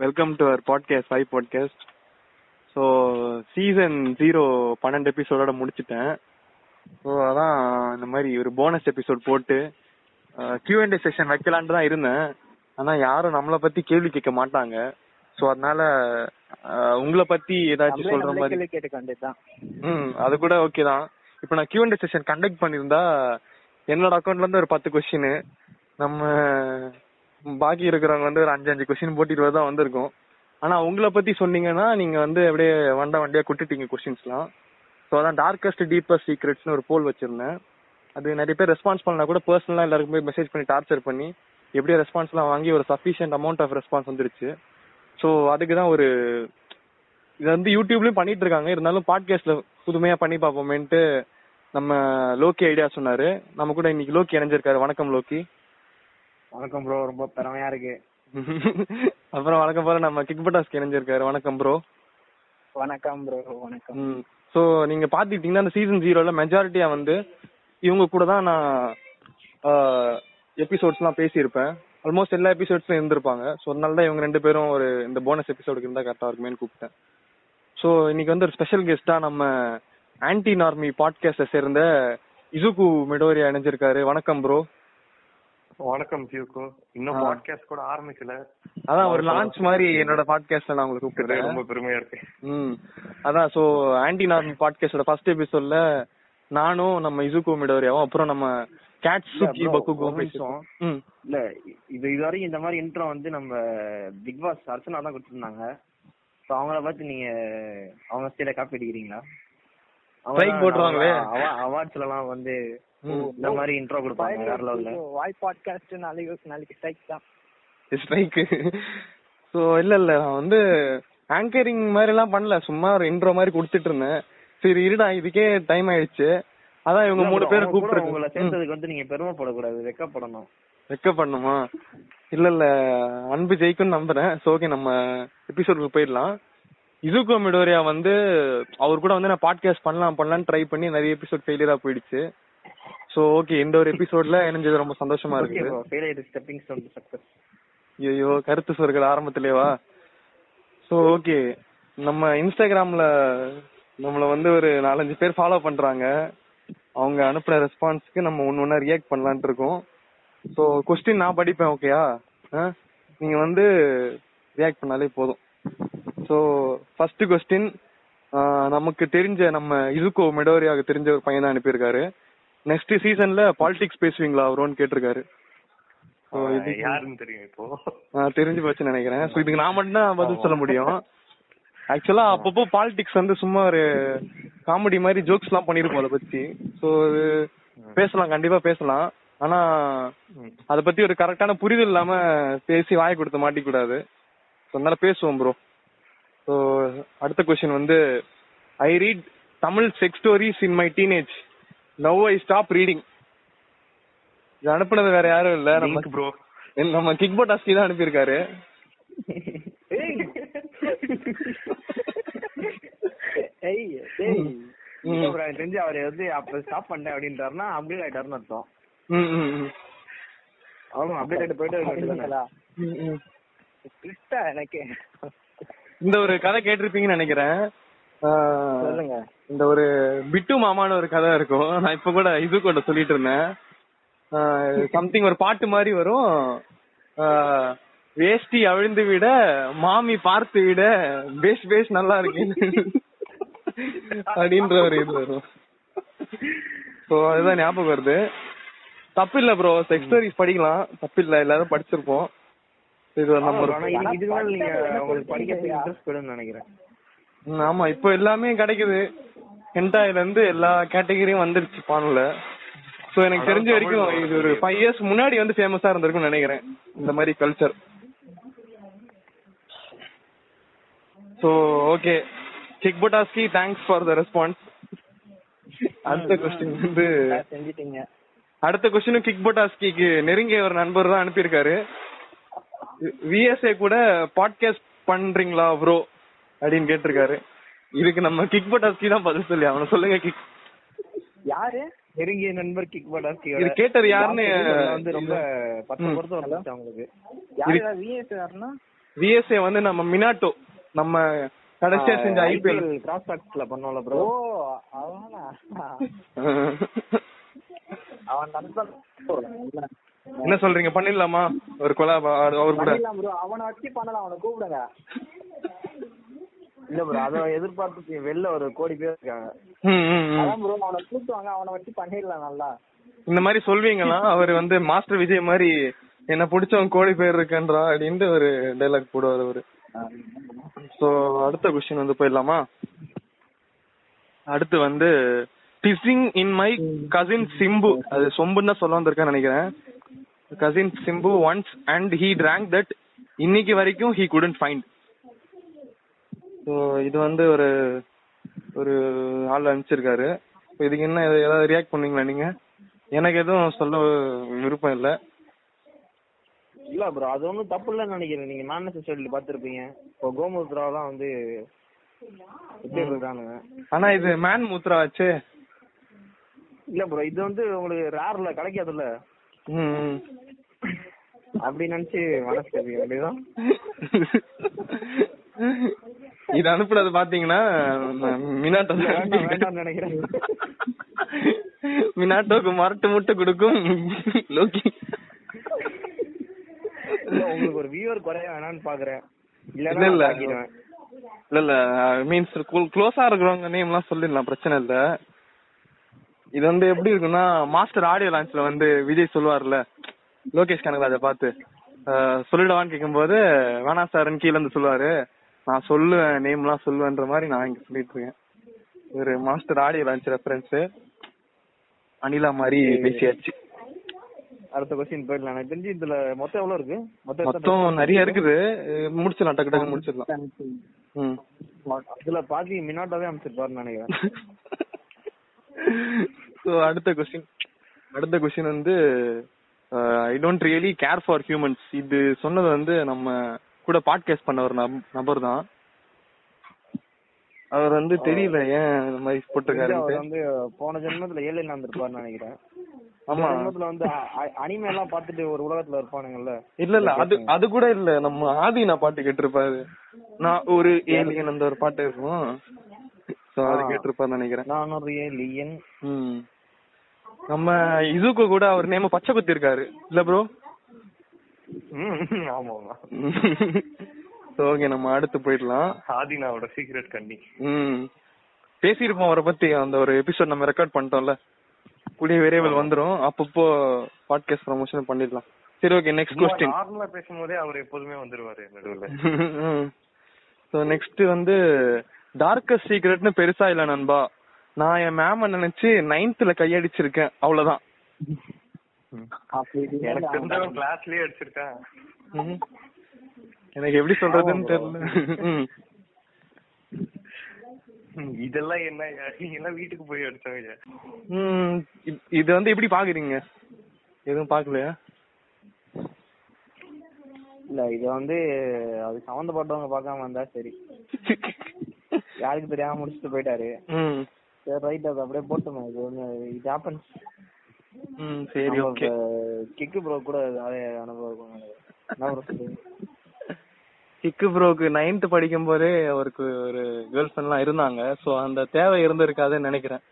Welcome to our podcast 5 podcast. So season 0 12 எபிசோடோட முடிச்சுட்டேன். So அதான் இந்த மாதிரி ஒரு போனஸ் எபிசோட் போட்டு Q&A செஷன் வைக்கலான்னு தான் இருந்தேன். ஆனால் யாரும் நம்மளை பற்றி கேள்வி கேட்க மாட்டாங்க. ஸோ அதனால உங்களை பற்றி ஏதாச்சும் சொல்கிற மாதிரி கேட்டுக்க வேண்டியதுதான். அது கூட ஓகே தான். இப்போ நான் Q&A செஷன் கண்டக்ட் பண்ணியிருந்தா என்னோட அக்கௌண்ட்லேருந்து ஒரு 10 கொஸ்டின், நம்ம பாக்கி இருக்கிறவங்க வந்து ஒரு 5-5 கொஸ்டின் போட்டிட்டு தான் வந்திருக்கோம். ஆனால் உங்களை பற்றி சொன்னீங்கன்னா நீங்கள் வந்து அப்படியே வண்டியாக கொட்டுட்டீங்க கொஸ்டின்ஸ்லாம். ஸோ அதான் டார்கஸ்ட் டீப்பஸ்ட் சீக்ரெட்ஸ்னு ஒரு போல் வச்சுருந்தேன். அது நிறைய பேர் ரெஸ்பான்ஸ் பண்ணால் கூட பர்சனலாக எல்லாருக்கும் போய் மெசேஜ் பண்ணி டார்ச்சர் பண்ணி எப்படியோ ரெஸ்பான்ஸ்லாம் வாங்கி ஒரு சஃபிஷியன்ட் அமௌண்ட் ஆஃப் ரெஸ்பான்ஸ் வந்துருச்சு. ஸோ அதுக்கு தான் ஒரு இதை வந்து யூடியூப்லேயும் பண்ணிட்டு இருக்காங்க, இருந்தாலும் பாட்காஸ்ட்டில் புதுமையாக பண்ணி பார்ப்போமேன்ட்டு நம்ம லோக்கி ஐடியா சொன்னார். நம்ம கூட இன்னைக்கு லோக்கி இணைஞ்சிருக்காரு. வணக்கம் லோக்கி. வணக்கம் ப்ரோ, ரொம்ப பெருமையா இருக்கு. அப்புறம் வணக்கம் ப்ரோ, நம்ம கிக் பட்டாஸ்கி இணைஞ்சிருக்காரு. வணக்கம் ப்ரோ. வணக்கம் ப்ரோ. வணக்கம். ஸோ நீங்க பாத்துக்கிட்டீங்கன்னா அந்த சீசன் 0ல மெஜாரிட்டியா வந்து இவங்க கூட தான் நான் எபிசோட்ஸ்லாம் பேசியிருப்பேன். ஆல்மோஸ்ட் எல்லா எபிசோட்ஸும் இருந்திருப்பாங்க. ஸோ அதனால தான் இவங்க ரெண்டு பேரும் ஒரு இந்த போனஸ் எபிசோடுக்கு இருந்தால் கரெக்டாக இருக்குமேனு கூப்பிட்டேன். ஸோ இன்னைக்கு வந்து ஒரு ஸ்பெஷல் கெஸ்டா நம்ம ஆன்டி நார்மி பாட்காஸ்டை சேர்ந்த இசுகு மிடோரியா இணைஞ்சிருக்காரு. வணக்கம் ப்ரோ. வணக்கம் சியூகோ. இன்னும் பாட்காஸ்ட் கூட ஆரம்பிக்கல, அதான் ஒரு லான்ச் மாதிரி என்னோட பாட்காஸ்ட்ல நான் உங்களுக்கு கூப்பிட்டுருக்கேன். ரொம்ப பெருமையா இருக்கு. அதான் ஸோ ஆன்டி நார்மி பாட்காஸ்டோட ஃபர்ஸ்ட் எபிசோட்ல நானும் நம்ம இசுகு மிடோரியாவும் அப்புறம் நம்ம கேட்ஸ் சுகி பக்குகோ பேசுவோம். இல்ல இது இதுவரைக்கும் இந்த மாதிரி இன்ட்ரோ வந்து நம்ம பிக் பாஸ் அர்ச்சனா தான் கொடுத்துருந்தாங்க. ஸோ அவங்கள பார்த்து நீங்க அவங்க ஸ்டைல காப்பி அடிக்கிறீங்களா? பைக் போட்டுருவாங்களே அவார்ட்ஸ்லாம் வந்து இந்த மாதிரி இன்ட்ரோ கொடுப்பாங்க. யாரல இல்ல வாய் பாட்காஸ்ட் நாளைக்கு ஸ்ட்ரைக் தான். ஸ்ட்ரைக். சோ இல்ல நான் வந்து ஆங்கரிங் மாதிரி எல்லாம் பண்ணல, சும்மா ஒரு இன்ட்ரோ மாதிரி கொடுத்துட்டு இருந்தேன். சரி இருடா இதுக்கே டைம் ஆயிடுச்சு, அதான் இவங்க மூணு பேரை கூப்பிட்டுருக்கோம். உங்களை சேர்ந்ததுக்கு வந்து நீங்க பெருமைப்படக்கூடாது, வெக்கப்படணும். வெக்கப்படணுமா? இல்ல அன்பு ஜெயிக்கும்னு நம்புறேன். சோ ஓகே நம்ம எபிசோடுக்கு போயிடலாம். இசுகு மிடோரியா வந்து அவர் கூட வந்து நான் பாட்காஸ்ட் பண்ணலான்னு ட்ரை பண்ணி நிறைய எபிசோட் ஃபெயிலியரா போயிடுச்சு. சோ ஓகே இந்த ஒரு எபிசோட்ல இணைஞ்சது ரொம்ப சந்தோஷமா இருக்கு. ஐயோ கருத்து சொற்கள் ஆரம்பத்திலேவா? சோ ஓகே நம்ம இன்ஸ்டாகிராம்ல நம்மள வந்து ஒரு 4-5 பேர் ஃபாலோ பண்றாங்க. அவங்க அனுப்புற ரெஸ்பான்ஸ்க்கு நம்ம ஒன்னொன்னா ரியாக்ட் பண்ணலான் இருக்கோம். சோ கொஸ்டின் நான் படிப்பேன், ஓகேயா? நீங்க வந்து ரியாக்ட் பண்ணாலே போதும். சோ ஃபர்ஸ்ட் கொஸ்டின் நமக்கு தெரிஞ்ச நம்ம இசுகு மிடோரியாவுக்கு தெரிஞ்ச ஒரு பையன் தான் அனுப்பியிருக்காரு. நெக்ஸ்ட் சீசன்ல பாலிடிக்ஸ் பேசுவீங்களா அவரோன்னு கேட்டிருக்காரு. தெரிஞ்சு போச்சு நினைக்கிறேன். இதுக்கு நான் மட்டும் தான் பதில் சொல்ல முடியும். ஆக்சுவலா அப்பப்போ பாலிடிக்ஸ் வந்து சும்மா ஒரு காமெடி மாதிரி ஜோக்ஸ் எல்லாம் பண்ணிருப்போம் அதை பத்தி. ஸோ பேசலாம், கண்டிப்பா பேசலாம். ஆனா அதை பத்தி ஒரு கரெக்டான புரிதல் இல்லாம பேசி வாய் கொடுத்து மாட்டிக்கூடாது. அதனால பேசுவோம் ப்ரோ. ஸோ அடுத்த கொஸ்டின் வந்து I read Tamil sex stories in my teenage. Now I stop reading. இது அனுப்புனது வேற யாரும் இல்ல, நமக்கு ப்ரோ நம்ம கிக் பட்டாஸ்கி தான் அனுப்பியிருக்காரு. தெரிஞ்சு அவர் வந்து அப்ப ஸ்டாப் பண்ண அப்படின்றாருன்னா அப்டேட் ஆயிட்டாருன்னு அர்த்தம். அவரும் அப்டேட் ஆயிட்டு போயிட்டு எனக்கு இந்த ஒரு கதை கேட்டிருப்பீங்கன்னு நினைக்கிறேன். இந்த ஒரு பிட்டு மாமான்னு ஒரு கதை இருக்கும். நான் இப்ப கூட இசுகு சொல்லிட்டு இருந்தேன். சம்திங் ஒரு பாட்டு மாதிரி வரும், வேஷ்டி அவிழ்ந்து விட மாமி பார்த்து விட பேஷ் பேஷ் நல்லா இருக்கு அப்படின்ற ஒரு இது வரும். ஸோ அதுதான் ஞாபகம் வருது. தப்பு இல்லை ப்ரோ, செக்ஸ் ஸ்டோரிஸ் படிக்கலாம், தப்பு இல்லை, எல்லாரும் படிச்சிருப்போம். இது நம்ம நினைக்கிறேன். ஆமா இப்ப எல்லாமே கிடைக்குது, ஹென்டாயில இருந்து எல்லா கேட்டகரியும் வந்துருச்சு பானுல. சோ எனக்கு தெரிஞ்ச வரைக்கும் இது ஒரு 5 years முன்னாடி வந்து ஃபேமஸா இருந்திருக்கும்னு நினைக்கிறேன் இந்த மாதிரி கல்ச்சர். சோ ஓகே கிக் பட்டாஸ்கி, தேங்க்ஸ் ஃபார் த ரெஸ்பான்ஸ். அடுத்த கொஸ்டின் வந்து செஞ்சிட்டீங்க. அடுத்த கொஸ்டின் கிக் பட்டாஸ்கிக்கு நெருங்கிய ஒரு நண்பர் தான் அனுப்பியிருக்காரு. விஎஸ்ஏ கூட பாட்காஸ்ட் பண்றீங்களா ப்ரோ அப்படின்னு கேட்டிருக்காரு. இதுக்கு நம்ம கிக் பட்டாஸ்கி தான் பதில் சொல்லி அவனை சொல்லுங்க. கிக் யாரு நெருங்கிய நண்பர் கிக் பட்டாஸ்கி கேட்டது யாருன்னு வந்து ரொம்ப 10 பொறுத்து அவங்களுக்கு. விஎஸ்ஏ வந்து நம்ம மினாட்டோ நம்ம கடைசியா செஞ்ச ஐபிஎல் கிராஸ் டாக்ஸ்ல பண்ணோம்ல ப்ரோ. ஓ அவனா அவன் நண்பன் என்ன சொல்றீங்க பண்ணிடலாமா ஒரு கொலாப் அவர் கூட பண்ணிடலாம் ப்ரோ. அவனை வச்சு பண்ணலாம், அவனை கூப்பிடுங்க. இல்ல ப்ரோ அத எதிர்பார்த்து வெளில ஒரு கோடி பேர் இருக்காங்க. அதான் ப்ரோ அவனை கூப்பிடுவாங்க, அவனை வச்சு பண்ணிடலாம். நல்லா இந்த மாதிரி சொல்வீங்களா அவர் வந்து மாஸ்டர் விஜய் மாதிரி என்ன பிடிச்சவன் கோடி பேர் இருக்கன்றா அப்படின்ட்டு ஒரு டைலாக் போடுவார் அவரு. ஸோ அடுத்த கொஸ்டின் வந்து போயிடலாமா? அடுத்து வந்து dissing in my cousin Simbu, அது சொம்புன்னு தான் சொல்ல வந்திருக்கேன்னு நினைக்கிறேன். Cousin Simbu once and he drank that இன்னைக்கு வரைக்கும் ஹீ குடன்ட் ஃபைண்ட். ஸோ இது வந்து ஒரு ஒரு ஆள் அனுப்பிச்சிருக்காரு. இதுக்கு என்ன ஏதாவது ரியாக்ட் பண்ணுவீங்களா நீங்க? எனக்கு எதுவும் சொல்ல விருப்பம் இல்லை. இல்ல ப்ரோ அது ஒன்றும் தப்பு இல்லைன்னு நினைக்கிறேன். நீங்க மேனேஜர் பார்த்துருப்பீங்க இப்போ கோமுத்ராலாம் வந்து எப்படி இருக்கானுங்க. ஆனா இது மேன் மூத்ரா ஆச்சு. இல்ல ப்ரோ இது வந்து உங்களுக்கு ரேர்ல கிடைக்காதுல்ல, அப்படி நினைச்சு மனசு அப்படிதான் இது அனுப்புறது. பாத்தீங்கன்னா மினாட்டோ நினைக்கிறேன். மினாட்டோக்கு மரட்டு முட்டை கொடுக்கும் லோக்கி. உங்களுக்கு ஒரு வியூவர் குறைய வேணான்னு பாக்குறேன். இல்ல இல்ல இல்ல இல்ல மீன்ஸ் க்ளோஸா இருக்கிறவங்க நேம் எல்லாம் சொல்லிடலாம், பிரச்சனை இல்ல. இது வந்து எப்படி இருக்குன்னா மாஸ்டர் ஆடியோ லான்ச்ல வந்து விஜய் சொல்லுவார்ல லோகேஷ் கனகராஜை பார்த்து சொல்லிடவான்னு கேட்கும்போது வேணா சார்ன்னு கீழே இருந்து சொல்லுவாரு. நான் சொல்லுவேன் நேம் எல்லாம் சொல்லுவேன்ற மாதிரி நான் இங்க சொல்லிட்டு இருக்கேன். ஒரு மாஸ்டர் ஆடியோ லான்ச் ரெஃபரன்ஸ் அனிலா மாதிரி பேசியாச்சு. அடுத்த கொஸ்டின் போயிடலாம். எனக்கு தெரிஞ்சு இதுல மொத்தம் எவ்வளவு இருக்கு? மொத்தம் நிறைய இருக்குது, முடிச்சிடலாம், டக்கு டக்கு முடிச்சிடலாம். இதுல பாதி மினாட்டாவே அமைச்சிருப்பாருன்னு நினைக்கிறேன். ஸோ அடுத்த கொஸ்டின் வந்து I don't really care for humans. இது சொன்னது வந்து நம்ம கூட பாட்காஸ்ட் பண்ண ஒரு நபர் தான். அவர் வந்து தெரியல ஏன் இந்த மாதிரி போட்டிருக்காரு. அவர் வந்து போன ஜென்மத்துல ஏழு நடந்திருப்பாருன்னு நினைக்கிறேன். ஆமா ஜென்மத்துல வந்து அனிமே எல்லாம் பார்த்துட்டு ஒரு உலகத்துல இருப்பானுங்கல்ல. இல்ல இல்ல அது கூட இல்ல, நம்ம ஆதி நான் பாட்டு கேட்டிருப்பாரு. நான் ஒரு ஏலியன் அந்த ஒரு பாட்டு இருக்கும். சோ அது கேட்டிருப்பாருன்னு நினைக்கிறேன். நான் ஒரு ஏலியன். நம்ம இசுக்கு கூட அவர் நேம பச்சை குத்தி இருக்காரு இல்ல ப்ரோ? ஆமா. சோ ஓகே நம்ம அடுத்து போயிடலாம். ஆதினாவோட சீக்ரெட் கண்ணி பேசியிருப்போம் அவரை பத்தி. அந்த ஒரு எபிசோட் நம்ம ரெக்கார்ட் பண்ணிட்டோம்ல, கூடிய வேரியபிள் வந்துரும். அப்பப்போ பாட்காஸ்ட் ப்ரமோஷன் பண்ணிடலாம். சரி ஓகே நெக்ஸ்ட் क्वेश्चन. நார்மலா பேசும்போதே அவர் எப்பவுமே வந்துருவாரு நடுவுல. சோ நெக்ஸ்ட் வந்து டார்க்கஸ்ட் சீக்ரெட்னு பெருசா இல்ல நண்பா, நான் என் மேம் நினைச்சு 9thல கையடிச்சிருக்கேன் அவ்வளவுதான். எனக்கு தெரிஞ்ச கிளாஸ்லயே அடிச்சிருக்கேன். எனக்கு எப்படி சொல்றதுன்னு தெரியல. இதெல்லாம் என்ன எல்லாம் வீட்டுக்கு போய் அடிச்சாங்க. இது வந்து எப்படி பாக்குறீங்க? எதுவும் பாக்கலையா? இல்ல இது வந்து அது சம்மந்தப்பட்டவங்க பாக்காம இருந்தா சரி. யாருக்கு தெரியாம முடிச்சுட்டு போயிட்டாரு. சரி ரைட் அது அப்படியே போட்டுமா. இது ஒண்ணு இது ஹேப்பன்ஸ். சரி ஓகே. கிக்கு ப்ரோ கூட அனுபவம் இருக்கும். என்ன ப்ரோ சொல்றீங்க? கிக்கு ப்ரோக்கு 9th படிக்கும் போதே அவருக்கு ஒரு கேர்ள் ஃப்ரெண்ட்லாம் இருந்தாங்க. ஸோ அந்த தேவை இருந்திருக்காதுன்னு நினைக்கிறேன்.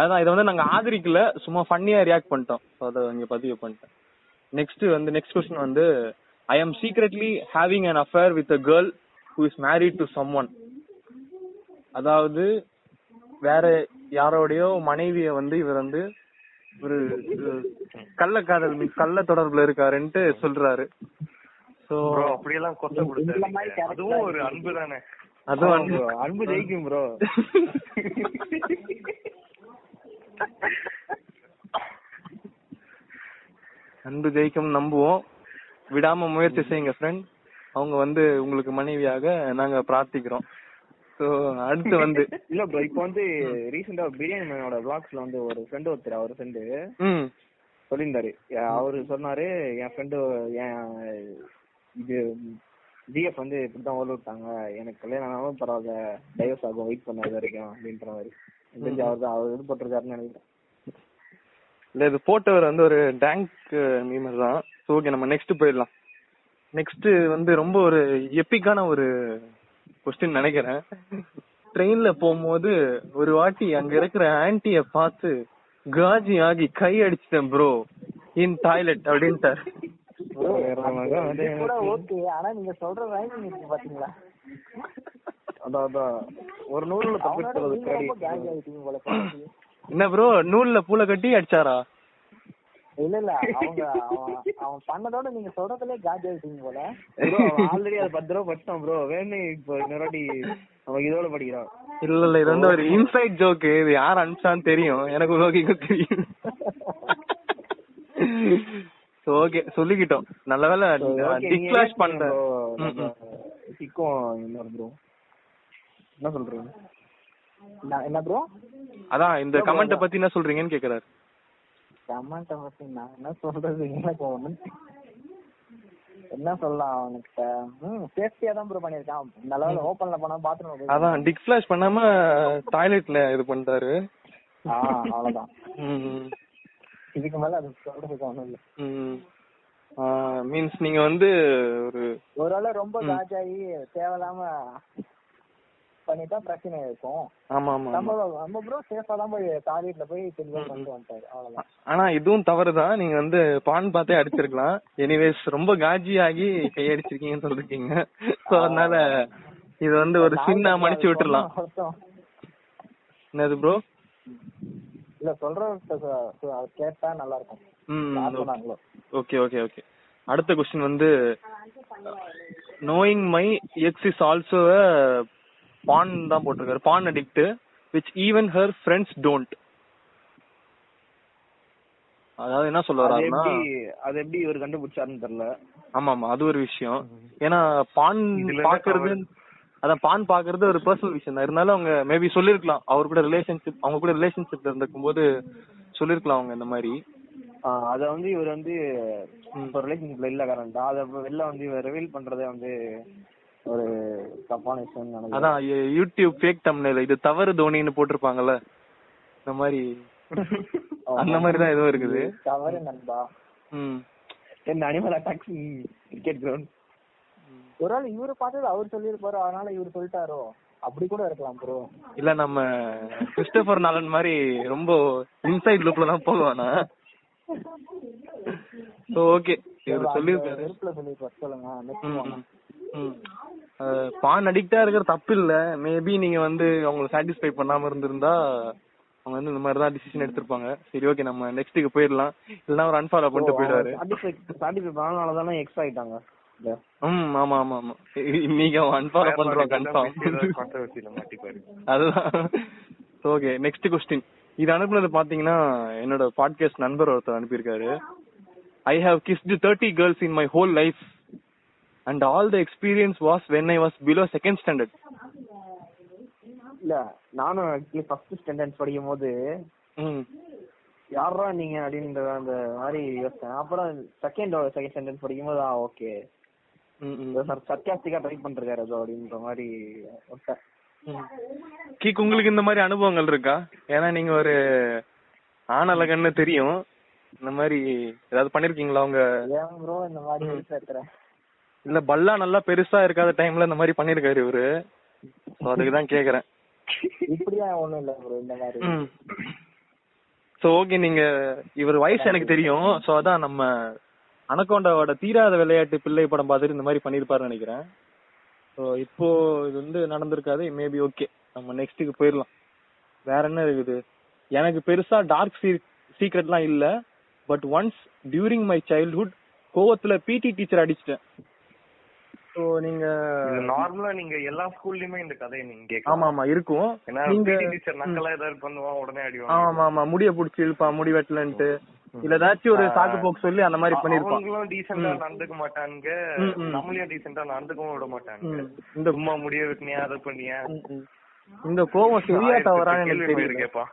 அதுதான் இதை வந்து நாங்கள் ஆதரிக்கல, சும்மா ஃபன்னியாக ரியாக்ட் பண்ணிட்டோம். ஸோ அதை இங்கே பதிவு பண்ணிட்டேன். நெக்ஸ்ட் கொஸ்டின் வந்து I am secretly having an affair with a girl who is married to someone. அதாவது வேற யாரோடையோ மனைவியை வந்து இவர் வந்து ஒரு கள்ள காதல் கள்ள தொடர்புல இருக்காருன்னு சொல்றாரு. சோ அப்படி எல்லாம் கொட்ட கொடுத்தாரு. அதுவும் ஒரு அன்பு தானே. அதுவும் அன்பு ஜெயிக்கும் ப்ரோ. அன்பு ஜெயிக்கும் நம்புவோம். விடாம முயற்சி செய்யுங்க ஃப்ரெண்ட். அவங்க வந்து உங்களுக்கு மனைவியாக நாங்க பிரார்த்திக்கிறோம். சோ அடுத்து வந்து இல்ல ப்ரோ இப்போ வந்து ரீசெண்டா பிரியாணி மேனோட vlogsல வந்து ஒரு ஃப்ரெண்ட் ஒருத்தர் அவர் ஃப்ரெண்டு சொல்லியிருந்தாரு. அவரு சொன்னாரு என் ஃப்ரெண்டு என் இது டிஎஃப் வந்து இப்படிதான் ஓட விட்டாங்க, எனக்கு கல்யாணம் ஆனாலும் பரவாயில்ல டைவர்ஸ் ஆகும் வெயிட் பண்ணாத வரைக்கும் அப்படின்ற மாதிரி. தெரிஞ்சு அவர் தான் அவர் போட்டிருக்காருன்னு நினைக்கிறேன். இல்ல இது போட்டவர் வந்து ஒரு டேங்க் மீமர் தான். ஓகே, நம்ம நெக்ஸ்ட் போயிடலாம். நெக்ஸ்ட் வந்து ரொம்ப ஒரு எப்பிக்கான ஒரு கொஸ்டின் நினைக்கிறேன். ட்ரெயின்ல போகும்போது ஒரு வாட்டி அங்க இருக்கிற ஆன்டிய பார்த்து காஜி ஆகி கை அடிச்சிட்டேன் ப்ரோ இன் டாய்லெட் அப்படின்ட்டு. என்ன ப்ரோ, நூல்ல பூளை கட்டி அடிச்சாரா? இல்ல இல்ல, அவன் பண்ணதோட நீங்க சொல்றதுலயே காஜி ஆயிட்டீங்க போல. ஆல்ரெடி அது 10 தடவை படிச்சோம் ப்ரோ, வேணே இப்போ இன்னொரு அவன் இதோட படிக்கிறான். இல்ல இல்ல, இது வந்து ஒரு இன்சைட் ஜோக்கு. இது யார் அனுப்பிச்சான்னு தெரியும் எனக்கு, லோகிக்கும் தெரியும். ஓகே சொல்லிக்கிட்டோம், நல்ல வேலை டிக் கிளாஷ் பண்ற சிக்கும். என்ன ப்ரோ என்ன சொல்றீங்க? என்ன ப்ரோ அதான் இந்த கமெண்ட்ட பத்தி என்ன சொல்றீங்கன்னு கேக்குறாரு. கமெண்ட்ட பத்தி நான் என்ன சொல்றது, எனக்கு என்ன சொல்லலாம் அவனுக்கு. சேஃப்டியா தான் ப்ரோ பண்ணிருக்கான், நல்ல வேலை ஓபன்ல பண்ணா பாத்ரூம். அதான் டிக் கிளாஷ் பண்ணாம டாய்லெட்ல இது பண்றாரு. அவ்வளவுதான், இதுக்கு மேல அது சொல்றதுக்கு ஒண்ணும் இல்ல. மீன்ஸ் நீங்க வந்து ஒருவேளை ரொம்ப காஜாயி தேவையில்லாம பண்ணிட்டா பிரச்சனை இருக்கும். ஆமா ஆமா, நம்ம ப்ரோ சேஃபா தான் போய் டாய்லெட்ல போய் செல்வம் பண்ணிட்டு வந்துட்டாரு, அவ்வளவுதான். ஆனா இதுவும் தவறுதான், நீங்க வந்து பான் பார்த்தே அடிச்சிருக்கலாம். எனிவேஸ் ரொம்ப காஜி ஆகி கையடிச்சிருக்கீங்கன்னு சொல்லிருக்கீங்க. சோ அதனால இது வந்து ஒரு சின்ன மடிச்சு விட்டுறலாம். என்னது ப்ரோ இல்ல சொல்றேன், கேட்டா நல்லா இருக்கும். ஓகே ஓகே ஓகே, அடுத்த क्वेश्चन வந்து knowing my ex is also a pawn தான் போட்டுருக்காரு, pawn addict which even her friends don't. அதாவது என்ன சொல்ல வராருன்னா, அது எப்படி இவர் கண்டுபிடிச்சாருன்னு தெரியல. ஆமா ஆமா, அது ஒரு விஷயம். ஏன்னா பான் பாக்குறது, அதான் பான் பாக்குறது ஒரு பர்சனல் விஷயம் தான். இருந்தாலும் அவங்க மேபி சொல்லிருக்கலாம், அவர் கூட ரிலேஷன்ஷிப், அவங்க கூட ரிலேஷன்ஷிப்ல இருந்திருக்கும் போது சொல்லிருக்கலாம் அவங்க இந்த மாதிரி. அத வந்து இவர் வந்து ரிலேஷன்ஷிப்ல இல்ல கரண்டா, அத வெளில வந்து இவர் ரிவீல் பண்றதே வந்து ஒரு தப்பான விஷயம். அதான் யூடியூப் ஃபேக் தம்ப்நெயில் இது தவறு தோனின்னு போட்டிருப்பாங்கல்ல, இந்த மாதிரி அந்த மாதிரி தான் எதுவும் இருக்குது. தவறு நண்பா. என்ன அனிமல் அட்டாக்ஸ் கிரிக்கெட் கிரவுண்ட். ஒரு ஆள் இவரு பார்த்தது அவர் சொல்லியிருப்பாரு, அதனால இவர் சொல்லிட்டாரோ அப்படி கூட இருக்கலாம் ப்ரோ. இல்ல நம்ம கிறிஸ்டோபர் நாலன் மாதிரி ரொம்ப இன்சைட் லுக்ல தான் போவானா. சோ ஓகே, இவர் சொல்லியிருக்காரு, சொல்லியிருப்பாரு. சொல்லுங்க. பான் அடிக்டா இருக்கிற தப்பு இல்ல, மேபி நீங்க வந்து அவங்களை சாட்டிஸ்ஃபை பண்ணாம இருந்திருந்தா அவங்க வந்து இந்த மாதிரி தான் டிசிஷன் எடுத்திருப்பாங்க. சரி ஓகே, நம்ம நெக்ஸ்ட்டுக்கு போயிடலாம். இல்லைன்னா ஒரு அன்ஃபாலோ பண்ணிட்டு போயிடுவாரு. சாட்டிஸ்ஃபை பண்ணனால தானே எக்ஸ் ஆயிட்டாங்க. ஆமா ஆமா ஆமா, நீங்க அன்ஃபாலோ பண்றோம் கன்ஃபார்ம், அதுதான். Okay next question. இது அனுப்புனது பாத்தீங்கன்னா என்னோட பாட்காஸ்ட் நண்பர் ஒருத்தர் அனுப்பியிருக்காரு. I have kissed 30 girls in my whole life. And all the experience was when I was below second standard. இல்ல, நானும் first standard படிக்கும்போது யாரா நீங்க அப்படின்ற அந்த மாதிரி யோசிச்சேன். அப்புறம் செகண்ட் ஸ்டாண்டர்ட் படிக்கும்போது ஓகே சர்க்காஸ்டிக்கா ட்ரை பண்றாரு அப்படின்ற மாதிரி. கீக், உங்களுக்கு இந்த மாதிரி அனுபவங்கள் இருக்கா? ஏன்னா நீங்க ஒரு ஆணலகன்னு தெரியும், இந்த மாதிரி ஏதாவது பண்ணிருக்கீங்களா உங்க? ஏன் ப்ரோ இந்த மாதிரி இருக்கிறேன் இல்ல, பல்லா நல்லா பெருசா இருக்காத டைம்ல இந்த மாதிரி பண்ணிருக்காரு இவரு, அதுக்கு தான் கேக்குறேன். இப்படியா? ஒண்ணும் இல்ல ப்ரோ இந்த மாதிரி. சோ ஓகே, நீங்க இவர் வயசு எனக்கு தெரியும். சோ அதான் நம்ம அனகோண்டாவோட தீராத விளையாட்டு பிள்ளை படம் பார்த்துட்டு இந்த மாதிரி பண்ணிருப்பாருன்னு நினைக்கிறேன். சோ இப்போ இது வந்து நடந்திருக்காது, மேபி. ஓகே, நம்ம நெக்ஸ்ட்டுக்கு போயிடலாம். வேற என்ன இருக்குது? எனக்கு பெருசா டார்க் சீக்ரெட்லாம் இல்ல, but once during my childhood கோவத்துல பிடி டீச்சர் அடிச்சிட்டேன். சோ நீங்க நார்மலா நீங்க எல்லா ஸ்கூல்லயுமே இந்த கதை நீங்க ஆமா ஆமா இருக்கும். நீங்க டீச்சர் நக்கலா ஏதாவது பண்ணுவா, உடனே அடிவாங்க. ஆமா ஆமா, முடிய புடிச்சு இழுப்பா, முடி வெட்டலன்ட்டு இல்ல ஏதாச்சும் ஒரு சாக்கு போக்கு சொல்லி அந்த மாதிரி பண்ணிருப்பாங்க. அவங்களும் டீசென்ட்டா நடந்துக்க மாட்டானுங்க, நம்மளையும் டீசென்ட்டா நடந்துக்கவும் விட மாட்டானுங்க. இந்த உம்மா முடிய வெட்டினியா, அதை பண்ணியா, இந்த கோவம் சரியா தவறான்னு எனக்கு தெரியல.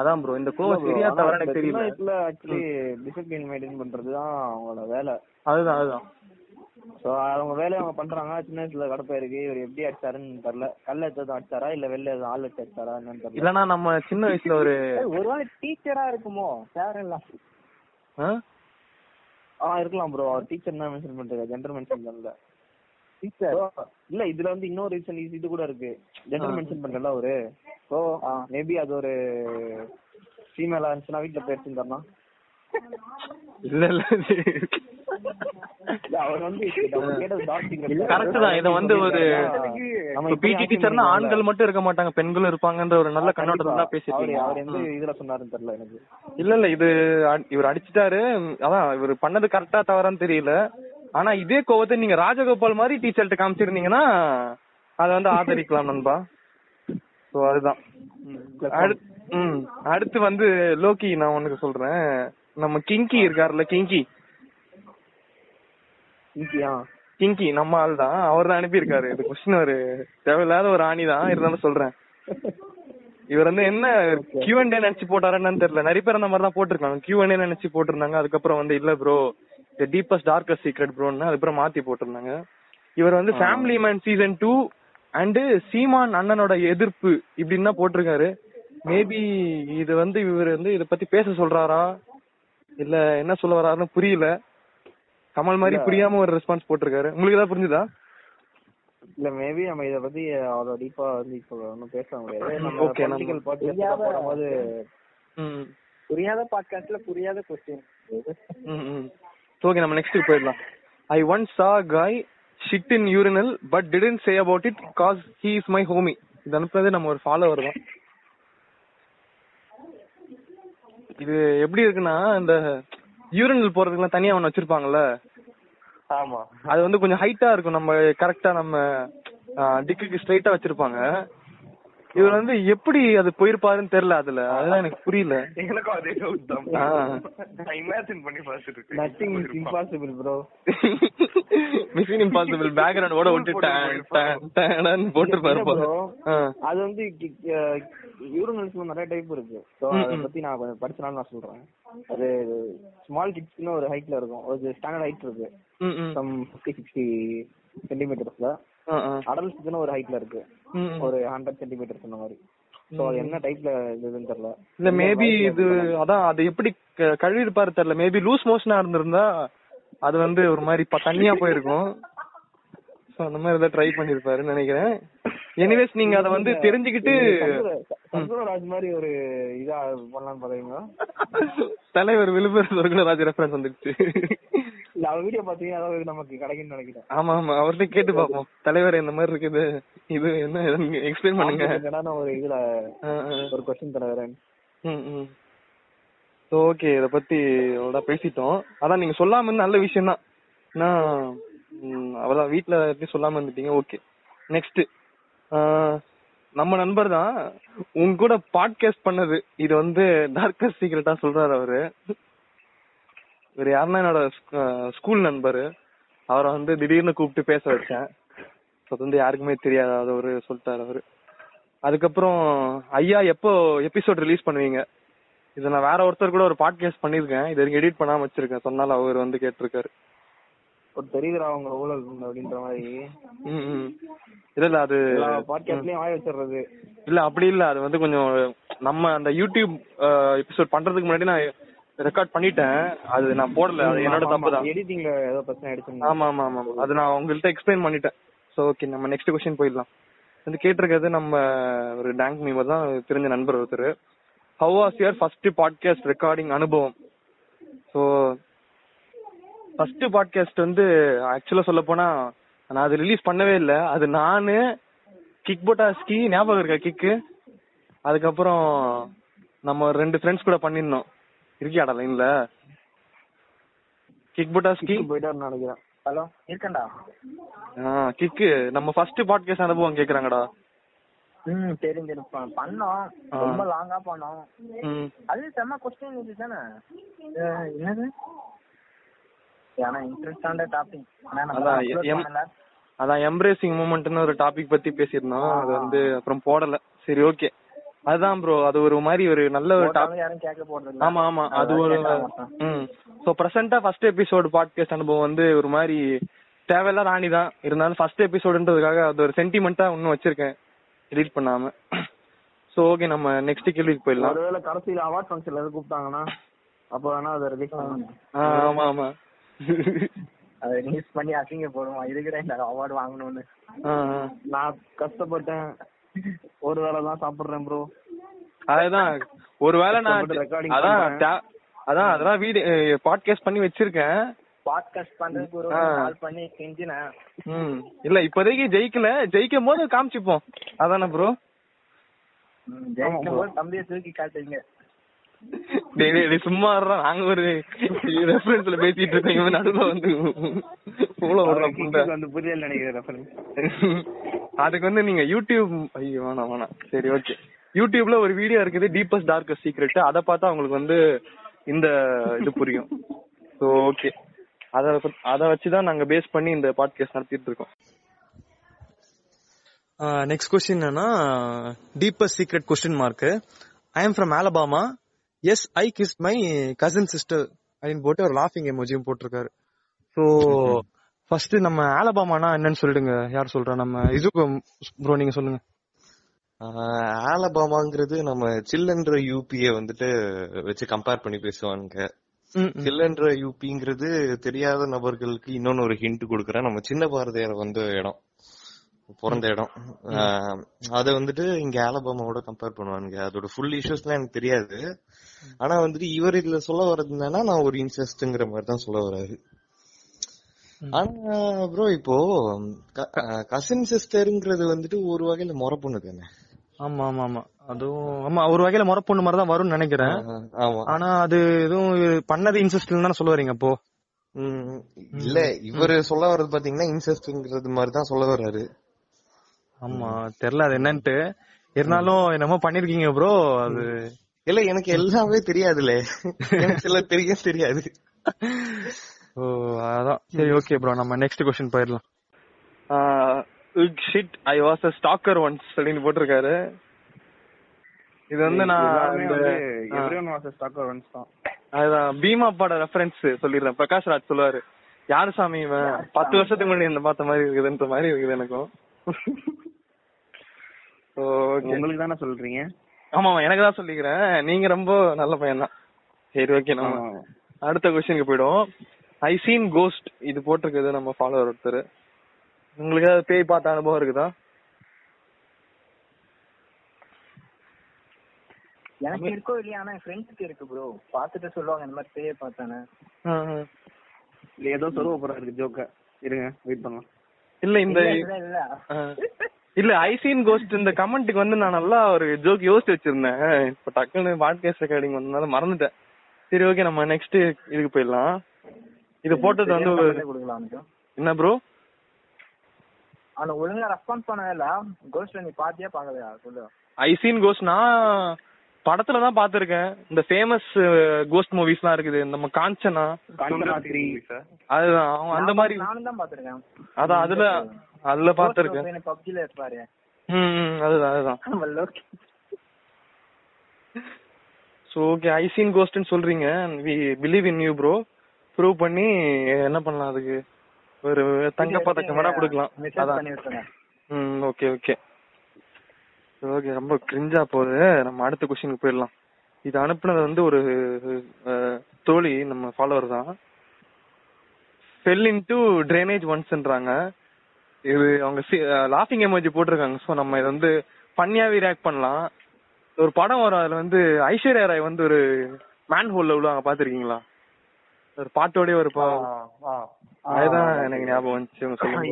அதான் ப்ரோ, இந்த கோவம் சரியா தவறான்னு எனக்கு தெரியல. இதுல ஆக்சுவலி டிசிப்ளின் மெயின்டைன் பண்றதுதான் அவங்களோட வேலை. அதுதான் அதுதான். சோ அவங்க வேலையை அவங்க பண்றாங்க. சின்ன வயசுல கடப்பா இருக்கு. இவர் எப்படி அடிச்சாருன்னு தெரியல, கல்ல எதாவது அடிச்சாரா இல்ல வெளில எதாவது ஆள் வச்சு அடிச்சாரா என்னன்னு தெரியல. இல்லன்னா நம்ம சின்ன வயசுல ஒரு ஒருவேளை டீச்சரா இருக்குமோ? சார் எல்லாம் இருக்கலாம் ப்ரோ. டீச்சர் தான் மென்ஷன் பண்றாங்க, ஜெண்டர் மென்ஷன் பண்ணல. டீச்சர் இல்ல, இதுல வந்து இன்னொரு ரீசன் இது கூட இருக்கு. ஜெண்டர் மென்ஷன் பண்றல ஒரு, சோ மேபி அது ஒரு ஃபீமேலா இருந்துச்சுன்னா வீட்டுல பேசிருந்தாருனா இல்ல இல்ல அவர் வந்து கரெக்ட் தான். இதை வந்து ஒரு பிடி டீச்சர்னா ஆண்கள் மட்டும் இருக்க மாட்டாங்க, பெண்களும் இருப்பாங்கன்ற ஒரு நல்ல கண்ணோட்டத்துல தான் பேசிட்டு அவர் வந்து இதுல சொன்னாருன்னு தெரியல எனக்கு. இல்ல இல்ல, இது இவர் அடிச்சுட்டாரு, அதான் இவர் பண்ணது கரெக்டா தவறான்னு தெரியல. ஆனா இதே கோவத்தை நீங்க ராஜகோபால் மாதிரி டீச்சர்கிட்ட காமிச்சிருந்தீங்கன்னா அதை வந்து ஆதரிக்கலாம் நண்பா. சோ அதுதான். அடுத்து வந்து லோக்கி, நான் உனக்கு சொல்றேன், நம்ம கிங்கி இருக்காருல்ல, கிங்கி கிங்கி நம்ம ஆள் தான், அவர் தான் அனுப்பி இருக்காரு இது கொஸ்டின். ஒரு தேவையில்லாத ஒரு ஆணி தான் இருந்தாலும் சொல்றேன். இவர் வந்து என்ன கியூ அண்ட் ஏ நினைச்சு போட்டாருன்னு தெரியல. நிறைய பேர் அந்த மாதிரி தான் போட்டிருக்காங்க, கியூ அண்ட் ஏ நினைச்சு போட்டிருந்தாங்க. அதுக்கப்புறம் வந்து இல்ல ப்ரோ டீப்பஸ்ட் டார்க்கஸ்ட் சீக்ரெட் ப்ரோன்னு அதுக்கப்புறம் மாத்தி போட்டிருந்தாங்க. இவர் வந்து family man season 2 and Seeman அண்ணனோட எதிர்ப்பு இப்படின்னு தான் போட்டிருக்காரு. மேபி இது வந்து இவர் வந்து இதை பத்தி பேச சொல்றாரா இல்ல என்ன சொல்ல வராருன்னு புரியல. கமல் மாதிரி புரியாம ஒரு ரெஸ்பான்ஸ் போட்டிருக்காரு. உங்களுக்கு ஏதாவது புரிஞ்சுதா? இல்ல மேபி நம்ம இத பத்தி அவ்வளவு டீப்பா வந்து இப்போ ஒன்னும் பேச முடியாது. நம்ம பொலிட்டிகல் பாட்காஸ்ட்ல போடும்போது புரியாத பாட்காஸ்ட்ல புரியாத क्वेश्चन. ஓகே, நம்ம நெக்ஸ்ட் போயிடலாம். I once saw a guy shit in urinal but didn't say about it cause he is my homie. இது அனுப்புறது நம்ம ஒரு ஃபாலோவர் தான். இது எப்படி இருக்குன்னா, இந்த யூரினல் போறதுக்குலாம் தனியா ஒன்று வச்சிருப்பாங்கல்ல, ஆமா, அது வந்து கொஞ்சம் ஹைட்டா இருக்கும், நம்ம கரெக்டா நம்ம டிக்கு ஸ்ட்ரைட்டா வச்சிருப்பாங்க. இவர் வந்து எப்படி அது போயிருப்பாருன்னு தெரியல, அதுல அதுதான் எனக்கு புரியல. எனக்கும் அதே டவுட் தான். நான் இமேஜின் பண்ணி பார்த்துட்டு இருக்கேன். Nothing is impossible bro, mission impossible. Background ஓட ஒட்டிட்டான் போட்டுருப்பாரு ப்ரோ. அது வந்து யூரினல்ஸ்ல நிறைய டைப் இருக்கு. சோ அதை பத்தி நான் கொஞ்சம் படிச்சனால நான் சொல்றேன். அது ஸ்மால் கிட்ஸ்னு ஒரு ஹைட்ல இருக்கும், ஒரு ஸ்டாண்டர்ட் ஹைட் இருக்கு, சம் 50-60 சென்டிமீட்டர்ஸ்ல. அடல்ட்ஸ்க்குன்னு ஒரு ஹைட்ல இருக்கு, ஒரு 100 சென்டிமீட்டர் சொன்ன மாதிரி. சோ அது என்ன டைப்ல இதுன்னு தெரியல. இல்ல மேபி இது அதான், அது எப்படி கழுவி இருப்பாரு தெரியல. மேபி லூஸ் மோஷனா இருந்திருந்தா அது வந்து ஒரு மாதிரி தண்ணியா போயிருக்கும். சோ அந்த மாதிரி ஏதாவது ட்ரை பண்ணிருப்பாருன்னு நினைக்கிறேன். எனிவேஸ், நீங்க அதை வந்து தெரிஞ்சுக்கிட்டு ராஜ் மாதிரி ஒரு இதா பண்ணலாம்னு பாத்தீங்களா? தலைவர் விழுப்புரம் சொர்க்கராஜ் ரெஃபரன்ஸ் வந்துடுச்சு. இல்ல அவ வீடியோ பாத்தீங்கன்னா அதாவது நமக்கு கிடைக்குன்னு நினைக்கிறேன். ஆமா ஆமா, அவர்கிட்ட கேட்டு பாப்போம். தலைவர் இந்த மாதிரி இருக்குது, இது என்ன எக்ஸ்பிளைன் பண்ணுங்க. என்னன்னா ஒரு இதுல ஒரு க்வெஸ்சன் தலைவரன். ஓகே, இத பத்தி அவ்வளவுதான் பேசிட்டோம். அதான் நீங்க சொல்லாம நல்ல விஷயம் தான். நான் அவ்வளவுதான், வீட்டுல எப்படி சொல்லாம இருந்துட்டீங்க. ஓகே, நெக்ஸ்ட் நம்ம நண்பர் தான் உங்க கூட பாட்காஸ்ட் பண்ணது. இது வந்து டார்க்கஸ்ட் சீக்ரெட்டா சொல்றாரு அவரு. இவர் யாருன்னா என்னோட ஸ்கூல் நண்பரு. அவரை வந்து திடீர்னு கூப்பிட்டு பேச வச்சேன். அது வந்து யாருக்குமே தெரியாது, அது ஒரு சொல்லிட்டாரு அவரு. அதுக்கப்புறம் ஐயா எப்போ எபிசோட் ரிலீஸ் பண்ணுவீங்க? இது நான் வேற ஒருத்தர் கூட ஒரு பாட்காஸ்ட் பண்ணிருக்கேன், இது வரைக்கும் எடிட் பண்ணாம வச்சிருக்கேன். சொன்னாலும் அவர் வந்து கேட்டிருக்காரு. தெரியுதுடா அவங்க ஊழல் அப்படின்ற மாதிரி. இல்ல அது பாட்காஸ்ட்லயும் வாய் வச்சிடுறது இல்ல, அப்படி இல்ல. அது வந்து கொஞ்சம் நம்ம அந்த யூடியூப் எபிசோட் பண்றதுக்கு முன்னாடி நான் ரெக்கார்ட் பண்ணிட்டேன். அது நான் போடல, அது என்னோட தப்பு தான். எடிட்டிங்ல ஏதோ பிரச்சனை ஆயிடுச்சு. ஆமா ஆமா ஆமா, அது நான் உங்கள்கிட்ட எக்ஸ்பிளைன் பண்ணிட்டேன். சோ ஓகே, நம்ம நெக்ஸ்ட் க்வெஸ்சன் போயிடலாம். வந்து கேட்டிருக்கிறது நம்ம ஒரு டேங்க் மீவர் தான், தெரிஞ்ச நண்பர் ஒருத்தர். How was your first podcast recording அனுபவம்? ஸோ ஃபர்ஸ்ட் பாட்காஸ்ட் வந்து ஆக்சுவலா சொல்ல போனா நான் அது ரிலீஸ் பண்ணவே இல்லை. அது நானு கிக் புட்டோஸ்கி ஞாபகம் இருக்கா கிக்கு, அதுக்கப்புறம் நம்ம ரெண்டு ஃப்ரெண்ட்ஸ் கூட பண்ணிருந்தோம். இருக்கியாடா லைன்ல? கிக் புட்டோஸ்கி போயிட்டாரு நினைக்கிறேன். ஹலோ இருக்கண்டா கிக்கு. நம்ம ஃபர்ஸ்ட் பாட்காஸ்ட் அனுபவம் கேக்குறாங்கடா. பண்ணோம், ரொம்ப லாங்கா பண்ணோம். அது செம்ம क्वेश्चन இருந்துச்சானே, என்னது அதான் எம்ப்ரேசிங் மூமெண்ட்னு ஒரு டாபிக் பத்தி பேசியிருந்தோம். அது வந்து அப்புறம் போடல. சரி ஓகே, அதுதான் ப்ரோ, அது ஒரு மாதிரி ஒரு நல்ல ஒரு டாபிக். ஆமா ஆமா, அது ஒரு சோ பிரசன்ட்டா ஃபர்ஸ்ட் எபிசோட் பாட்காஸ்ட் அனுபவம் வந்து ஒரு மாதிரி தேவையில்லாத ஆணி தான். இருந்தாலும் ஃபர்ஸ்ட் எபிசோடுன்றதுக்காக அது ஒரு சென்டிமெண்டா இன்னும் வச்சிருக்கேன், எடிட் பண்ணாம. சோ ஓகே, நம்ம நெக்ஸ்ட் கேள்விக்கு போயிடலாம். ஒருவேளை கடைசியில அவார்ட் ஃபங்க்ஷன்ல கூப்பிட்டாங்கன்னா அப்போ வேணா அதை ரிலீஸ் பண்ணலாம். ஆமா ஆமா, அதை யூஸ் பண்ணி அசிங்க போடுவோம். இதுக்கிட்ட இந்த அவார்டு வாங்கணும்னு நான் கஷ்டப்பட்டேன். ஒரு வேளை தான் சாப்பிடுறேன் ப்ரோ. அதுதான் ஒரு வேளை நான் அதான் அதெல்லாம் வீடு பாட்காஸ்ட் பண்ணி வச்சிருக்கேன். பாட்காஸ்ட் பண்றதுக்கு ஒரு கால் பண்ணி செஞ்சினேன். இல்ல இப்போதைக்கு ஜெயிக்கல, ஜெயிக்கும் போது காமிச்சிப்போம். அதானே ப்ரோ, ஜெயிக்கும் போது தம்பியை தூக்கி காட்டுங்க. சும்மா நாங்க ஒரு ரெஃபரன்ஸ்ல பேசிட்டு இருக்கோம், நடுவுல வந்து புரியல நினைக்கிறேன். அதுக்கு வந்து நீங்க யூடியூப் ஐயோ வேணாம் வேணாம் சரி ஓகே. யூடியூப்ல ஒரு வீடியோ இருக்குது டீப்பஸ்ட் டார்க்கஸ்ட் சீக்ரெட், அதை பார்த்தா உங்களுக்கு வந்து இந்த இது புரியும். ஸோ ஓகே, அதை வச்சுதான் நாங்க பேஸ் பண்ணி இந்த பாட்காஸ்ட் நடத்திட்டு இருக்கோம். நெக்ஸ்ட் கொஸ்டின் என்னன்னா deepest secret question mark. I am from Alabama. Yes, I kissed my cousin sister. அப்படின்னு போட்டு ஒரு லாஃபிங் எமோஜியும் போட்டிருக்காரு. ஸோ ஃபர்ஸ்ட் நம்ம ஆலபாமானா என்னன்னு சொல்லிடுங்க. யார் சொல்றா? நம்ம இசுக்கு ப்ரோ நீங்க சொல்லுங்க. ஆலபாமாங்கிறது நம்ம சில்லன்ற யூபியை வந்துட்டு வச்சு கம்பேர் பண்ணி பேசுவானுங்க. சில்லன்ற யூபிங்கிறது தெரியாத நபர்களுக்கு இன்னொன்னு ஒரு ஹிண்ட் கொடுக்குறேன். நம்ம சின்ன பாரதியார் வந்த இடம், பிறந்த இடம். அதை வந்துட்டு இங்க ஆலபாமாவோட கம்பேர் பண்ணுவானுங்க. அதோட ஃபுல் இஷ்யூஸ் எல்லாம் எனக்கு தெரியாது. ஆனா வந்துட்டு இவர் இதுல சொல்ல வர்றது என்னன்னா நான் ஒரு இன்செஸ்ட்ங்கிற மாதிரி தான் சொல்ல வர்றாரு. ஆனா ப்ரோ இப்போ கசின் சிஸ்டருங்கிறது வந்துட்டு ஒரு வகையில முறை பொண்ணு தானே? ஆமா ஆமா ஆமா, அதுவும் ஆமா ஒரு வகையில முறை பொண்ணு மாதிரி தான் வரும்னு நினைக்கிறேன். ஆனா அது எதுவும் பண்ணது இன்செஸ்ட்ல தானே சொல்ல வரீங்க அப்போ? இல்ல இவரு சொல்ல வர்றது பாத்தீங்கன்னா இன்செஸ்ட்ங்கிறது மாதிரி தான் சொல்ல வர்றாரு. ஆமா தெரியல அது என்னன்ட்டு. இருந்தாலும் என்னமோ பண்ணிருக்கீங்க ப்ரோ. அது இல்ல எனக்கு எல்லாமே தெரியாதுல, சில தெரியும் தெரியாது. ஓ அதான் சரி ஓகே ப்ரோ, நம்ம நெக்ஸ்ட் க்வெஸ்சன் போயிடலாம். Shit I was a stalker once அப்படின்னு போட்டுருக்காரு. இது வந்து நான் everyone was a stalker once தான். அதான் பீமா பாட ரெஃபரன்ஸ் சொல்லிடுறேன். பிரகாஷ் ராஜ் சொல்லுவாரு யார் சாமி இவன் 10 வருஷத்துக்கு முன்னாடி என்ன பார்த்த மாதிரி இருக்குதுன்ற மாதிரி இருக்குது எனக்கும். உங்களுக்கு தானே சொல்றீங்க? ஆமா எனக்கு தான் சொல்லிக்கிறேன். நீங்க ரொம்ப நல்ல பையன் தான். சரி ஓகே நம்ம அடுத்த க்வெஸ்சனுக்கு போய்டும். ஐ சீன் கோஸ்ட் இது போட்டிருக்குது நம்ம ஃபாலோவர் ஒருத்தர். உங்களுக்கு ஏதாவது பேய் பார்த்த அனுபவம் இருக்குதா? எனக்கு இருக்கோ இல்லையா, ஆனா என் ஃப்ரெண்ட்ஸ்க்கு இருக்கு ப்ரோ. பார்த்துட்டு சொல்லுவாங்க இந்த மாதிரி பேய் பார்த்தானே இல்ல ஏதோ சொல்லுவ போறா இருக்கு ஜோக்க. இருங்க வெயிட் பண்ணலாம். இல்ல இந்த இல்ல ஐ சீன் கோஸ்ட் இந்த கமெண்ட்டுக்கு வந்து நான் நல்லா ஒரு ஜோக் யோசிச்சு வச்சிருந்தேன். இப்ப டக்குன்னு பாட்காஸ்ட் ரெக்கார்டிங் வந்ததுனால மறந்துட்டேன். சரி ஓகே நம்ம நெக்ஸ்ட் இதுக்கு போயிடலாம். இது போட்டது வந்து என்ன ப்ரோ? ஆனா ஒழுங்கா ரெஸ்பான்ஸ் பண்ணவே இல்ல. கோஸ்ட் நீ பாத்தியா பாக்கலையா சொல்லு. ஐ சீன் கோஸ்ட்னா படத்துல தான் பாத்துருக்கேன். இந்த ஃபேமஸ் கோஸ்ட் மூவிஸ் எல்லாம் இருக்குது நம்ம காஞ்சனா, அதுதான் அந்த மாதிரி நானும் தான் பாத்துருக்கேன். அதான் அதுல பாத்துருக்கேன். பப்ஜில இருப்பாரு. அதுதான் அதுதான் Loki. So okay I seen கோஸ்ட்னு சொல்றீங்க. We believe in you bro. Prove பண்ணி என்ன பண்ணலாம்? அதுக்கு ஒரு தங்கப்பதக்கம் வேணா கொடுக்கலாம். அதான் ஓகே ஓகே ஓகே ரொம்ப கிரிஞ்சா போகுது. நம்ம அடுத்த கொஸ்டினுக்கு போயிடலாம். இது அனுப்புனது வந்து ஒரு தோழி நம்ம ஃபாலோவர் தான். ஃபெல் இன்டு ட்ரைனேஜ் ஒன்ஸ்ன்றாங்க. இது அவங்க லாஃபிங் எமோஜி போட்டிருக்காங்க. ஸோ நம்ம இதை வந்து ஃபன்னியாவே ரியாக்ட் பண்ணலாம். ஒரு படம் வரும், அதில் வந்து ஐஸ்வர்யா ராய் வந்து ஒரு மேன் ஹோல்ல விழுவாங்க, பார்த்துருக்கீங்களா? ஒரு பாட்டோடய ஒரு அதுதான் எனக்கு ஞாபகம் வந்துச்சு.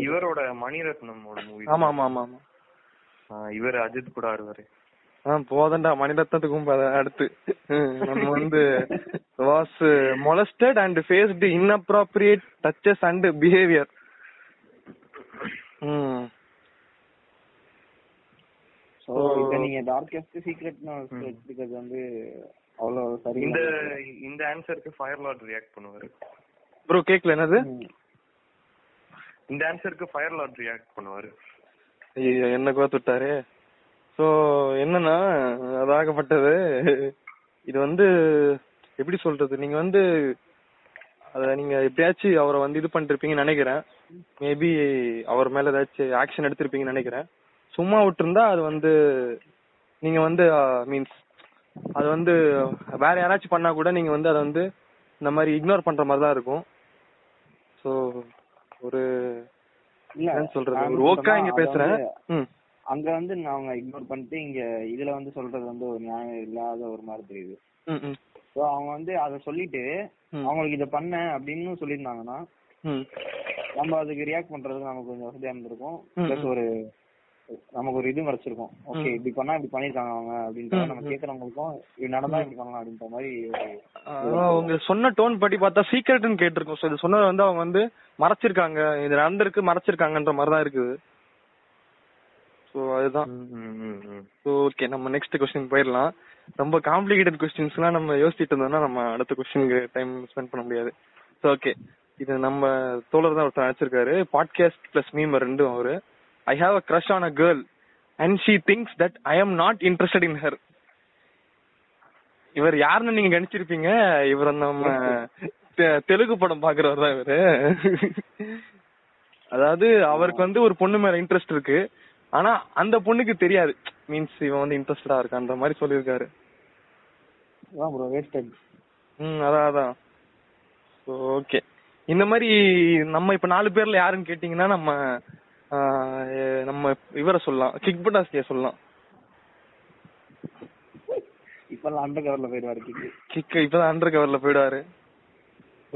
இவரோட மணிரத்னமோட மூவி. ஆமா ஆமா ஆமா ஆமா இவர் அஜித் கூட ஆடுவாரு. போதண்டா மணிரத்னத்துக்கும் அடுத்து நம்ம வந்து was molested and faced inappropriate touches and behaviour. So இது நீங்க டார்க்கஸ்ட் சீக்ரெட்னா பிகாஸ் வந்து அவ்வளோ சரி. இந்த ஆன்சருக்கு ஃபயர்லார்ட் ரியாக்ட் பண்ணுவாரு ப்ரோ. கேக்கல என்னது? இந்த ஆன்சருக்கு ஃபயர்லார்ட் ரியாக்ட் பண்ணுவாரு. என்ன கோத்துட்டாரு? ஸோ என்னன்னா அதாகப்பட்டது இது வந்து எப்படி சொல்றது, நீங்க வந்து அத நீங்க எப்படியாச்சும் அவரை வந்து இது பண்ணிருப்பீங்கன்னு நினைக்கிறேன். மேபி அவர் மேல ஏதாச்சும் ஆக்ஷன் எடுத்திருப்பீங்கன்னு நினைக்கிறேன். சும்மா விட்டுருந்தா அது வந்து நீங்க வந்து மீன்ஸ் அது வந்து வேற யாராச்சும் பண்ணா கூட நீங்க வந்து அதை வந்து இந்த மாதிரி இக்னோர் பண்ற மாதிரி தான் இருக்கும். சோ ஒரு என்ன சொல்றது ஒரு ஓகா இங்க பேசுறேன் அங்க வந்து நாங்க இக்னோர் பண்ணிட்டு இங்க இதுல வந்து சொல்றது வந்து ஒரு நியாயம் இல்லாத ஒரு மாதிரி தெரியுது. சோ அவங்க வந்து அத சொல்லிட்டு அவங்களுக்கு இதை பண்ண அப்படின்னு சொல்லியிருந்தாங்கன்னா நம்ம அதுக்கு ரியாக்ட் பண்றது நமக்கு கொஞ்சம் வசதியா இருந்திருக்கும். பிளஸ் ஒரு நமக்கு ஒரு இது கிடைச்சிருக்கும், ஓகே இப்படி பண்ணா இப்படி பண்ணிருக்காங்க அவங்க அப்படின்ற நம்ம கேட்கறவங்களுக்கும் இது நடந்தா இப்படி பண்ணலாம் அப்படின்ற மாதிரி. அவங்க சொன்ன டோன் படி பார்த்தா சீக்கிரட்னு கேட்டிருக்கோம். ஸோ இது சொன்னது வந்து அவங்க வந்து மறைச்சிருக்காங்க, இது நடந்திருக்கு மறைச்சிருக்காங்கன்ற மாதிரிதான் இருக்குது. ஸோ அதுதான். ஸோ ஓகே நம்ம நெக்ஸ்ட் கொஸ்டின் போயிடலாம். ரொம்ப காம்ப்ளிகேட்டட் கொஸ்டின்ஸ்லாம் நம்ம யோசிச்சுட்டு இருந்தோம்னா நம்ம அடுத்த கொஸ்டினுக்கு டைம் ஸ்பெண்ட் பண்ண முடியாது. ஸோ ஓகே இது நம்ம தோழர் தான் ஒருத்தர் நினைச்சிருக்காரு, பாட்காஸ்ட் பிளஸ் மீம் ரெண்டும். அவரு I have a crush on a girl and she thinks that I am not interested in her. இவர் யாருன்னு நீங்க கணிச்சிருப்பீங்க. இவர் நம்ம தெலுங்கு படம் பாக்குறவர் தான் இவரு. அதாவது அவருக்கு வந்து ஒரு பொண்ணு மேல இன்ட்ரெஸ்ட் இருக்கு, ஆனா அந்த பொண்ணுக்கு தெரியாது. மீன்ஸ் இவன் வந்து இன்ட்ரெஸ்டடா இருக்கான்ற மாதிரி சொல்லியிருக்காரு. அதான் ஓகே. இந்த மாதிரி நம்ம இப்ப 4 பேர்ல யாருன்னு கேட்டீங்கன்னா நம்ம இவரை சொல்லலாம், கிக் பட்டாஸ்கியை சொல்லலாம். இப்பதான் அண்டர் கவர்ல போயிடுவாரு கிக். இப்பதான் அண்டர் கவர்ல போயிடுவாரு.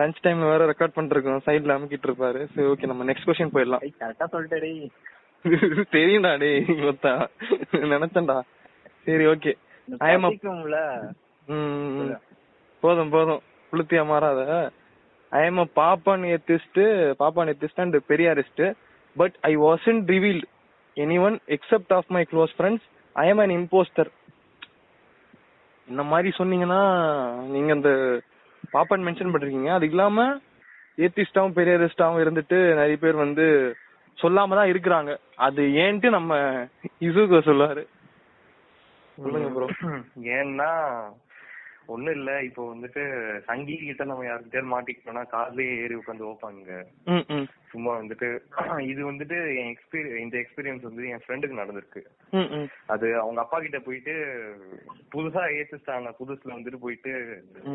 லஞ்ச் டைம்ல வேற ரெக்கார்ட் பண்ணிருக்கோம், சைட்ல அமுக்கிட்டு இருப்பாரு. சரி ஓகே நம்ம நெக்ஸ்ட் கொஸ்டின் போயிடலாம். கரெக்டா சொல்லிட்டே தெரியும்டா டே, மொத்தா நினைச்சேன்டா. சரி ஓகே போதும் போதும் புளுத்தியா மாறாத. ஐ எம் அ பாப்பான் atheist and Periyarist. But I wasn't revealed anyone except of my close friends. I am an imposter. இந்த மாதிரி சொன்னீங்கன்னா நீங்க அந்த பாப்பான் மென்ஷன் பண்ணிருக்கீங்க. அது இல்லாம ஏத்திஸ்டாவும் பெரியாரிஸ்டாவும் இருந்துட்டு நிறைய பேர் வந்து சொல்லாம தான் இருக்கிறாங்க. அது ஏன்ட்டு நம்ம இசுகோ சொல்லுவாரு. சொல்லுங்க ப்ரோ. ஏன்னா ஒண்ணும் இல்ல, இப்போ வந்துட்டு சங்கி கிட்ட நம்ம யாருக்கிட்டே மாட்டிக்கிட்டோம்னா கார்லயே ஏறி உட்காந்து ஓப்பாங்க சும்மா வந்துட்டு. இது வந்துட்டு இந்த எக்ஸ்பீரியன்ஸ் வந்து என் ஃப்ரெண்டுக்கு நடந்திருக்கு. அது அவங்க அப்பா கிட்ட போயிட்டு புதுசா ஏசிஸ்டாங்க புதுசுல வந்துட்டு போயிட்டு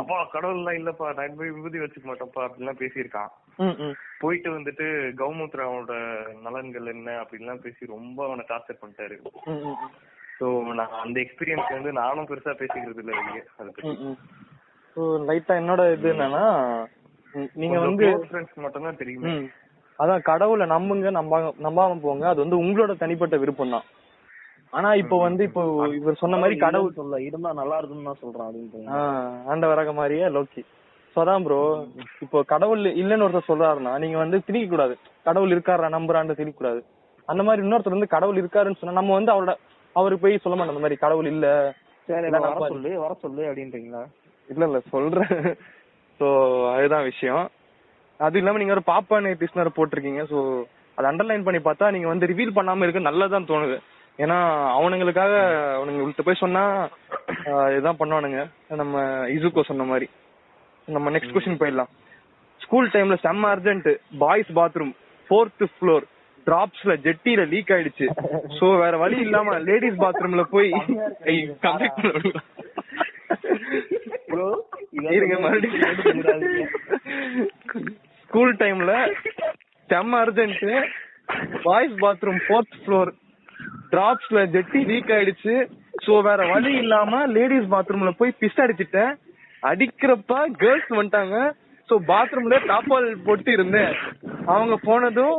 அப்பா கடவுள் எல்லாம் இல்லப்பா நான் போய் விபூதி வச்சுக்க மாட்டோம்ப்பா அப்படின்லாம் பேசியிருக்கான். போயிட்டு வந்துட்டு கௌமுத்ராவோட நலன்கள் என்ன அப்படின்லாம் பேசி ரொம்ப அவனை டார்ச்சர் பண்ணிட்டாரு. சோ நான் அந்த எக்ஸ்பீரியன்ஸ் வந்து நானும் பெருசா பேசிக்கிறது இல்ல இங்க அத பத்தி. சோ லைட்டா என்னோட இது என்னன்னா நீங்க வந்து ஃப்ரெண்ட்ஸ் மட்டும் தான் தெரியுமே. அதான் கடவுளை நம்புங்க, நம்பாம போங்க, அது வந்து உங்களோட தனிப்பட்ட விருப்பம் தான். ஆனா இப்போ வந்து இப்போ இவர் சொன்ன மாதிரி கடவுள் சொல்ல இருந்தா நல்லா இருக்கும்னு நான் சொல்றேன் அப்படின்னு ஆண்டவராக மாதிரியே லோக்கி. சோ அதான் ப்ரோ, இப்போ கடவுள் இல்லன்னு ஒருத்தர் சொல்றாருன்னா நீங்க வந்து திணிக்க கூடாது, கடவுள் இருக்காரா நம்புறான்னு திணிக்க கூடாது. அந்த மாதிரி இன்னொருத்தர் வந்து கடவுள் இருக்காருன்னு சொன்னா நம்ம வந்து அவரோட அவருக்கு போய் சொல்ல மாட்டேன் அந்த மாதிரி கடவுள் இல்ல வர சொல்லு அப்படின்றீங்களா? இல்ல சொல்றேன். சோ அதுதான் விஷயம். அது இல்லாம நீங்க ஒரு பாப்பான் ஏத்திஸ்ட்னு போட்டிருக்கீங்க. சோ அது அண்டர்லைன் பண்ணி பார்த்தா நீங்க வந்து ரிவீல் பண்ணாம இருக்க நல்லதான் தோணுது. ஏன்னா அவனுங்களுக்காக அவனுங்க உள்ள போய் சொன்னா இதுதான் பண்ணுவானுங்க, நம்ம இசுகோ சொன்ன மாதிரி. நம்ம நெக்ஸ்ட் கொஸ்டின் போயிடலாம். ஸ்கூல் டைம்ல செம்ம urgent, boys bathroom 4th floor, டிராப்ஸ்ல ஜெட்டில லீக் ஆயிடுச்சு. சோ வேற வழி இல்லாம லேடிஸ் பாத்ரூம்ல போய் கனெக்ட் பண்ணுங்க ப்ரோ. இருங்க மறுபடியும். ஸ்கூல் டைம்ல செம்ம urgent, boys bathroom 4th floor, டிராப்ஸ்ல ஜெட்டி லீக் ஆயிடுச்சு. சோ வேற வழி இல்லாம லேடிஸ் பாத்ரூம்ல போய் பிஸ் அடிச்சுட்டேன். அடிக்கிறப்ப கேர்ள்ஸ் வந்துட்டாங்க. சோ பாத்ரூம்ல டாப்பால் போட்டு இருந்தேன். அவங்க போனதும்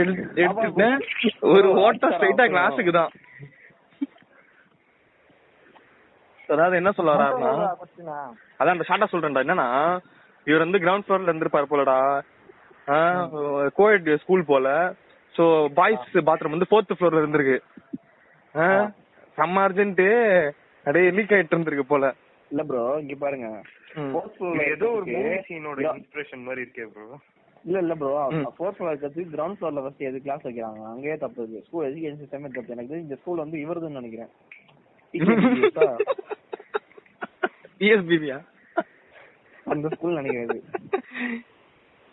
எடுத்துட்டேன். ஒரு ஓட்ட ஸ்ட்ரைட்டா கிளாஸுக்கு தான். அதாவது என்ன சொல்ல வராருன்னா அதான் ஷார்ட்டா சொல்றேன்டா என்னன்னா இவர் வந்து கிரவுண்ட் ஃப்ளோர்ல இருந்திருப்பாரு போலடா, கோஎட் ஸ்கூல் போல. சோ பாய்ஸ் பாத்ரூம் வந்து 4th floorல இருந்திருக்கு. செம்ம அர்ஜென்ட், நிறைய லீக் ஆயிட்டு இருந்திருக்கு போல. இல்ல ப்ரோ இங்க பாருங்க, ஏதோ ஒரு மூவி சீனோட இன்ஸ்பிரேஷன் மாதிரி இருக்கே ப்ரோ. இல்ல ப்ரோ, 4th floor கத்து கிரவுண்ட் ஃப்ளோர்ல ஃபர்ஸ்ட் எது கிளாஸ் வைக்கிறாங்க அங்கேயே தப்பு இருக்கு. ஸ்கூல் எஜுகேஷன் சிஸ்டமே தப்பு. எனக்கு இந்த ஸ்கூல் வந்து இவருதுன்னு நினைக்கிறேன். டிஎஸ்பிபியா அந்த ஸ்கூல் நினைக்கிறது.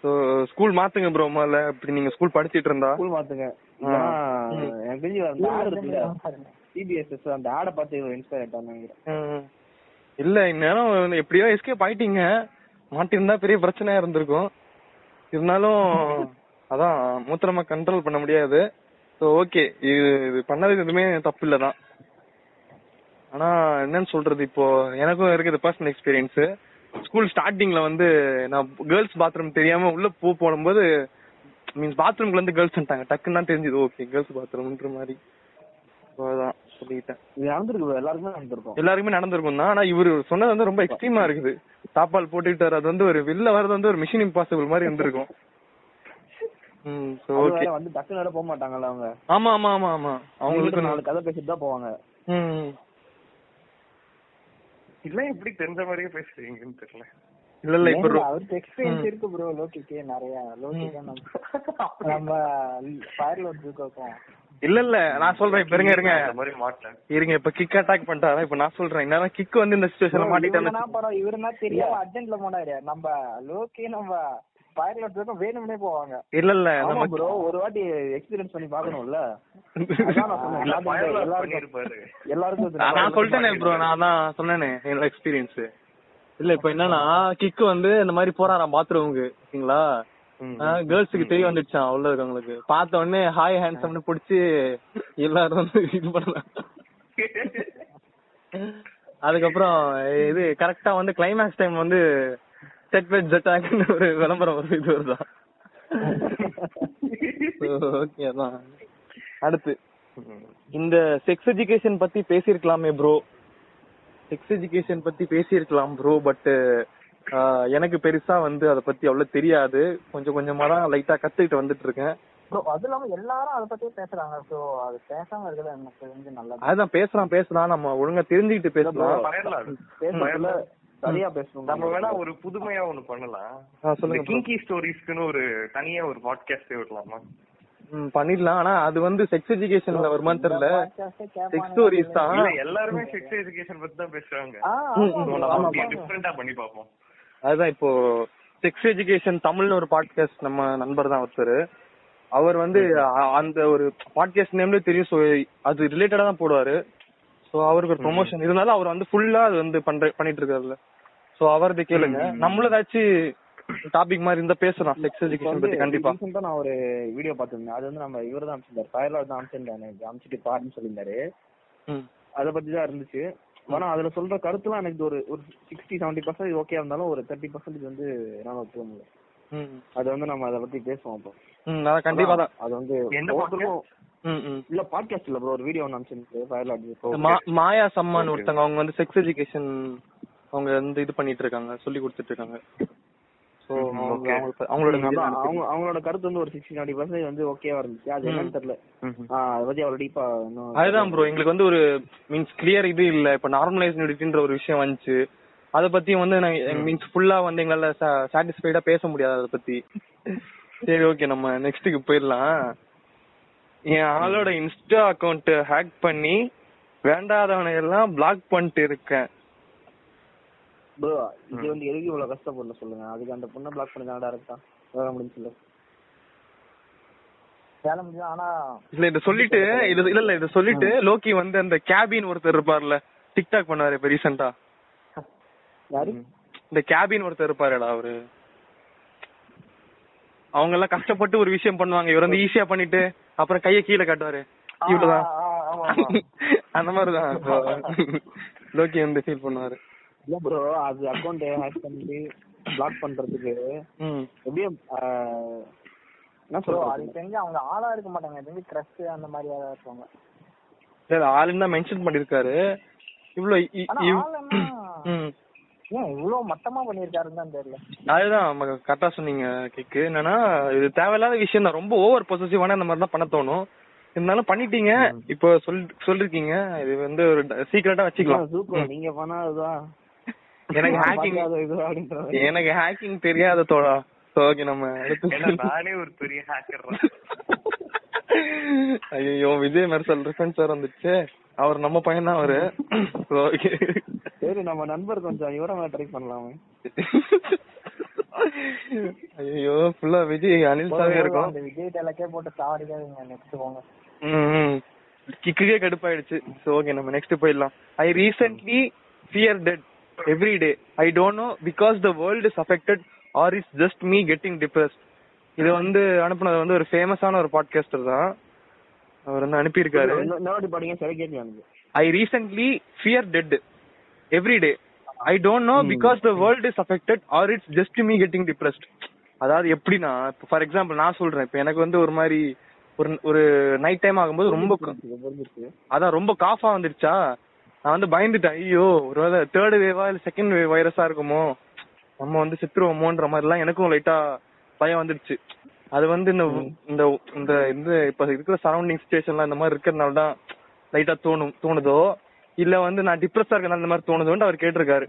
சோ ஸ்கூல் மாத்துங்க ப்ரோ, முதல்ல இப்படி நீங்க ஸ்கூல் படிச்சிட்டு இருந்தா ஸ்கூல் மாத்துங்க. எனக்கு தெரிஞ்சு சிபிஎஸ்எஸ் அந்த ஆடை பார்த்து இன்ஸ்பயர் ஆயிட்டான்னு நினைக்கிறேன். இல்ல இந்நேரம் எப்படியோ எஸ்கேப் ஆயிட்டீங்க, மாட்டிருந்தா பெரிய பிரச்சனையா இருந்திருக்கும். இருந்தாலும் அதான் மூத்திரமா கண்ட்ரோல் பண்ண முடியாது. ஸோ ஓகே, இது பண்ணது எதுவுமே தப்பு இல்லை தான். ஆனா என்னன்னு சொல்றது, இப்போ எனக்கும் இருக்குது பர்சனல் எக்ஸ்பீரியன்ஸ். ஸ்கூல் ஸ்டார்டிங்ல வந்து நான் கேர்ள்ஸ் பாத்ரூம் தெரியாம உள்ள போடும்போது மீன்ஸ் பாத்ரூம்ல இருந்து கேர்ள்ஸ்ட்டாங்க, டக்குன்னு தான் தெரிஞ்சது ஓகே கேர்ள்ஸ் பாத்ரூம்ன்ற மாதிரி. அதான் சொல்லிட்டேன், எல்லாருக்குமே நடந்திருக்கும் தான். ஆனா இவரு சொன்னது வந்து ரொம்ப எக்ஸ்ட்ரீமா இருக்குது. தாப்பால் போட்டுக்கிட்டாரு, அது வந்து ஒரு வெளில வர்றது வந்து ஒரு மிஷன் இம்பாசிபிள் மாதிரி இருந்திருக்கும். ஆமா ஆமா ஆமா ஆமா, அவங்களுக்கு நாலு கதை பேசிட்டு தான் போவாங்க. இல்ல எப்படி தெரிஞ்ச மாதிரியே பேசுறீங்கன்னு தெரியல. இல்ல இல்ல இப்ப அவருக்கு எக்ஸ்பீரியன்ஸ் இருக்கு ப்ரோ. லோக்கிக்கே நிறைய லோக்கிக்கே நம்ம ஃபயர்லோட் ஜூகோ. இல்ல இல்ல நான் சொல்றேன், இப்ப இருங்க இப்ப கிக் அட்டாக் பண்ணிட்டாங்க. இப்ப நான் சொல்றேன் என்னன்னா, கிக் வந்து இந்த சிச்சுவேஷன்ல மாட்டிட்டானே இவருனா தெரியாம அர்ஜென்ட்ல போனாரு. நம்ம லோக்கி நம்ம ஃபயர்லோட் ஜூகோ வேணும்னே போவாங்க. இல்ல இல்ல நம்ம ப்ரோ ஒரு வாட்டி எக்ஸ்பீரியன்ஸ் பண்ணி பார்க்கணும்ல. எல்லாரும் நான் சொல்லிட்டேனே ப்ரோ, நான் தான் சொன்னேனே என்னோட எக்ஸ்பீரியன்ஸ். இல்ல இப்ப என்னன்னா கிக் வந்து இந்த மாதிரி போறாராம் பாத்ரூமுக்கு, ஓகேங்களா. கேர்ள்ஸுக்கு தெரிய வந்துடுச்சான், உள்ள இருக்கவங்களுக்கு. பார்த்த உடனே ஹாய் ஹேண்ட்ஸம்னு பிடிச்சி எல்லாரும் வந்து இது பண்ணலாம். அதுக்கப்புறம் இது கரெக்டா வந்து கிளைமேக்ஸ் டைம் வந்து செட் வெட் ஜெட் ஆக்னு ஒரு விளம்பரம் வரும். இது வருதான் ஓகே தான். அடுத்து இந்த செக்ஸ் எஜுகேஷன் பத்தி பேசியிருக்கலாமே ப்ரோ, செக்ஸ் எஜுகேஷன் பத்தி பேசியிருக்கலாம் ப்ரோ. பட் எனக்கு பெருசா வந்து அதை பத்தி அவ்வளவு தெரியாது, கொஞ்சம் கொஞ்சமா தான் லைட்டா கத்துக்கிட்டு வந்துட்டு இருக்கேன். அதுதான் பேசலாம் நம்ம ஒழுங்கா தெரிஞ்சுக்கிட்டு பேசலாம். சரியா பேசணும். நம்ம வேணா ஒரு புதுமையா ஒண்ணு பண்ணலாம், சொல்லுங்க. கிங்கி ஸ்டோரிஸ்க்குன்னு ஒரு தனியா ஒரு பாட்காஸ்டே விடலாமா? பண்ணிடலாம். ஆனா அது வந்து செக்ஸ் எஜுகேஷன்ல வருமா தெரியல. செக்ஸ் ஸ்டோரிஸ் தான், எல்லாரும் செக்ஸ் எஜுகேஷன் பத்தி தான் பேசுறாங்க. நம்ம டிஃபரண்டா பண்ணி பாப்போம். அதுதான் இப்போ செக்ஸ் எஜுகேஷன் தமிழ்னு ஒரு பாட்காஸ்ட் நம்ம நண்பர் தான் ஒருத்தர், அவர் வந்து அந்த ஒரு பாட்காஸ்ட் நேம்லயே தெரியும். ஸோ அது ரிலேட்டடா தான் போடுவாரு. ஸோ அவருக்கு ஒரு ப்ரொமோஷன் இருந்தாலும் அவர் வந்து ஃபுல்லா அது வந்து பண்ணிட்டு இருக்காருல்ல. ஸோ அவரது கேளுங்க, நம்மளும் ஏதாச்சும் டாபிக் மாதிரி இருந்தா பேசலாம் செக்ஸ் எஜுகேஷன் பத்தி. கண்டிப்பா நான் ஒரு வீடியோ பாத்துருந்தேன், அது வந்து நம்ம இவரு தான் அனுப்பிச்சிருந்தாரு, ஃபயர்லோட் தான் அனுப்பிச்சிருந்தாரு, அனுப்பிச்சிட்டு பாருன்னு சொல்லியிருந்தாரு. அதை பத்தி தான் இருந்துச்சு. ஆனா அதுல சொல்ற கருத்துலாம் எனக்கு ஒரு 60-70% ஓகே இருந்தாலும் ஒரு 30% வந்து என்னால ஒத்துக்க முடியல. அது வந்து நம்ம அதை பத்தி பேசுவோம் அப்போ. கண்டிப்பா தான் அது வந்து இல்ல பாட்காஸ்ட் இல்ல ப்ரோ, ஒரு வீடியோ ஒன்று அனுப்பிச்சிருந்தாரு ஃபயர்லோட் ஜூகோ. மாயா சம்மான் ஒருத்தங்க, அவங்க வந்து செக்ஸ் எஜுகேஷன் அவங்க வந்து இது பண்ணிட்டு இருக்காங்க, சொல்லி கொடுத்துட்டு இருக்காங்க. அவங்களோட கருத்து வந்து ஒரு 60-70% வந்து ஓகேவா இருந்துச்சு. அது என்னன்னு தெரியல, அதை பத்தி அவ்வளவு டீப்பா. அதுதான் ப்ரோ எங்களுக்கு வந்து ஒரு மீன்ஸ் கிளியர் இது இல்ல. இப்ப நார்மலைஸ் நியூடிட்டின்ற ஒரு விஷயம் வந்துச்சு, அதை பத்தியும் வந்து மீன்ஸ் ஃபுல்லா வந்து எங்களால சாட்டிஸ்ஃபைடா பேச முடியாது அதை பத்தி. சரி ஓகே நம்ம நெக்ஸ்ட்டுக்கு போயிடலாம். என் ஆளோட இன்ஸ்டா அக்கௌண்ட் ஹேக் பண்ணி வேண்டாதவனை எல்லாம் பிளாக் பண்ணிட்டு இருக்கேன். ப்ரோ இது வந்து எதுக்கு இவ்வளவு கஷ்டப்படல சொல்லுங்க. அதுக்கு அந்த பொண்ணை பிளாக் பண்ணி தான் டேரக்டா வேற முடிஞ்சல வேற முடிஞ்சா. ஆனா இல்ல இத சொல்லிட்டு லோக்கி வந்து அந்த கேபின் ஒருத்தர் இருப்பார்ல, டிக்டாக் பண்ணுவாரு இப்ப ரீசன்ட்டா. யாரு இந்த கேபின் ஒருத்தர் இருப்பாருடா அவரு, அவங்க எல்லாம் கஷ்டப்பட்டு ஒரு விஷயம் பண்ணுவாங்க, இவர் வந்து ஈஸியா பண்ணிட்டு அப்புறம் கையை கீழே காட்டுவாரு. இவ்வளவுதான் அந்த மாதிரிதான் லோக்கி வந்து ஃபீல் பண்ணுவாரு. இல்ல ப்ரோ அது அக்கௌண்ட் ஹேக் பண்ணி பிளாக் பண்றதுக்கு எப்படியும் என்ன சொல்றோம், அது தெரிஞ்சு அவங்க ஆளா இருக்க மாட்டாங்க, தெரிஞ்சு கிரஷ் அந்த மாதிரி யாரா இருப்பாங்க. இல்ல ஆளுன்னு தான் மென்ஷன் பண்ணிருக்காரு. இவ்வளவு ஏன் இவ்வளவு மட்டமா பண்ணிருக்காருன்னு தான் தெரியல. அதுதான் கரெக்டா சொன்னீங்க கேக்கு. என்னன்னா இது தேவையில்லாத விஷயம் தான், ரொம்ப ஓவர் பொசசிவான அந்த மாதிரி தான் பண்ண தோணும். இருந்தாலும் பண்ணிட்டீங்க, இப்போ சொல்லிருக்கீங்க, இது வந்து ஒரு சீக்ரெட்டா வச்சுக்கலாம். நீங்க பண்ணாதான் எனக்கு ஹேக்கிங் தெரியாத தோடா. ஓகே நம்ம நானே ஒரு பெரிய ஹேக்கர். ஐயோ விஜய் மெர்சல் ரிஃபன் சார் வந்துச்சு, அவர் நம்ம பையன் தான் அவரு. ஓகே சரி நம்ம நண்பர் கொஞ்சம் இவரமா ட்ரை பண்ணலாமே. ஐயோ ஃபுல்லா விஜய் அனில் சாவே இருக்கும். அந்த விஜய் டலக்கே போட்டு சாவடிக்காதீங்க. நெக்ஸ்ட் போங்க. கிக்கே கடுப்பாயிடுச்சு. சோ ஓகே நம்ம நெக்ஸ்ட் போயிடலாம். I recently fear death every day. I don't know because the world is affected or it's just me getting depressed. இது வந்து அனுப்புனது வந்து ஒரு ஃபேமஸான ஒரு பாட்காஸ்டர் தான். அவர் வந்து அனுப்பியிருக்காரு. I recently fear dead every day. I don't know because the world is affected or it's just me getting depressed. அதாவது எப்படின்னா, ஃபார் எக்ஸாம்பிள் நான் சொல்றேன், இப்போ எனக்கு வந்து ஒரு மாதிரி ஒரு நைட் டைம் ஆகும்போது ரொம்ப அதான் ரொம்ப காஃபா வந்துருச்சா, நான் வந்து பயந்துட்டேன், ஐயோ ஒருவேளை தேர்ட் வேவா இல்லை செகண்ட் வேவ் வைரஸா இருக்குமோ, நம்ம வந்து செத்துருவோமோன்ற மாதிரிலாம் எனக்கும் லைட்டா பயம் வந்துடுச்சு. அது வந்து இந்த இந்த இப்போ இருக்கிற சரௌண்டிங் சுச்சுவேஷன்லாம் இந்த மாதிரி இருக்கிறதுனால தான் லைட்டா தோணுதோ இல்லை வந்து நான் டிப்ரெஸ்ஸா இருக்கனால இந்த மாதிரி தோணுதோன்ட்டு அவர் கேட்டிருக்காரு.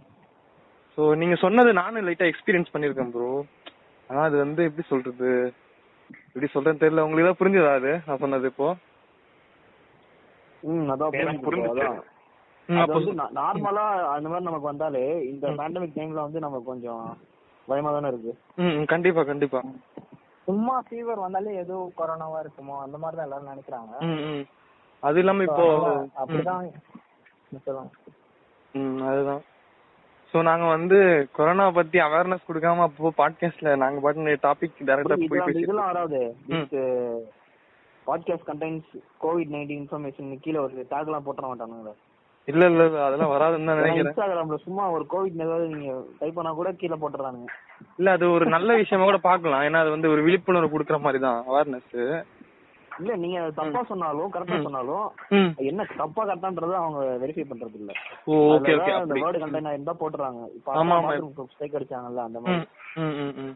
ஸோ நீங்க சொன்னது நானும் லைட்டா எக்ஸ்பீரியன்ஸ் பண்ணியிருக்கேன் ப்ரோ. ஆனா அது வந்து எப்படி சொல்றேன்னு தெரியல. உங்களுக்கு ஏதாவது புரிஞ்சதா அது நான் சொன்னது? இப்போ நார்மலா அந்த மாதிரி நமக்கு வந்தாலே இந்த பேண்டமிக் டைம்ல வந்து நம்ம கொஞ்சம் பயமா தானே இருக்கு. கண்டிப்பா கண்டிப்பா. சும்மா ஃபீவர் வந்தாலே ஏதோ கொரோனாவா இருக்குமோ அந்த மாதிரி தான் எல்லாரும் நினைக்கிறாங்க. அது இல்லாம இப்போ அப்படிதான் அதுதான். ஸோ நாங்கள் வந்து கொரோனா பற்றி அவேர்னஸ் கொடுக்காம அப்போ பாட்காஸ்ட்ல நாங்கள் பாட்டு டாபிக் டேரக்டாக போய் பேசிக்கலாம். வராது பாட்காஸ்ட் கண்டெயின்ஸ் கோவிட்-19 இன்ஃபர்மேஷன் கீழே ஒரு டாக்லாம் போட்டுற மாட்டானுங்களா? இல்லை அதெல்லாம் வராதுன்னு தான் நினைக்கிறேன். இன்ஸ்டாகிராமில் சும்மா ஒரு கோவிட் ஏதாவது நீங்கள் டைப் பண்ணால் கூட கீழே போட்டுறானுங்க. இல்லை, அது ஒரு நல்ல விஷயமா கூட பார்க்கலாம். ஏன்னா அது வந்து ஒரு விழிப்புணர்வு கொடுக்குற மாதிரி தான் அவேர்னஸ். இல்ல நீங்க தப்பா சொன்னாலும் கரெக்டா சொன்னாலும் என்ன தப்பா கரெக்டான்றது அவங்க வெரிஃபை பண்றது இல்ல. Okay okay. அந்த வேர்ட் கண்டெய்னர் இருந்தா போடுறாங்க. இப்ப ஆமா ஸ்ட்ரைக் அடிச்சாங்கல அந்த மாதிரி.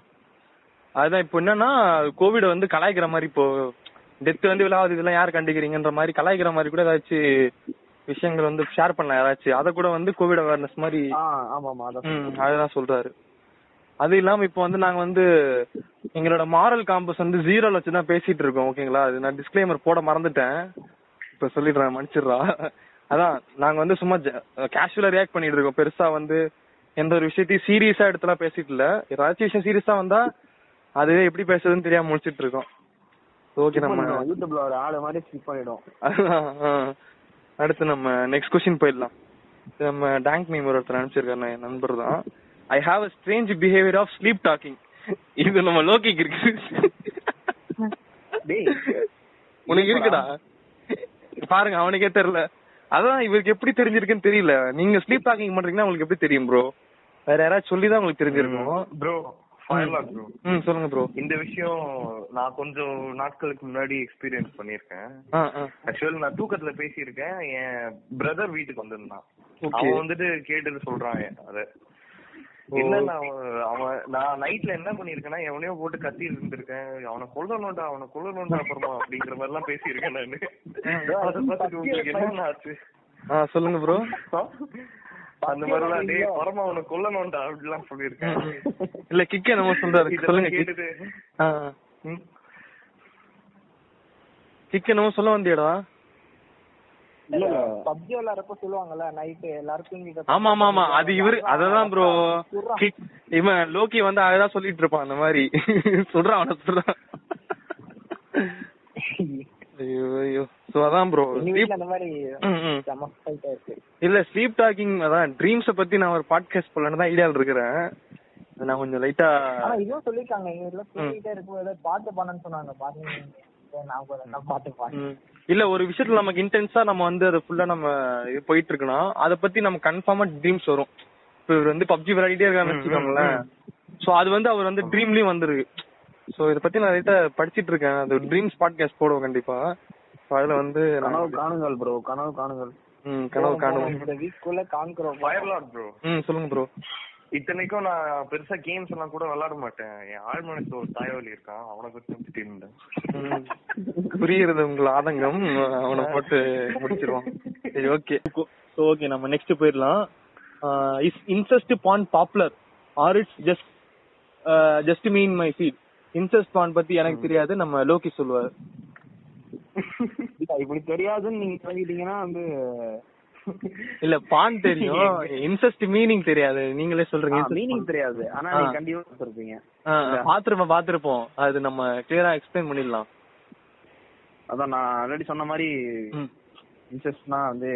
அதான் இப்போ என்னன்னா கோவிட் வந்து கலாய்க்கிற மாதிரி, இப்போ டெத் வந்து விழாவது இதெல்லாம் யார் கண்டுக்கிறீங்கன்ற மாதிரி கலாய்க்கிற மாதிரி கூட ஏதாச்சும் விஷயங்கள் வந்து ஷேர் பண்ணலாம் யாராச்சும். அதை கூட வந்து கோவிட் அவேர்னஸ் மாதிரி. ஆமாமா அதான் சொல்றாரு. அது இல்லாம இப்போ வந்து நாங்க வந்து எங்களோட மாரல் காம்பஸ் வந்து 0 வச்சுதான் பேசிட்டு இருக்கோம். ஓகேங்களா, அது நான் டிஸ்க்ளைமர் போட மறந்துட்டேன், இப்ப சொல்லிடுறேன், மன்னிச்சிடுறா. அதான் நாங்க வந்து சும்மா கேஷுவலா ரியாக்ட் பண்ணிட்டு இருக்கோம். பெருசா வந்து எந்த ஒரு விஷயத்தையும் சீரியஸா எடுத்துலாம் பேசிட்டு இல்ல. ஏதாச்சும் விஷயம் சீரியஸா வந்தா அதுவே எப்படி பேசுறதுன்னு தெரியாம முடிச்சிட்டு இருக்கோம். ஓகே, நம்ம யூடியூப்ல ஒரு ஆளு மாதிரி ஸ்கிப் பண்ணிடும். அடுத்து நம்ம நெக்ஸ்ட் கொஸ்டின் போயிடலாம். நம்ம டேங்க் மீம் ஒருத்தர் அனுப்பிச்சிருக்காரு, நண்பர் தான். I have a strange behavior of sleep talking. இது நம்ம லோகிக்கு இருக்கு. டேய் உனக்கு இருக்குடா? பாருங்க அவனுக்கே தெரியல. அதான் இவருக்கு எப்படி தெரிஞ்சிருக்குன்னு தெரியல. நீங்க ஸ்லீப் டாக்கிங் பண்றீங்கன்னா உங்களுக்கு எப்படி தெரியும் ப்ரோ? வேற யாராவது சொல்லி தான் உங்களுக்கு தெரிஞ்சிருக்கும் ப்ரோ. ஃபைனலாக ப்ரோ சொல்லுங்க ப்ரோ. இந்த விஷயம் நான் கொஞ்சம் நாட்களுக்கு முன்னாடி எக்ஸ்பீரியன்ஸ் பண்ணியிருக்கேன். ஆக்சுவலி நான் தூக்கத்துல பேசியிருக்கேன். என் பிரதர் வீட்டுக்கு வந்திருந்தான். அவன் வந்துட்டு கேட்டுட்டு சொல்றான் அதை. இல்ல நான் நைட்ல என்ன பண்ணிருக்கேன்னா எவனையோ போட்டு கத்தி இருந்திருக்கேன், அவனை கொல்லணும்டா அவனை கொல்லணும்டா அப்புறமா அப்படிங்கிற மாதிரி எல்லாம் பேசியிருக்கேன் நானு. சொல்லுங்க ப்ரோ. அந்த மாதிரி பரமா அவனை கொல்லணும்டா அப்படிலாம் சொல்லியிருக்கேன். இல்ல கிக்க நம்ம சொல்றாரு சொல்லுங்க. கேட்டுட்டு கிக்க நம்ம சொல்ல வந்தியடா PUBG விளையாடுறப்ப சொல்லுவாங்கல்ல நைட் எல்லாருக்கும். ஆமா ஆமா ஆமா அது இவரு அதான் ப்ரோ. இவன் லோகி வந்து அதான் சொல்லிட்டு இருப்பான் அந்த மாதிரி சொல்றான் அவனை சொல்றான். ஐயோ ஐயோ. சோ அதான் ப்ரோ அந்த மாதிரி இல்ல ஸ்லீப் டாக்கிங். அதான் ட்ரீம்ஸ பத்தி நான் ஒரு பாட்காஸ்ட் பண்ணலான்னு தான் ஐடியால இருக்கிறேன். நான் கொஞ்சம் லைட்டா இதுவும் சொல்லிருக்காங்க இருக்கும்போது பாட்டு பண்ணு சொன்னாங்க. பாருங்க இல்ல ஒரு விஷயத்துல நமக்கு இன்டென்ஸா நம்ம வந்து அது ஃபுல்லா நம்ம போயிட்டு இருக்கணும், அதை பத்தி நம்ம கன்ஃபார்மா ட்ரீம்ஸ் வரும். இப்போ இவர் வந்து PUBG விளையாடிட்டே இருக்கான்னு வச்சுக்கோங்கள. சோ அது வந்து அவர் வந்து ட்ரீம்லயும் வந்துருக்கு. சோ இதை பத்தி நான் ரைட்டா படிச்சிட்டு இருக்கேன். அது ட்ரீம்ஸ் பாட்காஸ்ட் போடுவோம் கண்டிப்பா. அதுல வந்து கனவு காணுங்கள் ப்ரோ, கனவு காணுங்கள். கனவு காணுங்கள். Firelord bro. சொல்லுங்க ப்ரோ. இத்தனைக்கும் நான் பெருசா கேம்ஸ் எல்லாம் கூட விளையாட மாட்டேன். என் ஆள் மனசு ஒரு தாயவலி இருக்கான், அவனை குறித்து புரியுறது உங்களை ஆதங்கம், அவனை போட்டு முடிச்சிருவான். சரி ஓகே. ஸோ ஓகே நம்ம நெக்ஸ்ட் போயிடலாம். Is incest porn popular or it's just mean my feel? Incest porn பத்தி எனக்கு தெரியாது, நம்ம லோகி சொல்லுவார். இப்படி தெரியாதுன்னு நீங்க சொல்லிட்டீங்கன்னா வந்து இல்ல பான் தெரியும், இன்செஸ்ட் மீனிங் தெரியாது. நீங்களே சொல்றீங்க மீனிங் தெரியாது. ஆனா நீங்க கண்டிப்பா சொல்றீங்க. பாத்துருப்போம். அது நம்ம கிளியரா எக்ஸ்பிளைன் பண்ணிடலாம். அதான் நான் ஆல்ரெடி சொன்ன மாதிரி இன்செஸ்ட்னா வந்து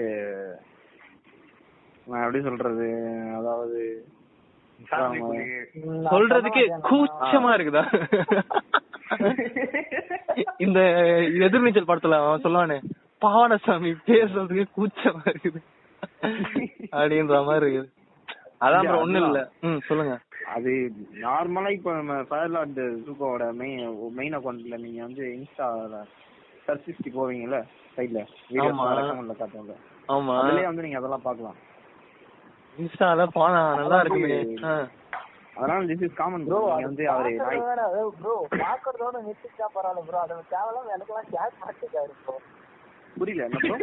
நான் எப்படி சொல்றது, அதாவது சொல்றதுக்கே கூச்சமா இருக்குதா இந்த எதிர்நீச்சல் படத்துல அவன் சொல்லுவானு, பாவனசாமி பேசுறதுக்கு கூச்சமா இருக்குது அப்படின்ற மாதிரி இருக்குது. அதான் ஒண்ணும் இல்ல. சொல்லுங்க. அது நார்மலா இப்ப நம்ம ஃபயர்லார்ட் ஜூகோவோட மெயின் அக்கௌண்ட்ல நீங்க வந்து இன்ஸ்டா சர்ச் ஹிஸ்டரி போவீங்கல்ல, சைட்ல வீடியோஸ் ரெக்கமெண்ட்ல காட்டுவாங்க. ஆமா, அதுலயே வந்து நீங்க அதெல்லாம் பார்க்கலாம். இன்ஸ்டால பானா நல்லா இருக்குமே. அதனால திஸ் இஸ் காமன் bro. நீங்க வந்து அவரே bro பாக்கறதோட நிச்சயா பரவாயில்லை bro. அத கேவலமா எனக்குலாம் ஷேர் பண்ணிட்டா இருக்கு. புரியல என்ன bro?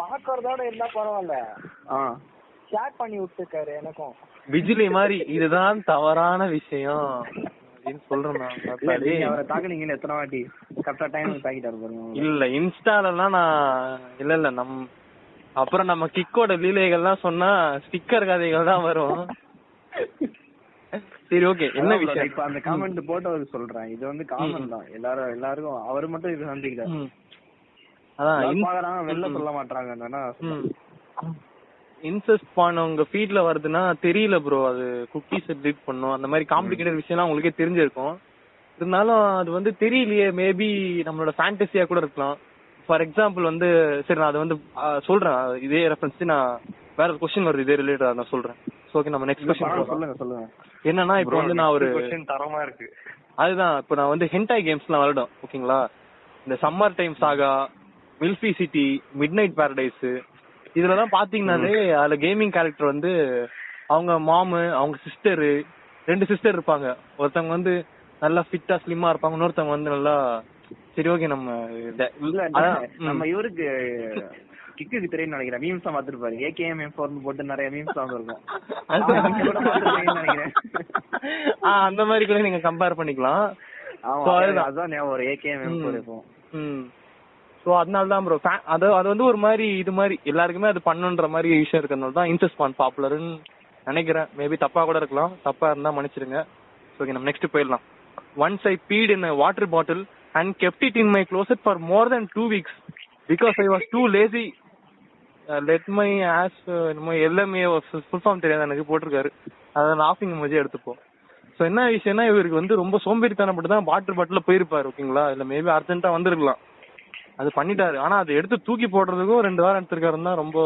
பாக்கறதோட என்ன பரவாயில்லை, ஷேர் பண்ணி விட்டுக்காரு எனக்கும் விஜிலி மாதிரி. இதுதான் தவறான விஷயம் அப்படின்னு சொல்றேன். எத்தனை வாட்டி கரெக்டா டைம் தாக்கிட்டாரு பாருங்க. இல்ல இன்ஸ்டாலாம் நான் இல்ல இல்ல நம் அப்புறம் நம்ம கிக்கோட லீலைகள்லாம் சொன்னா ஸ்டிக்கர் கதைகள் தான் வரும். சரி ஓகே, என்ன விஷயம்? இப்ப அந்த காமெண்ட் போட்டவர் சொல்றேன், இது வந்து காமன் தான் எல்லாருக்கும். அவர் மட்டும் இது சந்திக்கிறார், அதான் வெளில சொல்ல மாட்டாங்கன்னா. இன்செஸ்ட் பண்ணவங்க ஃபீட்ல வருதுன்னா தெரியல ப்ரோ. அது குக்கீஸ் ட்ரீட் பண்ணும் அந்த மாதிரி காம்ப்ளிகேட்டட் விஷயம்லாம் உங்களுக்கே தெரிஞ்சிருக்கும். இருந்தாலும் அது வந்து தெரியலையே, மேபி நம்மளோட ஃபேண்டசியா கூட இருக்கலாம். ஃபார் எக்ஸாம்பிள் வந்து சரி நான் அதை வந்து சொல்றேன், இதே ரெஃபரன்ஸ் நான் வேற ஒரு கொஸ்டின் வருது இதே ரிலேட்டடா நான் சொல்றேன். ஓகே நம்ம நெக்ஸ்ட் கொஸ்டின் சொல்லுங்க. என்னன்னா இப்போ வந்து நான் ஒரு கொஸ்டின் தரமா இருக்கு, அதுதான். இப்போ நான் வந்து ஹென்டாய் கேம்ஸ்லாம் விளையாடும் ஓகேங்களா. இந்த சம்மர் டைம் சாகா, மில்ஃபி சிட்டி, மிட் நைட் பேரடைஸ், இதுலதான் பாத்தீங்கன்னாலே அதுல கேமிங் கேரக்டர் வந்து அவங்க மாமு, அவங்க சிஸ்டரு, ரெண்டு சிஸ்டர் இருப்பாங்க. ஒருத்தவங்க வந்து நல்லா ஃபிட்டா ஸ்லிம்மா இருப்பாங்க, இன்னொருத்தவங்க வந்து நல்லா சரி ஓகே நம்ம நம்ம இவருக்கு கிக்கு தெரியும் நினைக்கிறேன். மீம்ஸ் தான் பாத்துருப்பாரு, AKM M4 போட்டு நிறைய மீம்ஸ் தான் இருக்கும் நினைக்கிறேன். அந்த மாதிரி கூட நீங்க கம்பேர் பண்ணிக்கலாம். அதுதான் ஒரு AKM M4 இருக்கும். ஸோ அதனால தான் ப்ரோ அது அது வந்து ஒரு மாதிரி இது மாதிரி எல்லாருக்குமே அது பண்ணுன்ற மாதிரி விஷயம் இருக்கிறதுனால தான் இன்செஸ்ட் பான் பாப்புலர்னு நினைக்கிறேன். மேபி தப்பாக கூட இருக்கலாம், தப்பாக இருந்தால் மன்னிச்சிடுங்க. ஓகே நம்ம நெக்ஸ்ட் போயிடலாம். Once I peed in a water bottle and kept it in my closet for more then 2 weeks because I was too lazy let my ass எல்லாமே ஃபுல் ஃபார்ம் தெரியாது எனக்கு போட்டிருக்காரு. அதை லாஃபிங் மோஜி எடுத்துப்போம். ஸோ என்ன விஷயம்னா இவருக்கு வந்து ரொம்ப சோம்பேறித்தனப்பட்டு தான் வாட்டர் பாட்டில் போயிருப்பார் ஓகேங்களா. இல்லை மேபி அர்ஜென்ட்டாக வந்துருக்கலாம், அது பண்ணிட்டாரு. ஆனா அதை எடுத்து தூக்கி போடுறதுக்கும் 2 வாரம் எடுத்திருக்காருன்னா ரொம்ப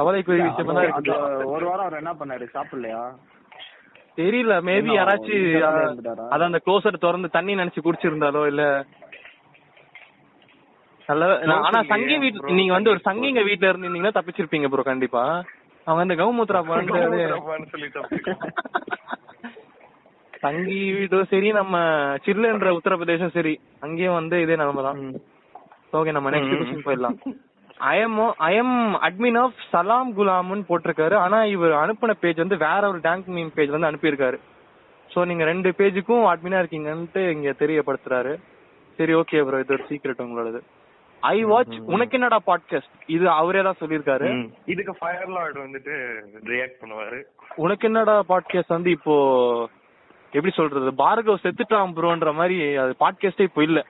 கவலைக்குரிய விஷயமா தான் இருக்கு. ஒரு வாரம் அவர் என்ன பண்ணாரு, சாப்பிடலையா தெரியல. மேபி யாராச்சும் அதை அந்த க்ளோசர் திறந்து தண்ணி நினைச்சு குடிச்சிருந்தாலோ இல்ல நல்ல. ஆனா சங்கி வீட்டு நீங்க வந்து ஒரு சங்கிங்க வீட்டுல இருந்தீங்கன்னா தப்பிச்சிருப்பீங்க ப்ரோ கண்டிப்பா. அவங்க அந்த கௌமூத்ரா சங்கி வீடும் சரி, நம்ம சில்லுன்ற உத்தரப்பிரதேசம் சரி, அங்கேயும் வந்து இதே நிலைமைதான். Okay, நம்ம நெக்ஸ்ட் क्वेश्चन போயிடலாம். I am admin of salam gulamன்னு போட்டுருக்காரு. ஆனா இவர் அனுப்பின பேஜ் வந்து வேற ஒரு டேங்க் மீம் பேஜ்ல இருந்து அனுப்பியிருக்காரு. ஸோ நீங்க 2 பேஜுக்கும் அட்மினா இருக்கீங்கன்ட்டு இங்க தெரியப்படுத்துறாரு. சரி ஓகே ப்ரோ, இது ஒரு சீக்ரெட் உங்களோடது. ஐ வாட்ச் உனக்கு என்னடா பாட்காஸ்ட், இது அவரே தான் சொல்லியிருக்காரு. இதுக்கு ஃபயர்லார்ட் வந்துட்டு ரியாக்ட் பண்ணுவாரு. உனக்கு என்னடா பாட்காஸ்ட் வந்து இப்போ எப்படி சொல்றது, பார்கவ் செத்துட்டான் ப்ரோன்ற மாதிரி அது பாட்காஸ்டே இப்போ இல்லை.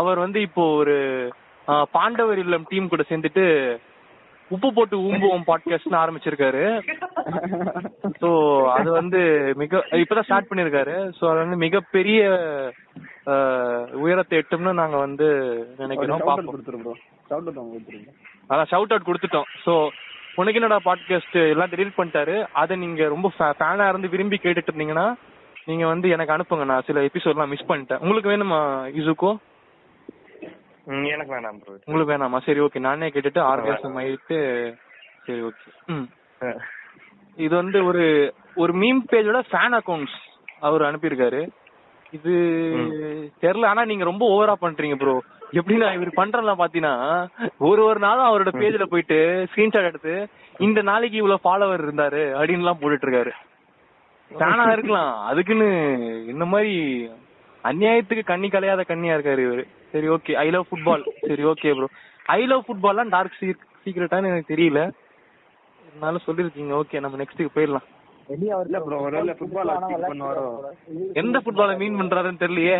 அவர் வந்து இப்போ ஒரு பாண்டவர் இல்லம் டீம் கூட சேர்ந்துட்டு உப்பு போட்டு ஊம்புவோம் பாட்காஸ்ட்னு ஆரம்பிச்சிருக்காரு. ஸோ அது வந்து மிக இப்பதான் ஸ்டார்ட் பண்ணியிருக்காரு. ஸோ அது வந்து மிகப்பெரிய உயரத்தை எட்டும்னு நாங்கள் வந்து நினைக்கிறோம். அதான் ஷவுட் அவுட் கொடுத்துட்டோம். ஸோ உனக்கு என்னடா பாட்காஸ்ட் எல்லாம் டெலீட் பண்ணிட்டாரு. அதை நீங்க ரொம்ப ஃபேனா இருந்து விரும்பி கேட்டுட்டு இருந்தீங்கன்னா நீங்க வந்து எனக்கு அனுப்புங்க. நான் சில எபிசோட்லாம் மிஸ் பண்ணிட்டேன். உங்களுக்கு வேணுமா இசுக்கோ? எனக்கு வேணாம் ப்ரோ. உங்களுக்கு வேணாமா? சரி ஓகே, நானே கேட்டுட்டு ஆர்கனைசம் ஆயிட்டு. சரி ஓகே, இது வந்து ஒரு ஒரு மீம் பேஜோட ஃபேன் அக்கௌண்ட்ஸ் அவர் அனுப்பியிருக்காரு. இது தெரியல, ஆனா நீங்க ரொம்ப ஓவரா பண்றீங்க ப்ரோ. எப்படின்னா இவர் பண்றதெல்லாம் பாத்தீங்கன்னா ஒரு நாளும் அவரோட பேஜ்ல போயிட்டு ஸ்கிரீன்ஷாட் எடுத்து இந்த நாளைக்கு இவ்வளவு ஃபாலோவர் இருந்தாரு அப்படின்னு எல்லாம் போட்டுட்டு இருக்காரு. ஃபேனா இருக்கலாம், அதுக்குன்னு இந்த மாதிரி அநியாயத்துக்கு கண்ணி கலையாத கண்ணியா இருக்காரு இவரு. சரி ஓகே, ஐ லவ் ஃபுட்பால். சரி ஓகே ப்ரோ, ஐ லவ் ஃபுட்பால்லாம் டார்க் சீக்ரெட்டானு எனக்கு தெரியல, இருந்தாலும் சொல்லிருக்கீங்க. ஓகே நம்ம நெக்ஸ்ட்டுக்கு போயிடலாம். எந்த ஃபுட்பாலை மீன் பண்றாருன்னு தெரியலையே.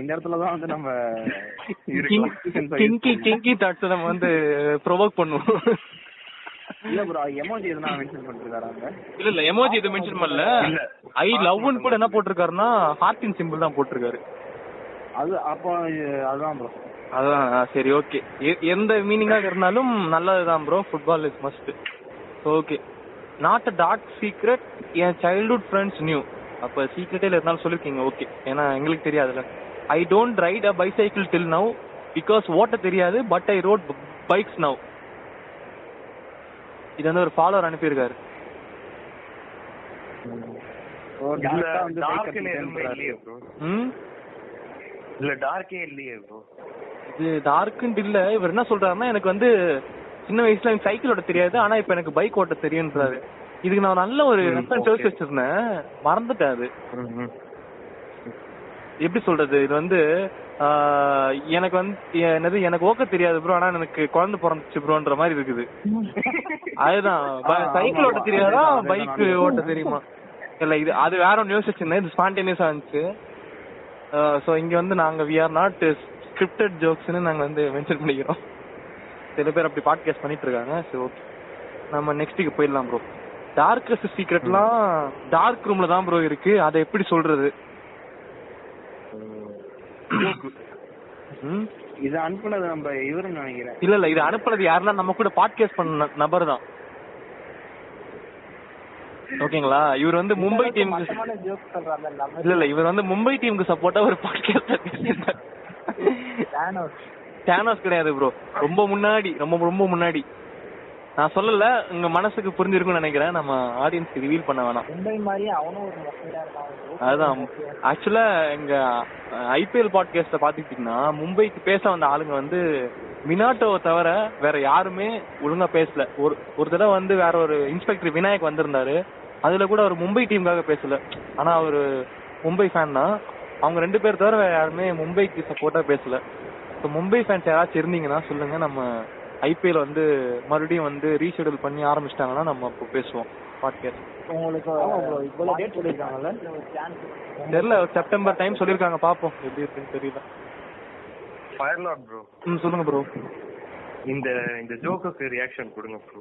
இந்த இடத்துலதான் வந்து நம்ம கிங்கி தாட்ஸ் நம்ம வந்து ப்ரொவோக் பண்ணுவோம். இல்ல bro எமோஜி எதுனா மென்ஷன் பண்ணிருக்காராங்க? இல்ல இல்ல எமோஜி எது மென்ஷன் பண்ணல. ஐ லவ்னு கூட என்ன போட்டுருக்காருன்னா ஹார்ட்டின் சிம்பிள் தான் போட்டுருக்காரு. அது அப்ப அதுதான் bro. அதான் சரி ஓகே, எந்த மீனிங்காக இருந்தாலும் நல்லதுதான் bro. Football is must. Okay, not a dark secret N childhood friends knew. அப்போ சீக்ரெட்டே இல்லை இருந்தாலும் சொல்லியிருக்கீங்க ஓகே, ஏன்னா எங்களுக்கு தெரியாதுல்ல. I don't ride a bicycle till now because ஓட்ட தெரியாது, but I rode bikes now. இது வந்து ஒரு ஃபாலோவர் அனுப்பியிருக்காரு. இல்ல டார்க்கே இல்லையே ப்ரோ. இது டார்க்குன்னு இல்லை, இவர் என்ன சொல்றாருன்னா எனக்கு வந்து சின்ன வயசுல எனக்கு சைக்கிள் ஓட்ட தெரியாது, ஆனா இப்ப எனக்கு பைக் ஓட்ட தெரியும்ன்றாரு. இதுக்கு நான் நல்ல ஒரு ரெஃபரன்ஸ் எடுத்து வச்சிருந்தேன், மறந்துட்டேன். அது எப்படி சொல்றது, இது வந்து எனக்கு வந்து என்னது எனக்கு ஓக்க தெரியாது ப்ரோ, ஆனா எனக்கு குழந்தை பிறந்துச்சு ப்ரோன்ற மாதிரி இருக்குது. அதுதான் சைக்கிள் ஓட்ட தெரியாதா பைக் ஓட்ட தெரியுமா இல்ல, இது அது வேற ஒன்று யோசிச்சுருந்தேன், இது ஸ்பான்டேனியஸா இருந்துச்சு. ஸோ இங்க வந்து நாங்க வி ஆர் நாட் ஸ்கிரிப்டட் ஜோக்ஸ்ன்னு நாங்கள் வந்து மென்ஷன் பண்ணிக்கிறோம். சில பேர் அப்படி பாட்காஸ்ட் பண்ணிட்டு இருக்காங்க. ஸோ ஓகே நம்ம நெக்ஸ்ட்டுக்கு போயிடலாம் ப்ரோ. டார்க்கஸ்ட் சீக்ரெட்லாம் டார்க் ரூம்ல தான் ப்ரோ இருக்கு, அதை எப்படி சொல்றது? இது அனுப்புனது நம்ம இவருன்னு நினைக்கிறேன். இல்ல இல்ல இது அனுப்புனது யாருன்னா நம்ம கூட பாட்காஸ்ட் பண்ண நபர் தான். ஓகேங்களா, இவர் வந்து மும்பை டீமுக்கு இல்ல இல்ல இவர் வந்து மும்பை டீமுக்கு சப்போர்ட்டா ஒரு பாட்காஸ்ட். தானோஸ் கிடையாது ப்ரோ, ரொம்ப முன்னாடி ரொம்ப ரொம்ப முன்னாடி. நான் சொல்லல, உங்க மனசுக்கு புரிஞ்சிருக்கும்னு நினைக்கிறேன். நம்ம ஆடியன்ஸ்க்கு ரிவீல் பண்ண வேணாம். அதுதான் ஆக்சுவலா எங்க ஐபிஎல் பாட்காஸ்ட பாத்துக்கிட்டீங்கன்னா மும்பைக்கு பேச வந்த ஆளுங்க வந்து மினாட்டோவை தவிர வேற யாருமே ஒழுங்கா பேசல. ஒரு தடவை வந்து வேற ஒரு இன்ஸ்பெக்டர் விநாயக் வந்திருந்தாரு, அதுல கூட அவர் மும்பை டீமுக்காக பேசல. ஆனா அவரு மும்பை ஃபேன் தான். அவங்க ரெண்டு பேர் தவிர வேற யாருமே மும்பைக்கு சப்போர்ட்டா பேசல. இப்போ மும்பை ஃபேன்ஸ் யாராச்சும் இருந்தீங்கன்னா சொல்லுங்க. நம்ம ஐபிஎல் வந்து மறுபடியும் வந்து ரீஷெடியூல் பண்ணி ஆரம்பிச்சிட்டாங்கன்னா நம்ம இப்போ பேசுவோம் பாட்காஸ்ட். உங்களுக்கு தெரியல, செப்டம்பர் டைம் சொல்லியிருக்காங்க, பார்ப்போம் எப்படி இருக்குன்னு தெரியல. ஃபயர்லார்ட் ப்ரோ சொல்லுங்க ப்ரோ, இந்த இந்த ஜோக்குக்கு ரியாக்ஷன் கொடுங்க ப்ரோ.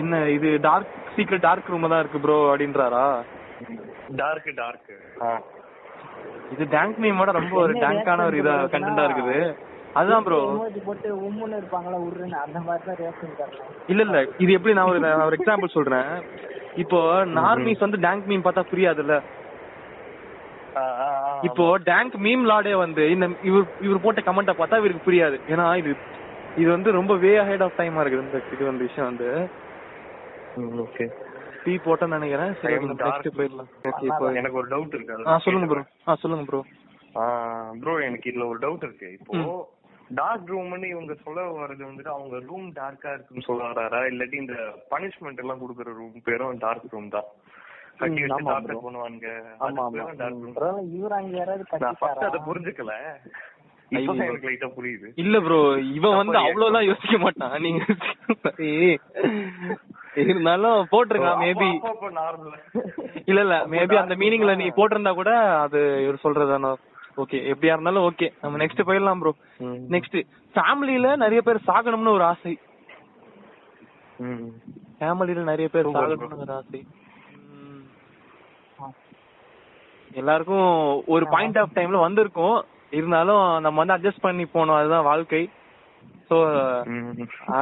என்ன இது டார்க் சீக்ரெட் டார்க் ரூம்ல தான் இருக்கு ப்ரோ அப்படின்றாரா? டார்க் டார்க் இது டேங்க் மீமோட ரொம்ப ஒரு டேங்கான ஒரு இதா கண்டெண்டா இருக்குது. அதுதான் ப்ரோ எமோஜி போட்டு உம்முன்னு இருப்பாங்களா உருன்னு அந்த மாதிரி தான் ரியாக்ஷன் தரணும். இல்ல இல்ல இது எப்படி, நான் ஒரு எக்ஸாம்பிள் சொல்றேன். இப்போ நார்மீஸ் வந்து டேங்க் மீம் பார்த்தா புரியாதுல்ல. இப்போ டேங்க் மீம் லாடே வந்து இந்த இவர் போட்ட கமெண்ட்டை பார்த்தா இவருக்கு புரியாது. ஏன்னா இது இது வந்து ரொம்ப வே ஹெட் ஆஃப் டைமா இருக்குது இந்த இது வந்து விஷயம் வந்து. ஓகே டீ போட்டேன்னு நினைக்கிறேன். சரி நெக்ஸ்ட் போயிடலாம். இப்போ எனக்கு ஒரு டவுட் இருக்கு. சொல்லுங்க ப்ரோ. சொல்லுங்க ப்ரோ. ப்ரோ எனக்கு இதுல ஒரு டவுட் இருக்கு. இப்போ டார்க் ரூம்னு இவங்க சொல்ல வர்றது வந்துட்டு அவங்க ரூம் டார்க்கா இருக்குன்னு சொல்ல வர்றாரா, இல்லாட்டி இந்த பனிஷ்மெண்ட் எல்லாம் கொடுக்குற ரூம் பேரும் டார்க் ரூம் தான்? இல்ல ப்ரோ இவன் வந்து அவ்வளவுதான் யோசிக்க மாட்டான். நீங்க இருந்தாலும் போட்டிருக்கான் மேபி. இல்ல இல்ல மேபி அந்த மீனிங்ல நீ போட்டிருந்தா கூட அது இவர் சொல்றதானோ. ஓகே எப்படியா இருந்தாலும் ஓகே நம்ம நெக்ஸ்ட் போயிடலாம் ப்ரோ. நெக்ஸ்ட் ஃபேமிலியில நிறைய பேர் சாகணும்னு ஒரு ஆசை. ஃபேமிலியில நிறைய பேர் சாகணும்னு ஒரு ஆசை. எல்லாருக்கும் ஒரு பாயிண்ட் ஆஃப் டைம்ல வந்திருக்கும், இருந்தாலும் நம்ம வந்து அட்ஜஸ்ட் பண்ணி போனோம், அதுதான் வாழ்க்கை. சோ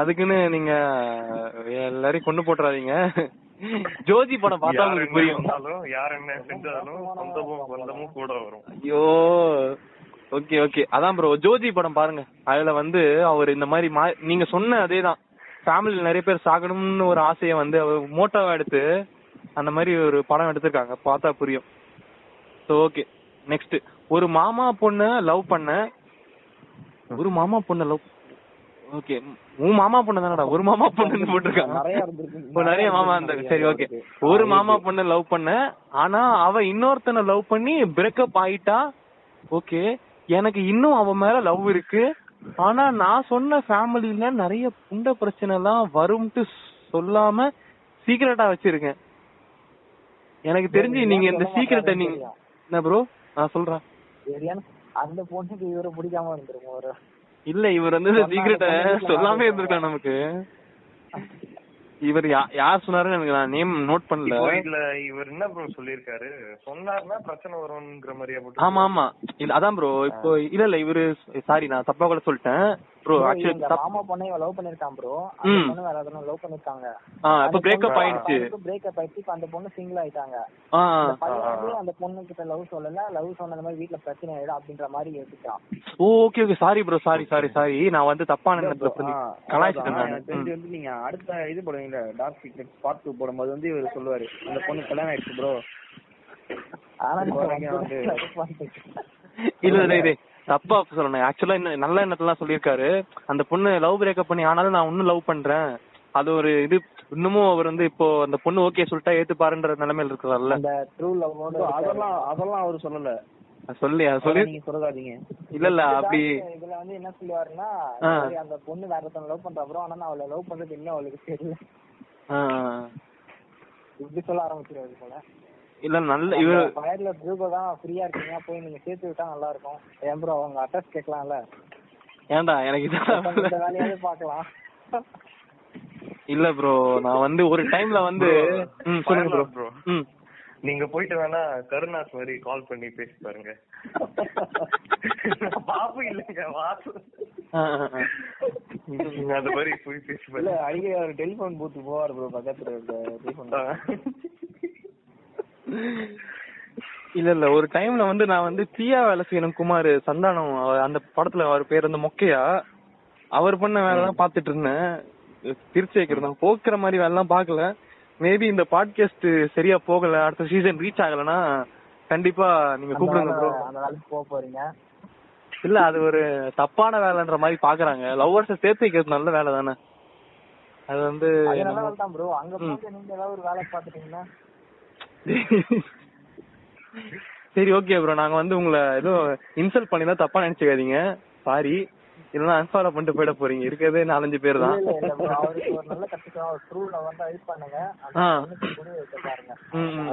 அதுக்குன்னு நீங்க எல்லாரையும் கொண்டு போட்டுறாதீங்க. ஜோதி படம் பார்த்தா உங்களுக்கு புரியும். ஐயோ ஓகே ஓகே அதான் ப்ரோ ஜோதி படம் பாருங்க. அதுல வந்து அவர் இந்த மாதிரி நீங்க சொன்ன அதே தான், ஃபேமிலியில நிறைய பேர் சாகணும்னு ஒரு ஆசையை வந்து அவர் மோட்டோவா எடுத்து அந்த மாதிரி ஒரு படம் எடுத்திருக்காங்க, பார்த்தா புரியும். ஓகே நெக்ஸ்ட், ஒரு மாமா பொண்ணு லவ் பண்ண. ஒரு மாமா பொண்ணு லவ், ஓகே உன் மாமா பொண்ணு தானடா, ஒரு மாமா பொண்ணு போட்டிருக்காங்க, நிறைய மாமா இருந்தாங்க. சரி ஓகே, ஒரு மாமா பொண்ணு லவ் பண்ண, ஆனா அவ இன்னொருத்தனை லவ் பண்ணி பிரேக்கப் ஆயிட்டா. ஓகே எனக்கு இன்னும் அவன் மேல லவ் இருக்கு, ஆனா நான் சொன்ன ஃபேமிலியில நிறைய புண்ட பிரச்சனை எல்லாம் வரும்ட்டு சொல்லாம சீக்கிரட்டா வச்சிருக்கேன். எனக்கு தெரிஞ்சு நீங்க இந்த சீக்கிரட்டை நீங்க என்ன ப்ரோ நான் சொல்றேன் அந்த பொண்ணுக்கு இவரை பிடிக்காம இருந்திருக்கும். இல்ல இவர் வந்து சீக்ரெட்ட சொல்லாம இருந்திருக்கான் நமக்கு. இவர் யார் சொன்னாருன்னு எனக்கு நான் நேம் நோட் பண்ணல. இல்ல இவர் என்ன ப்ரோ சொல்லிருக்காரு, சொன்னாருன்னா பிரச்சனை வரும்ங்கற மாதிரியா போட்டு. ஆமா ஆமா இல்ல அதான் ப்ரோ. இப்போ இல்ல இல்ல இவரு சாரி நான் தப்பா கூட சொல்லிட்டேன் ப்ரோ. ஆக்சுவலி மாமா பொண்ணை லவ் பண்ணிருக்கான் ப்ரோ. அந்த பொண்ணு வேற யாரோ லவ் பண்ணிருக்காங்க. இப்போ பிரேக்கப் ஆயிடுச்சு. பிரேக்கப் ஆயிடுச்சு. இப்போ அந்த பொண்ணு சிங்கிள் ஆயிட்டாங்க. அந்த பொண்ணு கிட்ட லவ் சொல்லல, லவ் சொன்ன மாதிரி வீட்ல பிரச்சனை ஆயிடும் அப்படின்ற மாதிரி யோசிச்சான். Okay okay sorry bro sorry sorry sorry நான் வந்து தப்பான நேரத்துல கலாய்ச்சிட்டேன் நான். தெரிஞ்சு வந்து நீங்க அடுத்த இது போடுவீங்க டார்க் சீக்ரெட்ஸ் பார்ட் 2 போடும்போது வந்து இவர் சொல்லுவாரு அந்த பொண்ணு கல்யாணம் ஆயிடுச்சு ப்ரோ. ஆனா வந்து இல்ல இது தப்பா சொல்லணும். ஆக்சுவலா என்ன நல்ல எண்ணத்துலாம் சொல்லியிருக்காரு. அந்த பொண்ணு லவ் பிரேக்கப் பண்ணி ஆனாலும் நான் இன்னும் லவ் பண்றேன், அது ஒரு இது இன்னமும் அவர் வந்து இப்போ அந்த பொண்ணு ஓகே சொல்லிட்டா ஏத்து பாருன்ற நிலைமையில இருக்கிறார்ல. அதெல்லாம் அதெல்லாம் அவரு சொல்லல. சொல்லியா சொல்லி நீங்க சொல்லாதீங்க. இல்ல இல்ல அப்படி இதுல வந்து என்ன சொல்லுவாருன்னா அந்த பொண்ணு வேற ஒருத்தன் லவ் பண்றா ப்ரோ, ஆனா நான் அவளை லவ் பண்றது இன்னும் அவளுக்கு தெரியல இப்படி சொல்ல ஆரம்பிச்சிருவாரு போல. இல்ல நல்ல இவர் ஃபயர்லோட் ஜூகோ தான் ஃப்ரீயா இருக்கீங்க போய் நீங்க சேர்த்து விட்டா நல்லா இருக்கும். ஏன் ப்ரோ அவங்க அட்ரஸ் கேட்கலாம்ல? ஏன்டா எனக்கு இந்த வேலையாவே பார்க்கலாம். இல்ல ப்ரோ நான் வந்து ஒரு டைம்ல வந்து சொல்லுங்க ப்ரோ. நீங்க போயிட்டு வேணா கருணாஸ் மாதிரி கால் பண்ணி பேசி பாருங்க. பாப்பு இல்லைங்க வாசு அந்த மாதிரி போய் பேசி பாருங்க. அடிக்கடி ஒரு டெலிபோன் பூத்து போவார் ப்ரோ பக்கத்துல டெலிபோன். இல்ல இல்ல ஒரு டைம்ல வந்து நான் வந்து பியா வேலை செய்யணும் குமார் சந்தானம் அந்த படத்துல அவர் பேர் வந்து மொக்கையா, அவர் பண்ண வேலை தான் பாத்துட்டு இருந்தேன். திருச்சி வைக்கிறதான் போக்குற மாதிரி வேலை எல்லாம் பாக்கல. மேபி இந்த பாட்காஸ்ட் சரியா போகல, அடுத்த சீசன் ரீச் ஆகலன்னா கண்டிப்பா நீங்க கூப்பிடுங்க. இல்ல அது ஒரு தப்பான வேலைன்ற மாதிரி பாக்குறாங்க. லவ்வர்ஸ சேர்த்து வைக்கிறது நல்ல வேலை தானே, அது வந்து சரி ஓகே ப்ரோ. நாங்க வந்து உங்களை ஏதோ இன்சல்ட் பண்ணி தான் தப்பா நினைச்சுக்காதீங்க சாரி. இல்லனா அன்ஃபாலோ பண்ணிட்டு போயிட போறீங்க. இருக்கதே 4-5 பேர் தான். அவருக்கு ஒரு நல்ல கத்துக்கு ஒரு ட்ரூல வந்து ஹெல்ப் பண்ணுங்க. அன்பு ஜெயிக்கும் பாருங்க.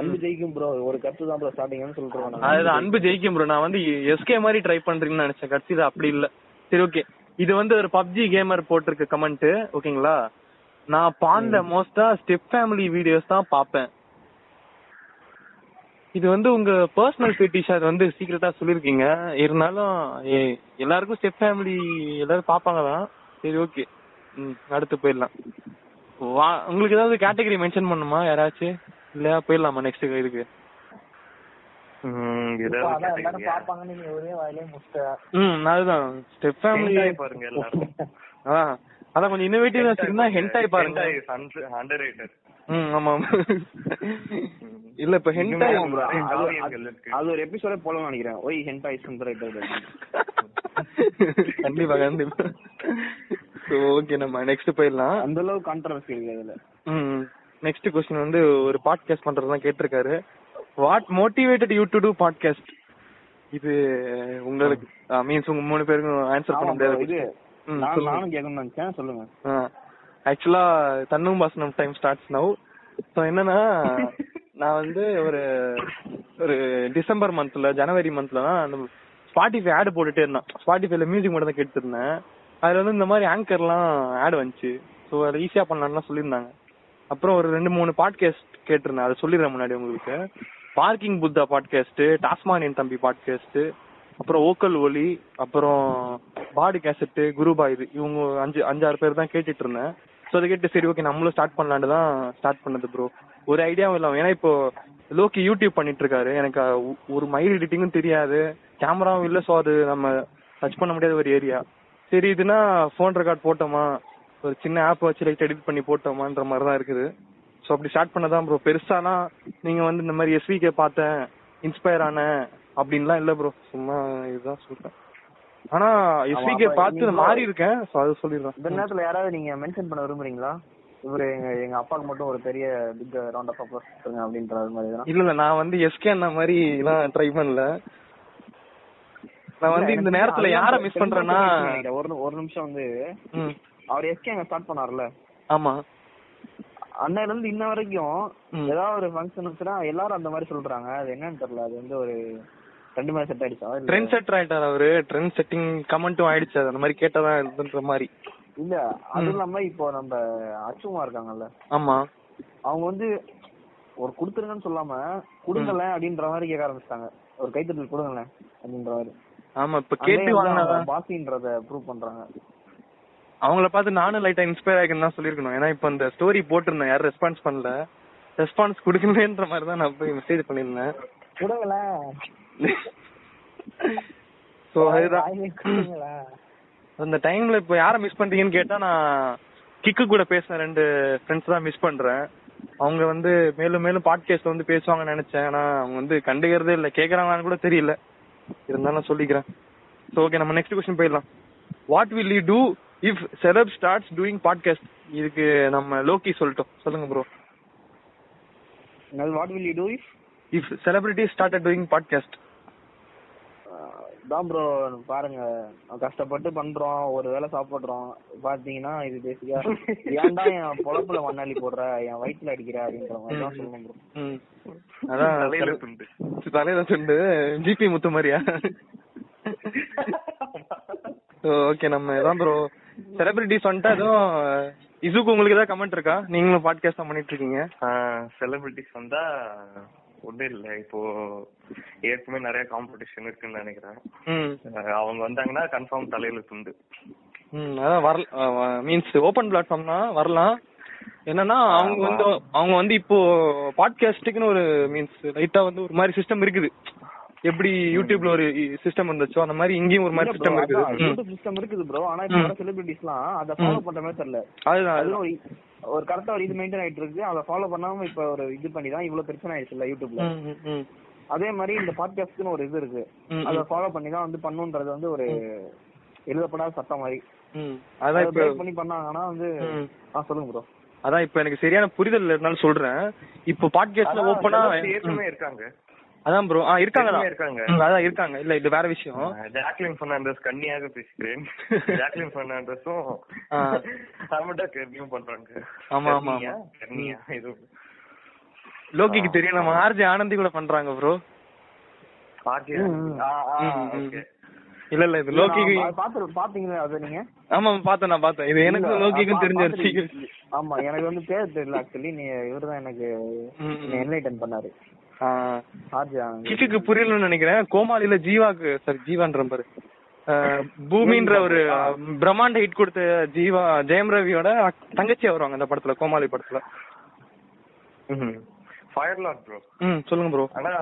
அன்பு ஜெயிக்கும் ப்ரோ. ஒரு கத்து தான் ப்ரோ ஸ்டார்டிங்னு சொல்றேன். அதுதான் அன்பு ஜெயிக்கும் ப்ரோ. நான் வந்து எஸ்கே மாதிரி ட்ரை பண்றீங்கன்னு நினைச்சேன், கட்சிதான் அப்படி இல்ல. சரி ஓகே. இது வந்து ஒரு பப்ஜி கேமர் போட்டிருக்க கமெண்ட் ஓகேங்களா. நான் பாண்ட மோஸ்டா ஸ்டெப் ஃபேமிலி வீடியோஸ் தான் பாப்பேன். இது வந்து உங்க பர்சனல் ஃபெட்டிஷா வந்து சீக்கிரட்டா சொல்லிருக்கீங்க. இருந்தாலும் எல்லாருக்கும் ஸ்டெப் ஃபேமிலி எல்லாரும் பாப்பாங்க தான். சரி ஓகே அடுத்து போயிடலாம். உங்களுக்கு ஏதாவது கேட்டகரி மென்ஷன் பண்ணுமா யாராச்சும்? இல்லையா போயிடலாமா நெக்ஸ்ட் இதுக்கு? அதுதான் ஸ்டெப் ஃபேமிலியே பாருங்க எல்லாரும். அதான் கொஞ்சம் இன்னோவேட்டிவா வச்சிருந்தா ஹென்டாய் பாருங்க. ஆமா இல்ல இப்ப ஹென்டாய் அது ஒரு எபிசோட போலன்னு நினைக்கிறேன். ஓய் ஹென்டாய் சந்தரைட்டர் கண்டிப்பா கண்டிப்பா. சோ ஓகே நம்ம நெக்ஸ்ட் போயிடலாம். அந்த அளவு கான்ட்ரோவர்சி இருக்கு இதுல. நெக்ஸ்ட் क्वेश्चन வந்து ஒரு பாட்காஸ்ட் பண்றதா கேட்டிருக்காரு. What motivated you to to podcast? இது உங்களுக்கு மீன்ஸ் உங்க 3 பேருக்கும் ஆன்சர் பண்ண முடியாது. நானும் கேட்கணும்னு நினைச்சேன். சொல்லுங்க. ஆக்சுவலா தன்னும் பாசனம் டைம் ஸ்டார்ட்ஸ் நவ். ஸோ என்னன்னா நான் வந்து ஒரு ஒரு டிசம்பர் மந்த்ல ஜனவரி மந்த்லாம் அந்த ஸ்பாட்டிஃபை ஆடு போட்டுட்டே இருந்தேன். ஸ்பாட்டிஃபைல மியூசிக் மட்டும் தான் கேட்டு இருந்தேன். அதில் வந்து இந்த மாதிரி ஆங்கர்லாம் ஆடு வந்துச்சு. ஸோ அதை ஈஸியாக பண்ணலாம்லாம் சொல்லியிருந்தாங்க. அப்புறம் ஒரு 2-3 பாட்காஸ்ட் கேட்டிருந்தேன். அதை சொல்லிடுறேன் முன்னாடி உங்களுக்கு. பார்க்கிங் புத்தா பாட்காஸ்ட்டு, டாஸ்மானியன் தம்பி பாட்காஸ்ட்டு, அப்புறம் ஓக்கல் ஒலி, அப்புறம் பாடி கேசட்டு, குருபா. இது இவங்க 5-6 பேர் தான் கேட்டுட்டு இருந்தேன். ஸோ அதை கேட்டு சரி ஓகே நம்மளும் ஸ்டார்ட் பண்ணலான்னு தான் ஸ்டார்ட் பண்ணது ப்ரோ. ஒரு ஐடியாவும் இல்லாமல். ஏன்னா இப்போ லோக்கி யூடியூப் பண்ணிட்டு இருக்காரு. எனக்கு ஒரு மைல் எடிட்டிங்கும் தெரியாது, கேமராவும் இல்லை. ஸோ அது நம்ம சர்ச் பண்ண முடியாத ஒரு ஏரியா. சரி இதுனா ஃபோன் ரெக்கார்ட் போட்டோமா, ஒரு சின்ன ஆப் வச்சு லைட் எடிட் பண்ணி போட்டோமான்ற மாதிரி தான் இருக்குது. ஸோ அப்படி ஸ்டார்ட் பண்ணதான் ப்ரோ. பெருசானா நீங்கள் வந்து இந்த மாதிரி எஸ்விகே பார்த்தேன் இன்ஸ்பயர் ஆனேன் அப்படின்லாம் இல்லை ப்ரோ. சும்மா இதுதான் சொல்றேன். ஆனா எஸ்விகே பார்த்து மாறி இருக்கேன். சோ அது சொல்லிடுறேன். இந்த நேரத்துல யாராவது நீங்க மென்ஷன் பண்ண விரும்புறீங்களா? இவரு எங்க அப்பாவுக்கு மட்டும் ஒரு பெரிய பிக் ரவுண்ட் ஆஃப் அப்ளாஸ் கொடுங்க அப்படின்ற மாதிரி தான். இல்ல நான் வந்து எஸ்கே அண்ணா மாதிரி எல்லாம் ட்ரை பண்ணல. நான் வந்து இந்த நேரத்துல யாரை மிஸ் பண்றேன்னா ஒரு நிமிஷம் வந்து அவர் எஸ்கே அங்க ஸ்டார்ட் பண்ணார்ல. ஆமா அண்ணால இருந்து இன்ன வரைக்கும் ஏதாவது ஒரு ஃபங்க்ஷன் வந்துச்சுன்னா எல்லாரும் அந்த மாதிரி சொல்றாங்க. அது என்னன்னு தெரியல. அது வந்து ஒரு ரெண்டு மாதிரி செட் ஆயிடுச்சு. ட்ரெண்ட் செட் ஆயிட்டார் அவரு. ட்ரெண்ட் செட்டிங் கமெண்ட்டும் ஆயிடுச்சு. அந்த மாதிரி கேட்டதான் இதுன்ற மாதிரி. இல்ல அது இல்லாம இப்போ நம்ம அச்சுமா இருக்காங்கல்ல, ஆமா, அவங்க வந்து ஒரு குடுத்துருங்கன்னு சொல்லாம குடுங்கல அப்படின்ற மாதிரி கேட்க ஆரம்பிச்சிட்டாங்க. ஒரு கைத்தட்டல் கொடுங்களேன் அப்படின்ற மாதிரி. ஆமா, இப்ப கேட்டி வாங்குனாங்க பாசின்றத ப்ரூவ் பண்றாங்க. அவங்கள பார்த்து நானும் லைட்டா இன்ஸ்பயர் ஆகிக்கணும்னு தான் சொல்லிருக்கணும். ஏன்னா இப்ப இந்த ஸ்டோரி போட்டிருந்தேன், யாரும் ரெஸ்பான்ஸ் பண்ணல, ரெஸ்பான்ஸ் கொடுக்கணுன்ற மாதிரி தான் நான் போய் மெசேஜ் பண்ணிருந்தேன். கொடுங்களா சோ அதுதான் அந்த டைம்ல. இப்ப யாரை மிஸ் பண்றீங்கன்னு கேட்டா நான் கிக்கு கூட பேசின ரெண்டு ஃப்ரெண்ட்ஸ் தான் மிஸ் பண்றேன். அவங்க வந்து மேலும் மேலும் பாட்காஸ்ட்ல வந்து பேசுவாங்கன்னு நினைச்சேன். ஆனா அவங்க வந்து கண்டுக்கிறதே இல்லை, கேட்கறாங்களான்னு கூட தெரியல. இருந்தாலும் சொல்லிக்கிறேன். ஸோ ஓகே, நம்ம நெக்ஸ்ட் க்வெஸ்சன் போயிடலாம். What will you do if celeb starts doing podcast? இதுக்கு நம்ம லோக்கி சொல்லிட்டோம், சொல்லுங்க bro. What will you do if celebrity start doing podcast? தான் ப்ரோ பாருங்க, கஷ்டப்பட்டு பண்றோம், ஒரு வேளை சாப்பிடுறோம். பாத்தீங்கன்னா இது பேசிக்கா ஏன்டா என் பொழப்புல மண்ணாளி போடுற, என் வயிற்றுல அடிக்கிற அப்படின்ற மாதிரிதான் சொல்லுங்க ப்ரோ. அதான் தலையில துண்டு ஜிபி முத்து மாதிரியா? ஓகே, நம்ம தான் ப்ரோ செலிபிரிட்டிஸ் வந்துட்டு. அதுவும் இசுக்கு உங்களுக்கு ஏதாவது கமெண்ட் இருக்கா? நீங்களும் பாட்காஸ்ட் தான் பண்ணிட்டு இருக்கீங்க. செலிபிரிட்டிஸ் வந்தா ஒன்றும் இல்லை, இப்போ ஏற்கனவே நிறைய காம்படிஷன் இருக்குன்னு நினைக்கிறேன். அவங்க வந்தாங்கன்னா கன்ஃபார்ம் தலையில துண்டு. அதான் வரல மீன்ஸ் ஓப்பன் பிளாட்ஃபார்ம்னா வரலாம். என்னன்னா அவங்க வந்து இப்போ பாட்காஸ்டுக்குன்னு ஒரு மீன்ஸ் லைட்டா வந்து ஒரு மாதிரி சிஸ்டம் இருக்குது. எப்படி யூடியூப்ல ஒரு சிஸ்டம் இருந்துச்சோ அந்த மாதிரி இங்கேயும் ஒரு மாதிரி சிஸ்டம் இருக்குது. யூடியூப் சிஸ்டம் இருக்குது ப்ரோ. ஆனா இப்போ நிறைய செலிபிரிட்டிஸ்லாம் அத ஃபாலோ பண்ற மாதிரி தெரியல. அதுதான் ஒரு கரெக்டா ஒரு இது மெயின்டைன் ஆயிட்டு இருக்கு. அதை ஃபாலோ பண்ணாம இப்ப ஒரு இது பண்ணிதான் இவ்வளவு பிரச்சனை ஆயிடுச்சு இல்ல யூடியூப்ல. அதே மாதிரி இந்த பாட்காஸ்ட்னு ஒரு இது இருக்கு, அதை ஃபாலோ பண்ணிதான் வந்து பண்ணுன்றது வந்து ஒரு எழுதப்படாத சட்டம் மாதிரி. அதான் இப்ப பண்ணி பண்ணாங்கன்னா வந்து சொல்லுங்க ப்ரோ. அதான் இப்ப எனக்கு சரியான புரிதல் இருந்தாலும் சொல்றேன். இப்போ பாட்காஸ்ட்ல ஓபனா ஏற்கனவே இருக்காங்க. அதான் ப்ரோ இருக்காங்க இல்ல இது வேற விஷயம். ஜாக்லின் பெர்னாண்டஸ் கண்ணியாக பேசுகிறேன். ஜாக்லின் பெர்னாண்டஸும் சமடா கேர்னியும் பண்றாங்க. ஆமா ஆமா கண்ணியா இது லோகிக்கு தெரியும். நம்ம ஆர்ஜே ஆனந்தி கூட பண்றாங்க ப்ரோ. ஆர்ஜே ஓகே இல்ல இல்ல இது லோகிக்கு பாத்தீங்களா அத நீங்க? ஆமா பார்த்தேன் இது எனக்கு லோகிக்கு தெரிஞ்சிருச்சு. ஆமா, எனக்கு வந்து பேர் தெரியல ஆக்சுவலி. நீ இவர்தான் எனக்கு என்லைட்டன் பண்ணாரு. கிக்கு புரியலன்னு நினைக்கிறேன். கோமாளில ஜீவாக்கு சார் ஜீவான்ற பாரு பூமின்ற ஒரு பிரம்மாண்ட ஹிட் கொடுத்த ஜீவா ஜெயம் ரவியோட தங்கச்சியா வருவாங்க அந்த படத்துல, கோமாளி படத்துல. Fire Lord bro. சொல்லுங்க ப்ரோ. ஆனா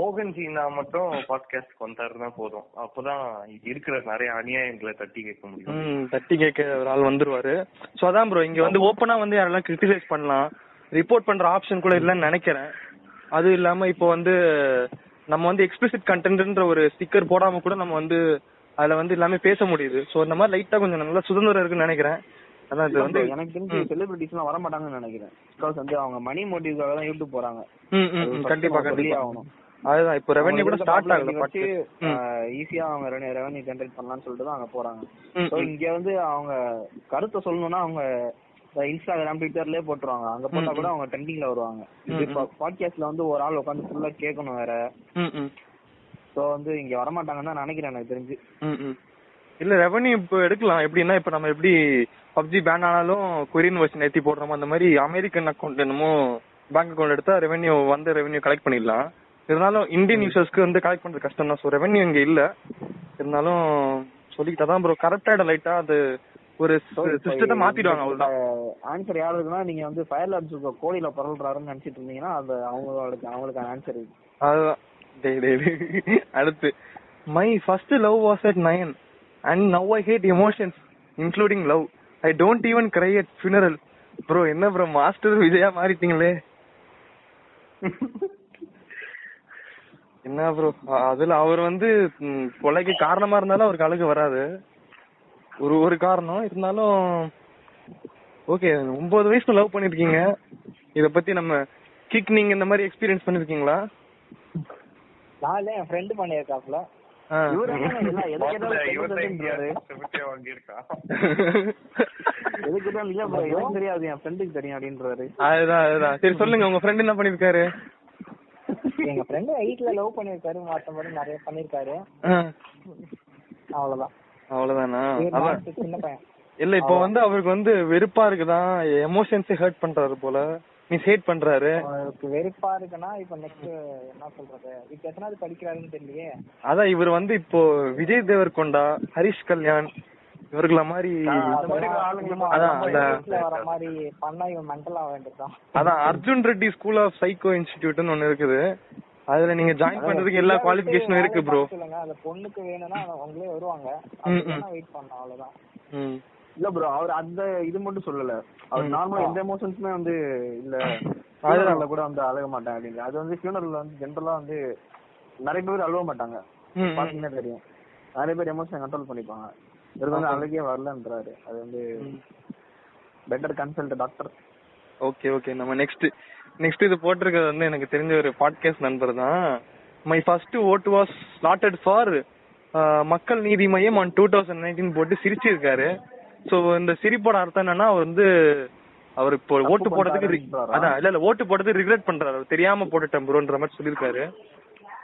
மோகன்ஜி நான் மட்டும் பாட்காஸ்ட்க்கு வந்தாருன்னா போதும். அப்பதான் இருக்கிற நிறைய அநியாயங்களை தட்டி கேட்க முடியும். தட்டி கேட்க ஒரு ஆள் வந்துருவாரு. சோ அதான் ப்ரோ, இங்க வந்து ஓப்பனா வந்து யாரெல்லாம் கிரிட்டிசைஸ் பண்ணலாம், ரிப்போர்ட் பண்ற ஆப்ஷன் கூட இல்லைன்னு நினைக்கிறேன். அது இல்லாம இப்போ வந்து நம்ம வந்து எக்ஸ்பிளிசிட் கண்டென்ட்ன்ற ஒரு ஸ்டிக்கர் போடாம கூட நம்ம வந்து அதுல வந்து எல்லாமே பேச முடியுது. சோ இந்த மாதிரி லைட்டா கொஞ்சம் நல்லா சுதந்திரம் இருக்குன்னு நினைக்கிறேன். அதான் இது வந்து எனக்கு தெரிஞ்ச செலிபிரிட்டிஸ்லாம் வர மாட்டாங்கன்னு நினைக்கிறேன். பிகாஸ் வந்து அவங்க மணி மோட்டிவ்க்காக தான் யூடியூப் போறாங்க. கண்டிப்பா கண்டிப்பா. அதுதான் இப்போ ரெவென்யூ கூட ஸ்டார்ட் ஆகுது, பட் ஈஸியா அவங்க ரெவென்யூ ஜெனரேட் பண்ணலாம்னு சொல்லிட்டு தான் அங்க போறாங்க. சோ இங்க வந்து அவங்க கருத்தை சொல்லணும்னா அவங்க இன்ஸ்டாகிராம் ட்விட்டர்லயே போட்டுருவாங்க. அங்க போட்டா கூட அவங்க ட்ரெண்டிங்ல வருவாங்க. இப்போ பாட்காஸ்ட்ல வந்து ஒரு ஆள் உட்காந்து ஃபுல்லா கேட்கணும் வேற. சோ வந்து இங்க வரமாட்டாங்கன்னு தான் நினைக்கிறேன் எனக்கு தெரிஞ்சு. இல்ல ரெவன்யூ இப்போ எடுக்கலாம். எப்படின்னா இப்ப நம்ம எப்படி பப்ஜி பேன் ஆனாலும் கொரியன் வெர்ஷன் ஏற்றி போடுறோமோ அந்த மாதிரி அமெரிக்கன் அக்கௌண்ட் என்னமோ பேங்க் அக்கௌண்ட் எடுத்தா ரெவன்யூ வந்து ரெவன்யூ கலெக்ட் பண்ணிடலாம். இருந்தாலும் இந்தியன் யூசர்ஸ்க்கு வந்து கலெக்ட் பண்றது கஷ்டம் தான். ஸோ ரெவன்யூ இங்க இல்ல. இருந்தாலும் சொல்லிக்கிட்டா தான் ப்ரோ கரெக்டாக லைட்டா அது ஒரு சிஸ்டத்தை மாத்திடுவாங்க. அவ்வளவுதான் ஆன்சர். யாருக்குன்னா நீங்க வந்து ஃபயர்லார்ட் ஜூகோ கோழியில பரவுறாருன்னு நினைச்சிட்டு இருந்தீங்கன்னா அது அவங்களுக்கு ஆன்சர். அதுதான் அடுத்து my first love was at 9 and now I hate emotions including love. I don't even cry at funeral. Bro என்ன ப்ரோ மாஸ்டர் விஜயா மாறிட்டீங்களே என்ன ப்ரோ? அதுல அவர் வந்து கொலைக்கு காரணமா இருந்தாலும் அவருக்கு அழகு வராது, ஒரு ஒரு காரணம் இருந்தாலும். ஓகே, 9 வயசுல லவ் பண்ணிருக்கீங்க. இத பத்தி நம்ம கிக் நீங்க இந்த மாதிரி எக்ஸ்பீரியன்ஸ் பண்ணிருக்கீங்களா? நானே என் ஃப்ரெண்ட் பண்ணியிருக்காப்ல. அதுதான் அதுதான். சரி சொல்லுங்க, உங்க ஃப்ரெண்ட் என்ன பண்ணிருக்காரு? எங்க ஃப்ரெண்ட் வீட்ல லவ் பண்ணிருக்காரு, மத்தபடி நிறைய பண்ணிருக்காரு. அவ்வளவுதான் அவ்வளவுதானா? இல்ல இப்ப வந்து அவருக்கு வந்து வெறுப்பா இருக்குதான், எமோஷன்ஸே ஹர்ட் பண்றாரு போல, மீன்ஸ் ஹேட் பண்றாரு. அவருக்கு வெறுப்பா இருக்குன்னா இப்ப நெக்ஸ்ட் என்ன சொல்றது, இப்ப எத்தனாவது படிக்கிறாருன்னு தெரியலையே. அதான் இவர் வந்து இப்போ விஜய் தேவர் கொண்டா, ஹரிஷ் கல்யாண் இவர்கள மாதிரி அதான் Arjun Reddy school of psycho இன்ஸ்டிடியூட்னு ஒன்னு இருக்குது. அதுல நீங்க ஜாயின் பண்றதுக்கு எல்லா குவாலிஃபிகேஷனும் இருக்கு ப்ரோ. அந்த பொண்ணுக்கு வேணும்னா அவங்களே வருவாங்க, வெயிட் பண்ண அவ்வளவுதான். இல்ல ப்ரோ அவர் அந்த இது மட்டும் சொல்லல, அவர் நார்மலா எந்த எமோஷன்ஸுமே வந்து இல்ல ஆதரவுல கூட வந்து அழக மாட்டாங்க அப்படிங்க. அது வந்து ஃபியூனரல்ல வந்து ஜென்ரலா வந்து நிறைய பேர் அழுவ மாட்டாங்க பாத்தீங்கன்னா தெரியும், நிறைய பேர் எமோஷன் கண்ட்ரோல் பண்ணிப்பாங்க. இவர் வந்து அழகே வரலன்றாரு, அது வந்து better consult doctor. Okay okay, நம்ம நெக்ஸ்ட் இது போட்டிருக்கிறது வந்து எனக்கு தெரிஞ்ச ஒரு பாட்காஸ்ட் நண்பர் தான். My first vote was slotted for Makkal Needhi மையம் ஆன் 2019 போட்டு சிரிச்சிருக்காரு. ஸோ இந்த சிரிப்போட அர்த்தம் என்னன்னா அவர் வந்து அவர் இப்போ ஓட்டு போடுறதுக்கு அதான் இல்ல ஓட்டு போடுறதுக்கு ரிக்ரெட் பண்றாரு, அவர் தெரியாம போட்டுட்டேன் ப்ரோன்ற மாதிரி சொல்லியிருக்காரு.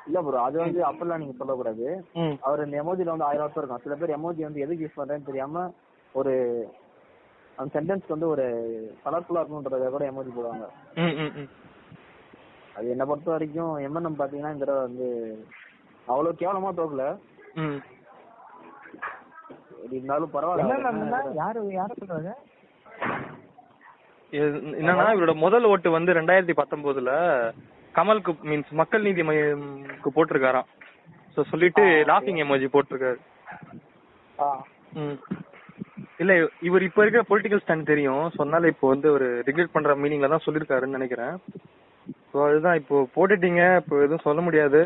இல்ல ப்ரோ அது வந்து அப்பெல்லாம் நீங்க சொல்லக்கூடாது. அவர் இந்த எமோஜில வந்து 1000 வருஷம் இருக்கும். சில பேர் எமோஜி வந்து எதுக்கு யூஸ் பண்றேன்னு தெரியாம ஒரு அந்த சென்டென்ஸ் வந்து ஒரு கலர்ஃபுல்லா இருக்குன்றத கூட எமோஜி போடுவாங்க. அது என்ன பொறுத்த வரைக்கும் எம்என்எம் பாத்தீங்கன்னா இந்த தடவை வந்து அவ்வளோ கேவலமா தோக்கல, இருந்தாலும் பரவாயில்ல. யாரு சொல்றாங்க என்னன்னா இவரோட முதல் ஓட்டு வந்து 2019 கமலுக்கு மீன்ஸ் மக்கள் நீதி மையம்க்கு போட்டிருக்காராம். ஸோ சொல்லிட்டு லாஃபிங் எமோஜி போட்டிருக்காரு. இல்ல இவர் இப்ப இருக்கிற பொலிட்டிக்கல் ஸ்டாண்ட் தெரியும், சொன்னால இப்போ வந்து ஒரு ரிக்ரெட் பண்ற மீனிங்ல தான் சொல்லியிருக்காருன்னு நினைக்கிறேன். ஸோ அதுதான் இப்போ போட்டுட்டீங்க, இப்போ எதுவும் சொல்ல முடியாது.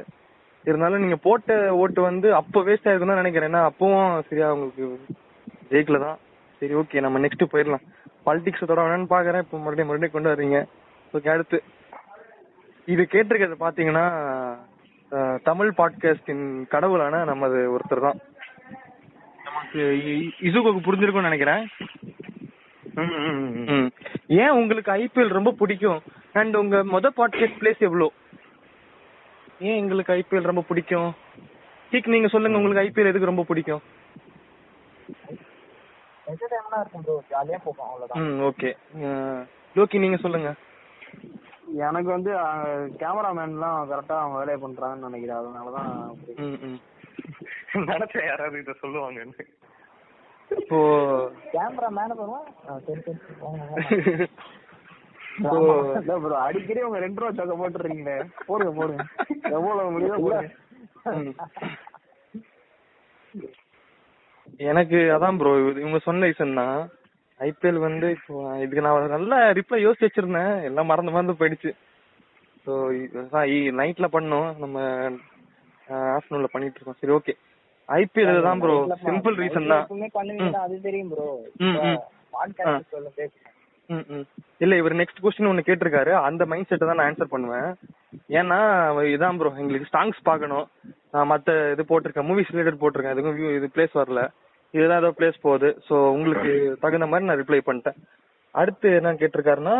இருந்தாலும் நீங்க போட்ட ஓட்டு வந்து அப்போ வேஸ்ட் ஆயிருக்கும் தான் நினைக்கிறேன், ஏன்னா அப்பவும் சரியா உங்களுக்கு ஜெயிக்கல தான். சரி ஓகே, நம்ம நெக்ஸ்ட் போயிடலாம். பாலிடிக்ஸ் தொடர வேணும்னு பாக்குறேன், இப்போ மறுபடியும் கொண்டு வர்றீங்க. ஓகே, அடுத்து இது கேட்டிருக்கிறது பார்த்தீங்கன்னா தமிழ் பாட்காஸ்டின் கடவுளான நமது ஒருத்தர் தான், நமக்கு இசுகோக்கு புரிஞ்சிருக்கும்னு நினைக்கிறேன். ஏன் உங்களுக்கு ஐபிஎல் ரொம்ப பிடிக்கும் அண்ட் உங்க மொதல் பாட்காஸ்ட் பிளேஸ் எவ்வளோ? ஏன் எங்களுக்கு ஐபிஎல் ரொம்ப பிடிக்கும்? கிக் நீங்க சொல்லுங்க, உங்களுக்கு ஐபிஎல் எதுக்கு ரொம்ப பிடிக்கும்? ஓகே லோகி நீங்க சொல்லுங்க. எனக்கு வந்து கேமராமேன்லாம் கரெக்டா அவங்க வேலையை பண்றாங்கன்னு நினைக்கிறேன், அதனாலதான் நடத்த யாராவது இதை சொல்லுவாங்க. இப்போ கேமராமேன் அடிக்கடி உங்க 2 ரூபா சக்க போட்டுறீங்களே, போடுங்க போடுங்க எவ்வளவு முடியுதோ. எனக்கு அதான் ப்ரோ இவங்க சொன்ன ரீசன் தான் ஐபிஎல் வந்து. இப்போ இதுக்கு நான் நல்லா ரிப்ளை யோசிச்சு வச்சிருந்தேன், எல்லாம் மறந்து போயிடுச்சு. ஸோ நைட்ல பண்ணோம், நம்ம ஆஃப்டர்நூன்ல பண்ணிட்டு இருக்கோம். சரி ஓகே, ஐபிஎல் தான் ப்ரோ, சிம்பிள் ரீசன் தான், அது தெரியும் ப்ரோ. இல்ல இவர் நெக்ஸ்ட் क्वेश्चन ஒன்னு கேட்டிருக்காரு, அந்த மைண்ட் செட்டை தான் நான் ஆன்சர் பண்ணுவேன். ஏன்னா இதான் ப்ரோ எங்களுக்கு சாங்ஸ் பார்க்கணும், நான் மற்ற இது போட்டிருக்கேன் மூவிஸ் ரிலேட்டட் போட்டிருக்கேன், எதுக்கும் இது பிளேஸ் வரல, இதுதான் ஏதோ பிளேஸ் போகுது. ஸோ உங்களுக்கு தகுந்த மாதிரி நான் ரிப்ளை பண்ணிட்டேன். அடுத்து என்ன கேட்டிருக்காருன்னா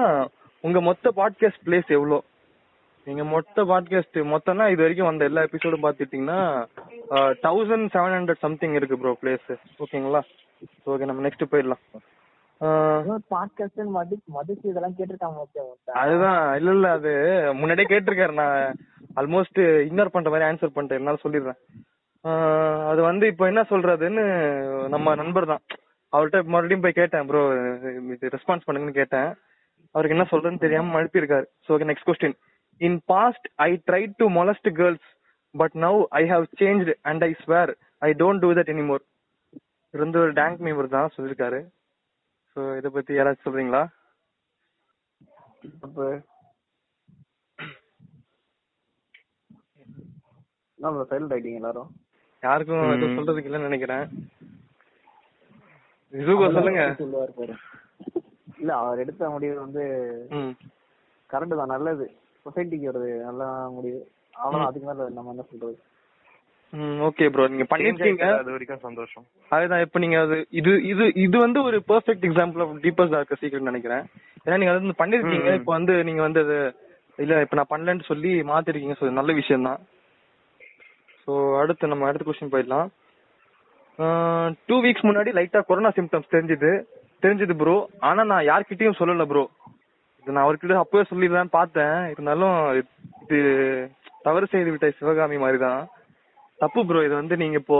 உங்க மொத்த பாட்காஸ்ட் பிளேஸ் எவ்வளோ? நீங்க மொத்த பாட்காஸ்ட் மொத்தம்னா இது வரைக்கும் வந்த எல்லா எபிசோடும் பார்த்துட்டீங்கன்னா 1700 சம்திங் இருக்கு ப்ரோ பிளேஸ். ஓகேங்களா? ஓகே, நம்ம நெக்ஸ்ட் போயிடலாம். அதுதான் இல்ல இல்ல அது முன்னாடியே கேட்டிருக்காரு, நான் ஆல்மோஸ்ட் இக்னோர் பண்ற மாதிரி ஆன்சர் பண்ணிட்டேன், என்னால சொல்லிடுறேன். அது வந்து இப்போ என்ன சொல்றதுன்னு நம்ம நண்பர் தான், அவர்கிட்ட மறுபடியும் போய் கேட்டேன் ப்ரோ ரெஸ்பான்ஸ் பண்ணுங்கன்னு கேட்டேன், அவருக்கு என்ன சொல்றதுன்னு தெரியாம மழுப்பியிருக்காரு. So okay, next question. In past I try to molest girls but now I have changed and I swear I don't do that anymore. இருந்து ஒரு டேங்க் மெம்பர் தான் சொல்லியிருக்காரு. ஸோ இதை பத்தி யாராச்சும் சொல்றீங்களா? சைலண்ட் ஆயிட்டீங்க எல்லாரும், யாருக்கும் எதுவும் சொல்றதுக்கு இல்லன்னு நினைக்கிறேன். சொல்லுங்க. இல்ல அவர் எடுத்த முடிவு வந்து கரெக்ட் தான், நல்லது, சொசைட்டிக்கு ஒரு நல்ல முடிவு. ஆனா அதுக்கு மேல நம்ம என்ன சொல்றது? ஓகே ப்ரோ, நீங்க பண்ணிருக்கீங்க, அது வரைக்கும் சந்தோஷம். அதுதான் இப்ப நீங்க அது இது இது இது வந்து ஒரு perfect example of deepest dark secret நினைக்கிறேன். ஏன்னா நீங்க அது வந்து பண்ணிருக்கீங்க, இப்ப வந்து நீங்க வந்து அது இல்ல இப்ப நான் பண்ணலன்னு சொல்லி மாத்திருக்கீங்க. ஸோ நல்ல விஷயம் தான். ஸோ அடுத்து நம்ம அடுத்த கொஸ்டின் போயிடலாம். டூ வீக்ஸ் முன்னாடி லைட்டா கொரோனா சிம்டம்ஸ் தெரிஞ்சது ப்ரோ. ஆனா நான் யார்கிட்டயும் சொல்லல ப்ரோ. இது நான் அவர்கிட்ட அப்பவே சொல்லிடலான்னு பார்த்தேன். இருந்தாலும் இது தவறு செய்து விட்ட சிவகாமி மாதிரிதான். தப்பு ப்ரோ. இது நீங்க இப்போ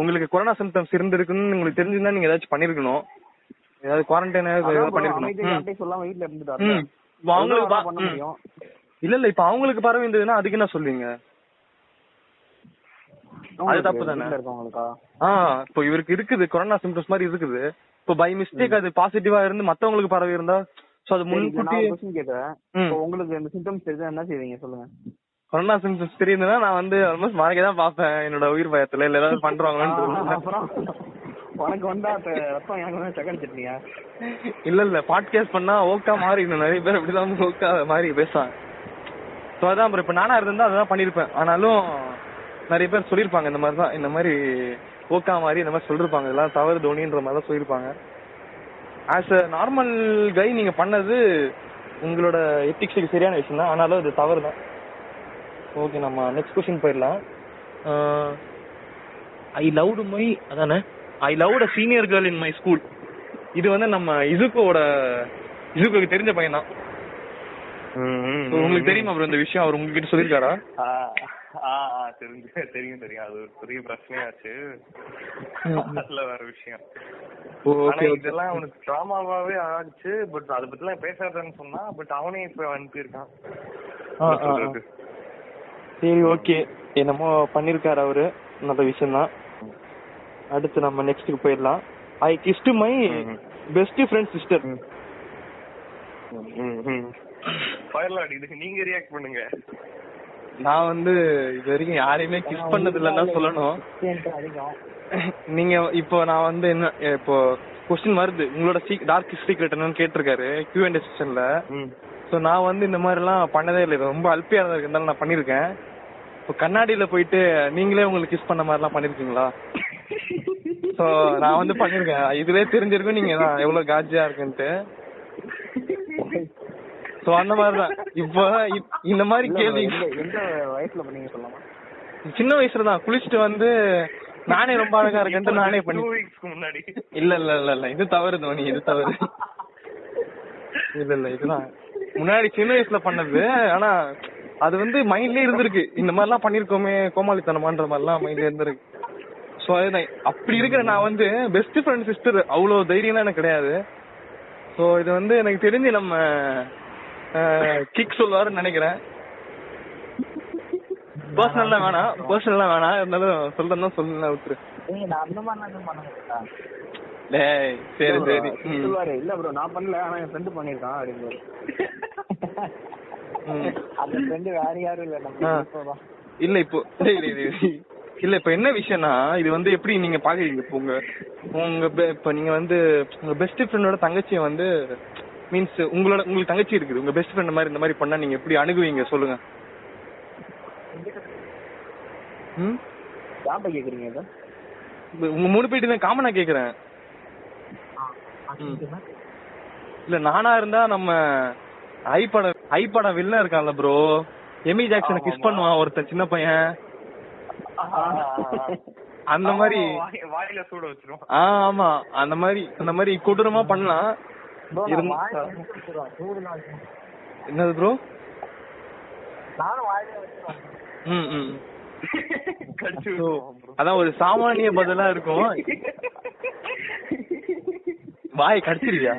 உங்களுக்கு கொரோனா சிம்டம்ஸ் இருந்திருக்குன்னு உங்களுக்கு தெரிஞ்சுன்னா நீங்க ஏதாச்சும் பண்ணிருக்கணும். ஏதாவது குவாரண்டைன் பண்ணிருக்கணும். இல்ல இப்ப அவங்களுக்கு பரவி இருந்ததுன்னா அதுக்கு என்ன சொல்லுவீங்க? அது தப்பு தானே. இப்போ இவருக்கு இருக்குது கொரோனா சிம்டம்ஸ் மாதிரி இருக்குது. இப்போ பை மிஸ்டேக் அது பாசிட்டிவா இருந்து மத்தவங்களுக்கு பரவி இருந்தா கொரோனா சிம்டம்ஸ் தெரியுதுன்னா நான் ஆல்மோஸ்ட் மறைக்கதான் பாப்பேன். என்னோட உயிர் பயத்துல இல்ல ஏதாவது பண்றாங்கன்னு இல்ல இல்ல பாட்காஸ்ட் பண்ணா ஓகா மாறி நிறைய பேர் அப்படிதான் ஓகா மாறி பேசுவாங்க. சோ அதான் அப்புறம் இப்ப நானா இருந்தா அதான் பண்ணிருப்பேன். ஆனாலும் நிறைய பேர் சொல்லிருப்பாங்க இந்த மாதிரிதான், இந்த மாதிரி ஓகா மாதிரி இந்த மாதிரி சொல்லிருப்பாங்க. இதெல்லாம் தவறு தோனின்ற மாதிரி தான் சொல்லிருப்பாங்க. ஆஸ் அ நார்மல் கை நீங்க பண்ணது உங்களோட எத்திக்ஸுக்கு சரியான விஷயம் தான். ஆனாலும் அது தவறு தான். ஓகே நம்ம நெக்ஸ்ட் கொஸ்டின் போயிடலாம். I love a senior girl in my school. இது நம்ம இசுகோக்கு தெரிஞ்ச பையன் தான். உங்களுக்கு தெரியுமா ப்ரோ இந்த விஷயம்? அவர் உங்ககிட்ட சொல்லியிருக்காரா? தெரியும் தெரியும். அது ஒரு பெரிய பிரச்சனையாச்சு. வேற விஷயம் இதெல்லாம் அவனுக்கு டிராமாவே ஆச்சு. பட் அதை பத்திலாம் பேசாதன்னு சொன்னா பட் அவனே இப்ப அனுப்பியிருக்கான். சரி ஓகே என்னமோ பண்ணிருக்காரு அவரு, நல்ல விஷயம் தான். அடுத்து நம்ம நெக்ஸ்ட்டுக்கு போயிடலாம். I kissed my best friend sister. Fire Lord இதுக்கு நீங்க ரியாக்ட் பண்ணுங்க. நான் இது வரைக்கும் யாரையுமே கிஸ் பண்ணது இல்லைன்னா சொல்லணும். நீங்க இப்போ நான் என்ன இப்போ கொஸ்டின் வருது உங்களோட டார்க் சீக்ரெட் என்னன்னு கேட்டிருக்காரு Q&A செக்ஷன்ல. ஸோ நான் இந்த மாதிரிலாம் பண்ணதே இல்லை. ரொம்ப அல்பியா இருந்தாலும் நான் பண்ணியிருக்கேன். இப்போ கண்ணாடியில போயிட்டு நீங்களே உங்களுக்கு கிஸ் பண்ண மாதிரிலாம் பண்ணிருக்கீங்களா? ஸோ நான் பண்ணிருக்கேன். இதுவே தெரிஞ்சிருக்கும் நீங்க நான் எவ்வளவு காஜியா இருக்குன்ட்டு. ஸோ அந்த மாதிரிதான் இப்போ இந்த மாதிரி கேள்வி சின்ன வயசுல தான் குளிச்சுட்டு நானே ரொம்ப அழகா இருக்கேன் நானே பண்ணிட்டு முன்னாடி. இல்ல இல்ல இல்ல இல்ல இது தவறு தோனி, இது தவறு. இல்ல இல்ல இதுதான் முன்னாடி சின்ன வயசுல பண்ணது. ஆனா அது மைண்ட்லயே இருந்திருக்கு இந்த மாதிரி எல்லாம் பண்ணிருக்கோமே கோமாளித்தனமான்ற மாதிரி எல்லாம் மைண்ட்ல இருந்திருக்கு. ஸோ அதுதான் அப்படி இருக்கிற நான் பெஸ்ட் ஃப்ரெண்ட் சிஸ்டர் அவ்வளவு தைரியம்லாம் எனக்கு கிடையாது. ஸோ இது எனக்கு தெரிஞ்சு நம்ம கிக் சொல்லுவாருன்னு நினைக்கிறேன். பர்சனல்லாம் வேணாம், பர்சனல்லாம் வேணாம். இருந்தாலும் சொல்றேன்னா சொல்லுங்க விட்டுரு. சரி சரி இல்ல ப்ரோ நான் பண்ணல. ஆனா என் ஃப்ரெண்டு பண்ணிருக்கான் அப்படின்னு. அந்த ஃப்ரெண்டு வேற யாரும் இல்ல. இல்ல இப்போ இல்ல இப்ப என்ன விஷயம்னா இது எப்படி நீங்க பாக்குறீங்க? இப்போ உங்க உங்க இப்ப நீங்க உங்க பெஸ்ட் ஃப்ரெண்டோட தங்கச்சியை மீன்ஸ் உங்களோட உங்களுக்கு தங்கச்சி இருக்குது உங்க பெஸ்ட் ஃப்ரெண்ட் மாதிரி இந்த மாதிரி பண்ணா நீங்க எப்படி அணுகுவீங்க சொல்லுங்க? உங்க மூணு பேர்ட்ட தான் காமனா கேக்குறேன். இல்ல நானா இருந்தா நம்ம ஐபடம் வில்லன் இருக்கான்ல ப்ரோ, எமி ஜாக்சனை கிஸ் பண்ணுவான் ஒருத்தன் சின்ன பையன். அந்த மாதிரி ஆமா அந்த மாதிரி கொடூரமா பண்ணலாம். என்னது ப்ரோ? அதான் ஒரு சாமானிய பதிலா இருக்கும். வாயை கடிச்சிருக்கியா?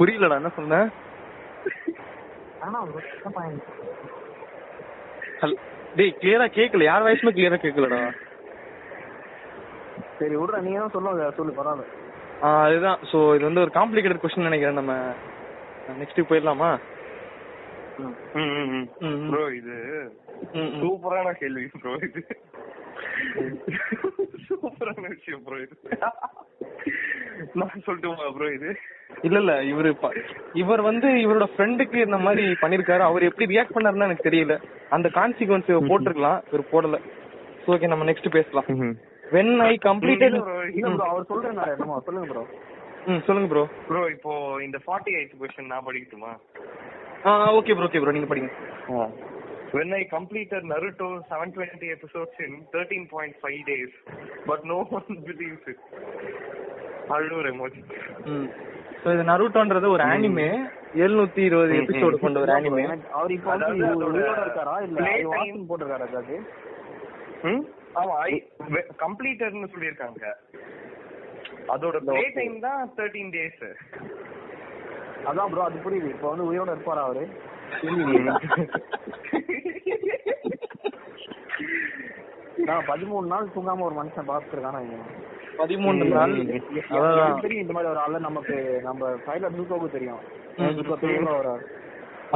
புரியலடா என்ன சொன்ன? டேய் கிளியரா கேக்கல. யார் வாய்ஸ்மே கிளியரா கேக்கலடா. சரி விடுறா நீங்க தான் சொல்லுங்க சொல்லு பரவாயில்ல. அதுதான். ஸோ இது ஒரு காம்ப்ளிகேட்டட் கொஸ்டின் நினைக்கிறேன். நம்ம நெக்ஸ்ட் போயிடலாமா? ப்ரோ இது சூப்பரான கேள்வி ப்ரோ. இது சூப்பரான விஷயம் ப்ரோ. இது நான் சொல்லிட்டுமா ப்ரோ? இது இல்ல இல்ல இவர் இவரோட ஃப்ரெண்டுக்கு இந்த மாதிரி பண்ணிருக்காரு. அவர் எப்படி ரியாக்ட் பண்ணாருன்னு எனக்கு தெரியல. அந்த கான்சிக்வன்ஸ் போட்டிருக்கலாம், இவர் போடல. ஓகே நம்ம நெக்ஸ்ட் பேசலாம். When I completed... அவர் சொல்றேன் சொல்லுங்க ப்ரோ. சொல்லுங்க ப்ரோ. ப்ரோ இப்போ இந்த 48th क्वेश्चन நான் படிக்கட்டுமா? ஓகே ப்ரோ, ஓகே ப்ரோ, நீங்க படிங்க. When I completed Naruto 720 episodes in 13.5 days but no one believes it. அழுற emoji. சோ இது நருட்டோன்றது ஒரு அனிமே 720 எபிசோட் கொண்ட ஒரு அனிமே. அவர் இப்போ உங்களோட இருக்காரா இல்ல வாட்ஸ்அப் போட்டுறாரா அது? ஆமா, கம்ப்ளீட்டட்னு சொல்லிருக்காங்க. அதோட ப்ளே டைம் தான் 13 டேஸ். அதான் ப்ரோ அது புரியுது. இப்போ வந்து உயிரோட இருப்பாரா அவரு? நான் 13 நாள் தூங்காம ஒரு மனுஷன் பாத்துறானே. 13 நாள் தெரியும் இந்த மாதிரி ஒரு ஆளு நமக்கு நம்ம ஃபைலர் ஜூக்கோக்கு தெரியும். ஜூக்கோ தெரியும் ஒரு ஆளு.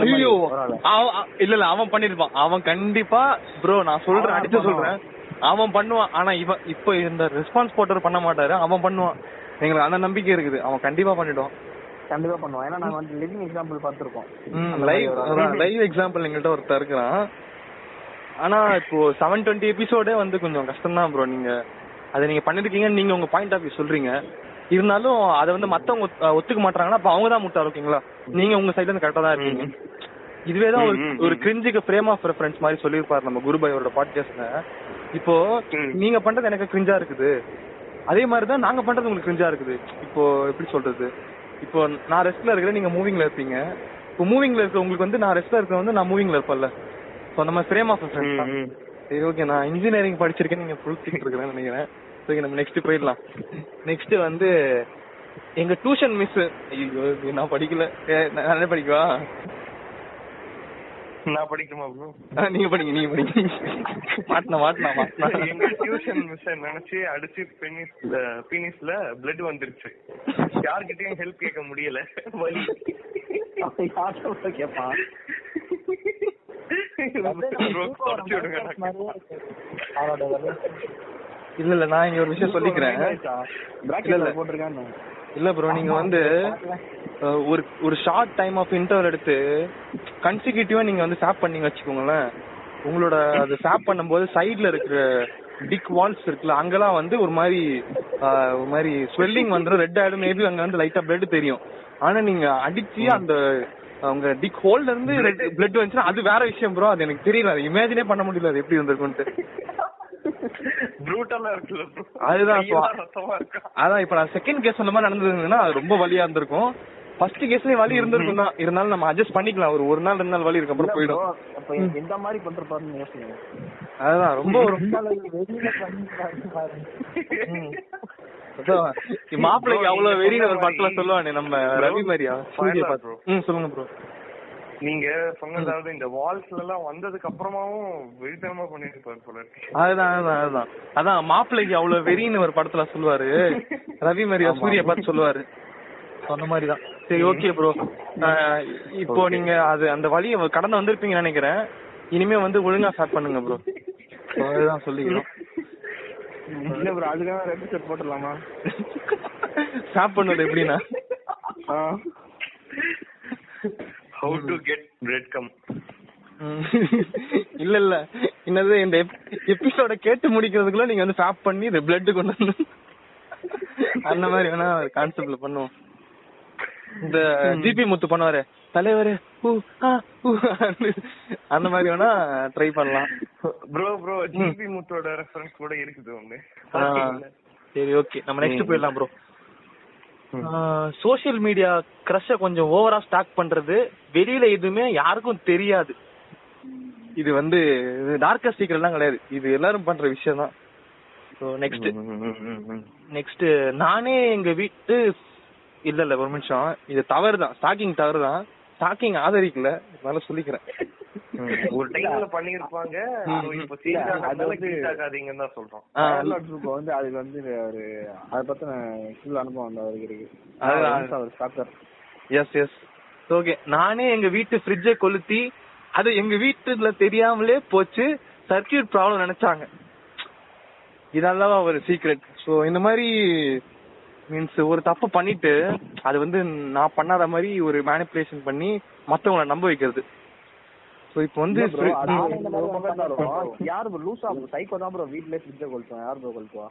ஐயோ இல்ல இல்ல அவன் பண்ணிருப்பான். அவன் கண்டிப்பா ப்ரோ நான் சொல்றேன், அடிச்சு சொல்றேன், அவன் பண்ணுவான். ஆனா இவன் இப்ப இந்த ரெஸ்பான்ஸ் போட்டவர் பண்ண மாட்டாரு, அவன் பண்ணுவான். எங்களுக்கு அந்த நம்பிக்கை இருக்குது, அவன் கண்டிப்பா பண்ணிடுவான். கண்டிப்பா பண்ணுவான். ஏன்னா நாங்க வந்து லிவிங் எக்ஸாம்பிள் பாத்துருக்கோம். லைவ் எக்ஸாம்பிள் எங்கள்கிட்ட ஒருத்தர் இருக்கிறான். ஆனா இப்போ 720 எபிசோடே வந்து கொஞ்சம் கஷ்டம் தான் ப்ரோ. நீங்க அதை நீங்க பண்ணிருக்கீங்கன்னு நீங்க உங்க பாயிண்ட் ஆஃப் வியூ சொல்றீங்க. இருந்தாலும் அதை வந்து மத்தவங்க ஒத்துக்க மாட்டாங்கன்னா அப்ப அவங்கதான் முட்டாள். ஓகேங்களா? நீங்க உங்க சைட்ல இருந்து கரெக்டா தான் இருக்கீங்க. இதுவேதான் ஒரு கிரிஞ்சுக்கு ஃப்ரேம் ஆஃப் ரெஃபரன்ஸ் மாதிரி சொல்லியிருப்பாரு நம்ம குருபாயோட பாட்காஸ்ட்ல. இப்போ நீங்க பண்றது எனக்கு கிரிஞ்சா இருக்குது, அதே மாதிரிதான் நாங்க பண்றது உங்களுக்கு கிரிஞ்சா இருக்குது. இப்போ எப்படி சொல்றது, இப்போ நான் ரெஸ்ட்ல இருக்கிறேன், நீங்க மூவிங்ல இருப்பீங்க. இப்போ மூவிங்ல இருக்க உங்களுக்கு வந்து நான் ரெஸ்ட்ல இருக்கிற வந்து நான் மூவிங்ல இருப்பேன்ல, ஃப்ரேம் ஆஃப் ரெஃபரன்ஸ் தான். சரி ஓகே, நான் இன்ஜினியரிங் படிச்சிருக்கேன், நீங்க ஃபுல் சீட் இருக்கிறேன்னு நினைக்கிறேன். ஓகே நம்ம நெக்ஸ்ட் போயிடலாம். நெக்ஸ்ட் வந்து எங்க டியூஷன் மிஸ். நான் படிக்கல, நான் படிக்கவா? நான் படிக்குமா ப்ரோ? நீங்க படிங்க, நீங்க படிங்க. மாட்டனா எங்க டியூஷன் மிஸ் நினைச்சு அடிச்சு பீனிஸ்ல பிளட் வந்துருச்சு. யார்கிட்டயும் ஹெல்ப் கேட்க முடியல. வலி யார்கிட்ட கேப்பா? இல்ல இல்ல நான் இங்க ஒரு விஷயம் சொல்லிக்கிறேன். இல்ல ப்ரோ நீங்க வந்து ஒரு ஒரு ஷார்ட் டைம் ஆஃப் இன்டர்வல் எடுத்து கன்சிக்யூட்டிவா நீங்க வந்து சாப் பண்ணீங்க வச்சுக்கோங்களேன். உங்களோட அது சாப் பண்ணும்போது சைட்ல இருக்கிற டிக் வால்ஸ் இருக்குல்ல, அங்கெல்லாம் வந்து ஒரு மாதிரி ஸ்வெல்லிங் வந்துடும், ரெட் ஆயிடும். மேபி அங்க வந்து லைட்டா பிளட் தெரியும். ஆனா நீங்க அடிச்சு அந்த உங்க டிக் ஹோல்ல இருந்து பிளட் வந்துச்சுன்னா அது வேற விஷயம் ப்ரோ. அது எனக்கு தெரியல, அது இமேஜினே பண்ண முடியல அது எப்படி இருந்திருக்குன்ட்டு. அதுதான் இப்ப நான் செகண்ட் கேஸ் அந்த மாதிரி நடந்ததுன்னா அது ரொம்ப வலியா இருந்திருக்கும். ஃபர்ஸ்ட் கேஸ்லயே வலி இருந்திருக்கும் தான், இருந்தாலும் நம்ம அட்ஜஸ்ட் பண்ணிக்கலாம். ஒரு ஒரு நாள் ரெண்டு நாள் வலி இருக்க அப்புறம் போயிடும். எந்த மாதிரி பண்றப்பாருன்னு யோசிங்க. அதுதான் ரொம்ப மாப்பிள்ளைக்கு அவ்வளவு வெறியில ஒரு படத்துல சொல்லுவானே நம்ம ரவி மாதிரியா பாத்துருவோம். சொல்லுங்க ப்ரோ. நீங்க சொன்னதாவது இந்த வால்ஸ்ல எல்லாம் வந்ததுக்கு அப்புறமாவும் வெளித்தனமா பண்ணிட்டு போயிருப்பாரு. அதான் மாப்பிள்ளைக்கு அவ்வளவு வெறின்னு ஒரு படத்துல சொல்லுவாரு ரவி மாதிரியா சூரிய பார்த்து சொல்லுவாரு, அந்த மாதிரிதான். சரி ஓகே ப்ரோ, இப்போ நீங்க அது அந்த வழியை கடந்து வந்திருப்பீங்கன்னு நினைக்கிறேன். இனிமே வந்து ஒழுங்கா ஸ்டார்ட் பண்ணுங்க ப்ரோ, அதுதான் சொல்லிக்கிறோம். இல்ல ப்ரோ அதுக்காக எபிசோட் போட்டுடலாமா? ஸ்டார்ட் பண்ணது எப்படின்னா how to get bread cum. இல்ல இல்ல இன்னது இந்த எபிசோட கேட்டு முடிக்கிறதுக்குள்ள நீங்க வந்து ஃபேப் பண்ணி இந்த blood கொண்டு வந்து அந்த மாதிரி வேணா கான்செப்ட்ல பண்ணுவோம். இந்த ஜிபி முத்து பண்ணுவாரே தலைவரே அந்த மாதிரி வேணா ட்ரை பண்ணலாம் bro. bro ஜிபி முத்தோட ரெஃபரன்ஸ் கூட இருக்குது ஒண்ணு. சரி ஓகே நம்ம நெக்ஸ்ட் போயிடலாம் bro. சோசியல் மீடியா கிரஷ கொஞ்சம் ஓவரா ஸ்டாக் பண்றது, வெளியில எதுவுமே யாருக்கும் தெரியாது. இது வந்து டார்க்கஸ்ட் சீக்ரெட் எல்லாம் கிடையாது, இது எல்லாரும் பண்ற விஷயம் தான். நெக்ஸ்ட் நானே எங்க வீட்டு இல்ல ஒரு நிமிஷம் இது தவறு தான். ஸ்டாக்கிங் தவறு தான், ஸ்டாக்கிங் ஆதரிக்கல, நல்லா சொல்லிக்கிறேன். ஒரு டைம்ல பண்ணிருப்பாங்க, இப்போ சீரியஸா அதெல்லாம் கிளிக் ஆகாதீங்கன்னு தான் சொல்றோம். ஃபையர்லார்ட் ஜூகோ வந்து அது வந்து ஒரு அத பத்தின ஃபுல் அனுபவம் அந்த வரைக்கும் இருக்கு. அது ஒரு சாப்டர். S yes okay. நானே எங்க வீட்டு ஃப்ரிட்ஜை கொளுத்தி அது எங்க வீட்டுல தெரியாமலே போச்சு, சர்க்யூட் ப்ராப்ளம் நினைச்சாங்க. இதெல்லாம் ஒரு சீக்ரெட். ஸோ இந்த மாதிரி மீன்ஸ் ஒரு தப்பு பண்ணிட்டு அது வந்து நான் பண்ணாத மாதிரி ஒரு மேனிபுலேஷன் பண்ணி மற்றவங்களை நம்ப வைக்கிறது. சோ இப்போ வந்து யார் ப்ரோ லூசா? சைக்கோ தான் ப்ரோ. வீட்ல ஃப்ரிட்ஜ் கொளுத்துவான் யார் ப்ரோ? கொளுத்துவா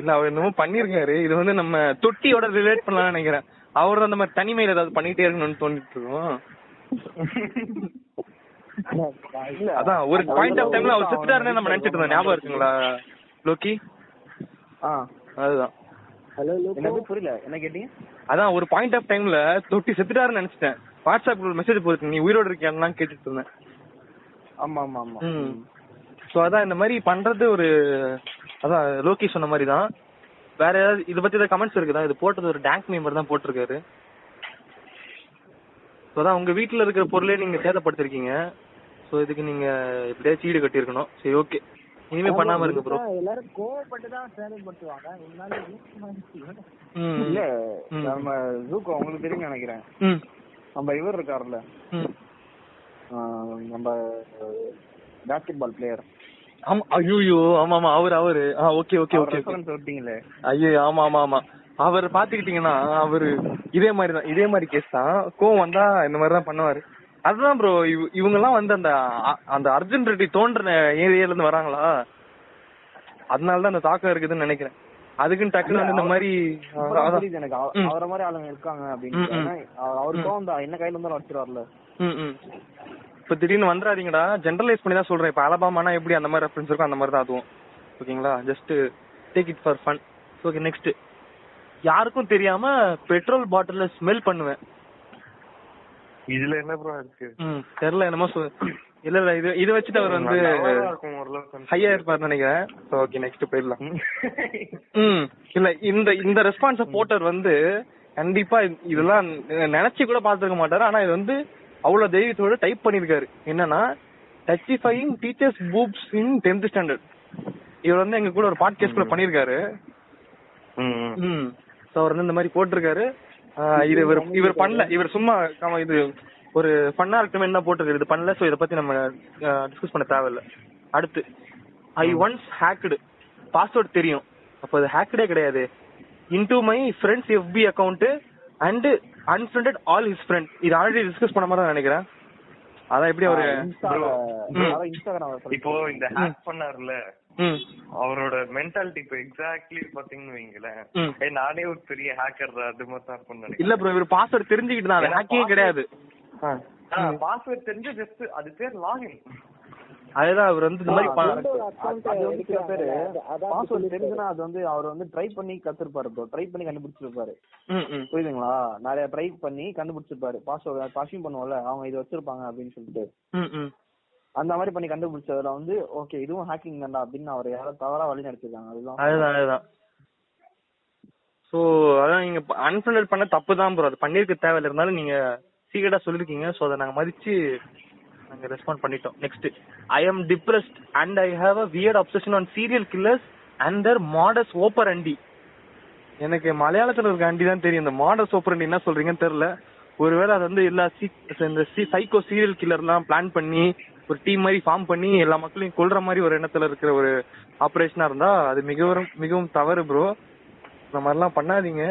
இல்ல அவர் என்னமோ பண்ணிருக்காரு. இது வந்து நம்ம தொட்டியோட ரிலேட் பண்ணலாம்னு நினைக்கிறேன். அவர் அந்த மாதிரி தனிமையில ஏதாவது பண்ணிட்டே இருக்கணும்னு தோண்டிட்டு இருக்கோம். அதான் ஒரு பாயிண்ட் ஆஃப் டைம்ல அவர் செத்துட்டாருன்னு நம்ம நினைச்சிட்டு இருந்தோம். ஞாபகம் இருக்குங்களா லோக்கி? அதுதான் புரியல என்ன கேட்டீங்க. அதான் ஒரு பாயிண்ட் ஆஃப் டைம்ல தொட்டி செத்துட்டாருன்னு நினைச்சிட்டேன். வாட்ஸ்அப் குரூப் மெசேஜ் போயிருக்கு, நீ உயிரோடு இருக்கியான்னு கேட்டுட்டு இருந்தேன். ஆமா ஆமா ஆமா. சோ அதான் இந்த மாதிரி பண்றது ஒரு அதான் லோகி சொன்ன மாதிரி தான். வேற ஏதாவது இதை பத்தி ஏதாவது கமெண்ட்ஸ் இருக்குதா? இது போட்டது ஒரு டேங்க் மெம்பர் தான் போட்டிருக்காரு. ஸோ அதான் உங்க வீட்டில் இருக்கிற பொருளே நீங்க சேதப்படுத்திருக்கீங்க. ஸோ இதுக்கு நீங்க எப்படியாச்சும் ஈடு கட்டியிருக்கணும். சரி ஓகே, இனிமே பண்ணாம இருக்கு ப்ரோ. எல்லாரும் கோவப்பட்டு தான் சேதப்படுத்துவாங்க. இல்ல நம்ம ஜூக்கோ உங்களுக்கு தெரியும் நினைக்கிறேன். நம்ம இவர் இருக்காருல்ல நம்ம பாஸ்கெட் பால் பிளேயர். ஆமா ஐயோ ஆமா ஆமா அவர் அவரு ஓகே ஓகே ஓகே சொல்லிட்டீங்களே. ஐயோ ஆமா ஆமா ஆமா அவர் பாத்துக்கிட்டீங்கன்னா அவரு இதே மாதிரி தான், இதே மாதிரி கேஸ் தான். கோவம் வந்தா இந்த மாதிரி தான் பண்ணுவாரு. அதுதான் ப்ரோ இவங்க எல்லாம் வந்து அந்த அந்த அர்ஜுன் ரெட்டி தோன்ற ஏரியால இருந்து வராங்களா, அதனாலதான் அந்த தாக்கம் இருக்குதுன்னு நினைக்கிறேன். அதுக்குன்னு டக்குன்னு வந்து இந்த மாதிரி எனக்கு அவரை மாதிரி ஆளுங்க இருக்காங்க அப்படின்னு அவருக்கும் என்ன கையில இருந்தாலும் அடிச்சிருவாருல. இப்ப திடீர்னு வந்துடாதீங்கடா, ஜெனரலைஸ் பண்ணி தான் சொல்றேன். இப்ப அலபாமானா எப்படி அந்த மாதிரி ரெஃபரன்ஸ் இருக்கும், அந்த மாதிரி தான் அதுவும். ஓகேங்களா, just take it for fun. Okay next. யாருக்கும் தெரியாம பெட்ரோல் பாட்டில ஸ்மெல் பண்ணுவேன். இதுல என்ன ப்ரோ இருக்கு தெரியல, என்னமோ இல்ல இல்ல இது இதை வச்சுட்டு அவர் வந்து ஹையா இருப்பாரு நினைக்கிறேன். ஓகே நெக்ஸ்ட் போயிடலாம். இல்ல இந்த இந்த ரெஸ்பான்ஸ போட்டர் வந்து கண்டிப்பா இதெல்லாம் நினைச்சு கூட பாத்துருக்க மாட்டாரு. ஆனா இது வந்து அவ்வளவு தைரியத்தோட டைப் பண்ணிருக்காரு. என்னன்னா டச்சிஃபையிங் teachers boobs in 10th standard. இவர் வந்து எங்க கூட ஒரு பாட்காஸ்ட் கூட பண்ணிருக்காரு. சோ அவர் வந்து இந்த மாதிரி போட்டிருக்காரு. இது இவர் பண்ணல, இவர் சும்மா இது ஒரு ஃபன்னா இருக்குமே தான் போட்டிருக்காரு. இது பண்ணல. சோ இதை பத்தி நம்ம டிஸ்கஸ் பண்ண தேவையில்ல. அடுத்து, ஐ ஒன்ஸ் ஹேக்டு. பாஸ்வேர்ட் தெரியும், அப்போ அது ஹேக்டே கிடையாது. Into my friends FB account and unfriended all his friends. இது ஆல்ரெடி டிஸ்கஸ் பண்ண மாதிரி தான் நினைக்கிறேன். அதான் எப்படி ஒரு இன்ஸ்டாகிராம் இப்போ இந்த ஹேக் பண்ணார்ல, அவரோட மென்டாலிட்டி இப்போ எக்ஸாக்ட்லி பாத்தீங்கன்னு வைங்களே, நானே ஒரு பெரிய ஹேக்கர் தான் அது மாதிரி தான் பண்ணேன். இல்ல ப்ரோ இவர் பாஸ்வேர்ட் தெரிஞ்சுக்கிட்டு தான், ஹேக்கே கிடையாது. பாஸ்வேர்ட் தெரிஞ்சு ஜஸ்ட் அது பேர் லாகின். அதுதான் அவர் வந்து இந்த மாதிரி பாஸ்வேர்ட் தெரிஞ்சுனா அது வந்து அவர் வந்து ட்ரை பண்ணி கத்துருப்பாரு ப்ரோ. ட்ரை பண்ணி கண்டுபிடிச்சிருப்பாரு, புரியுதுங்களா? நிறைய ட்ரை பண்ணி கண்டுபிடிச்சிருப்பாரு. பாஸ்வேர்ட் பாசிங் பண்ணுவோம்ல, அவங்க இது வச்சிருப்பாங்க அப்படின்னு சொல்லிட்டு அந்த மாதிரி பண்ணி கண்டுபிடிச்சதுல வந்து ஓகே இதுவும் ஹேக்கிங் தான்டா அப்படின்னு அவர் யாராவது தவறா வழி நடத்திருக்காங்க. அதுதான் அதுதான் அதுதான். ஸோ அதான் நீங்க அன்ஃப்ரெண்டட் பண்ண தப்பு தான் ப்ரோ. அது பண்ணிருக்க தேவையில்ல, இருந்தாலும் நீங்க சீக்கிரட்டா சொல்லிருக்கீங்க. ஸோ அதை நாங்க மதிச்சு நாங்க ரெஸ்பாண்ட் பண்ணிட்டோம். Next, I am depressed and I have a weird obsession on serial killers and their modus operandi. எனக்கு மலையாளத்துல இருக்க அண்டி தான் தெரியும். இந்த மாடஸ் ஓப்பர் அண்டி என்ன சொல்றீங்கன்னு தெரியல. ஒருவேளை அது வந்து எல்லா இந்த சைக்கோ சீரியல் கில்லர்லாம் பிளான் பண்ணி ஒரு டீம் மாதிரி ஃபார்ம் பண்ணி எல்லா மக்களையும் கொல்ற மாதிரி ஒரு எண்ணத்துல இருக்கிற ஒரு ஆப்ரேஷனா இருந்தா அது மிகவும் மிகவும் தவறு ப்ரோ. இந்த மாதிரிலாம் பண்ணாதீங்க.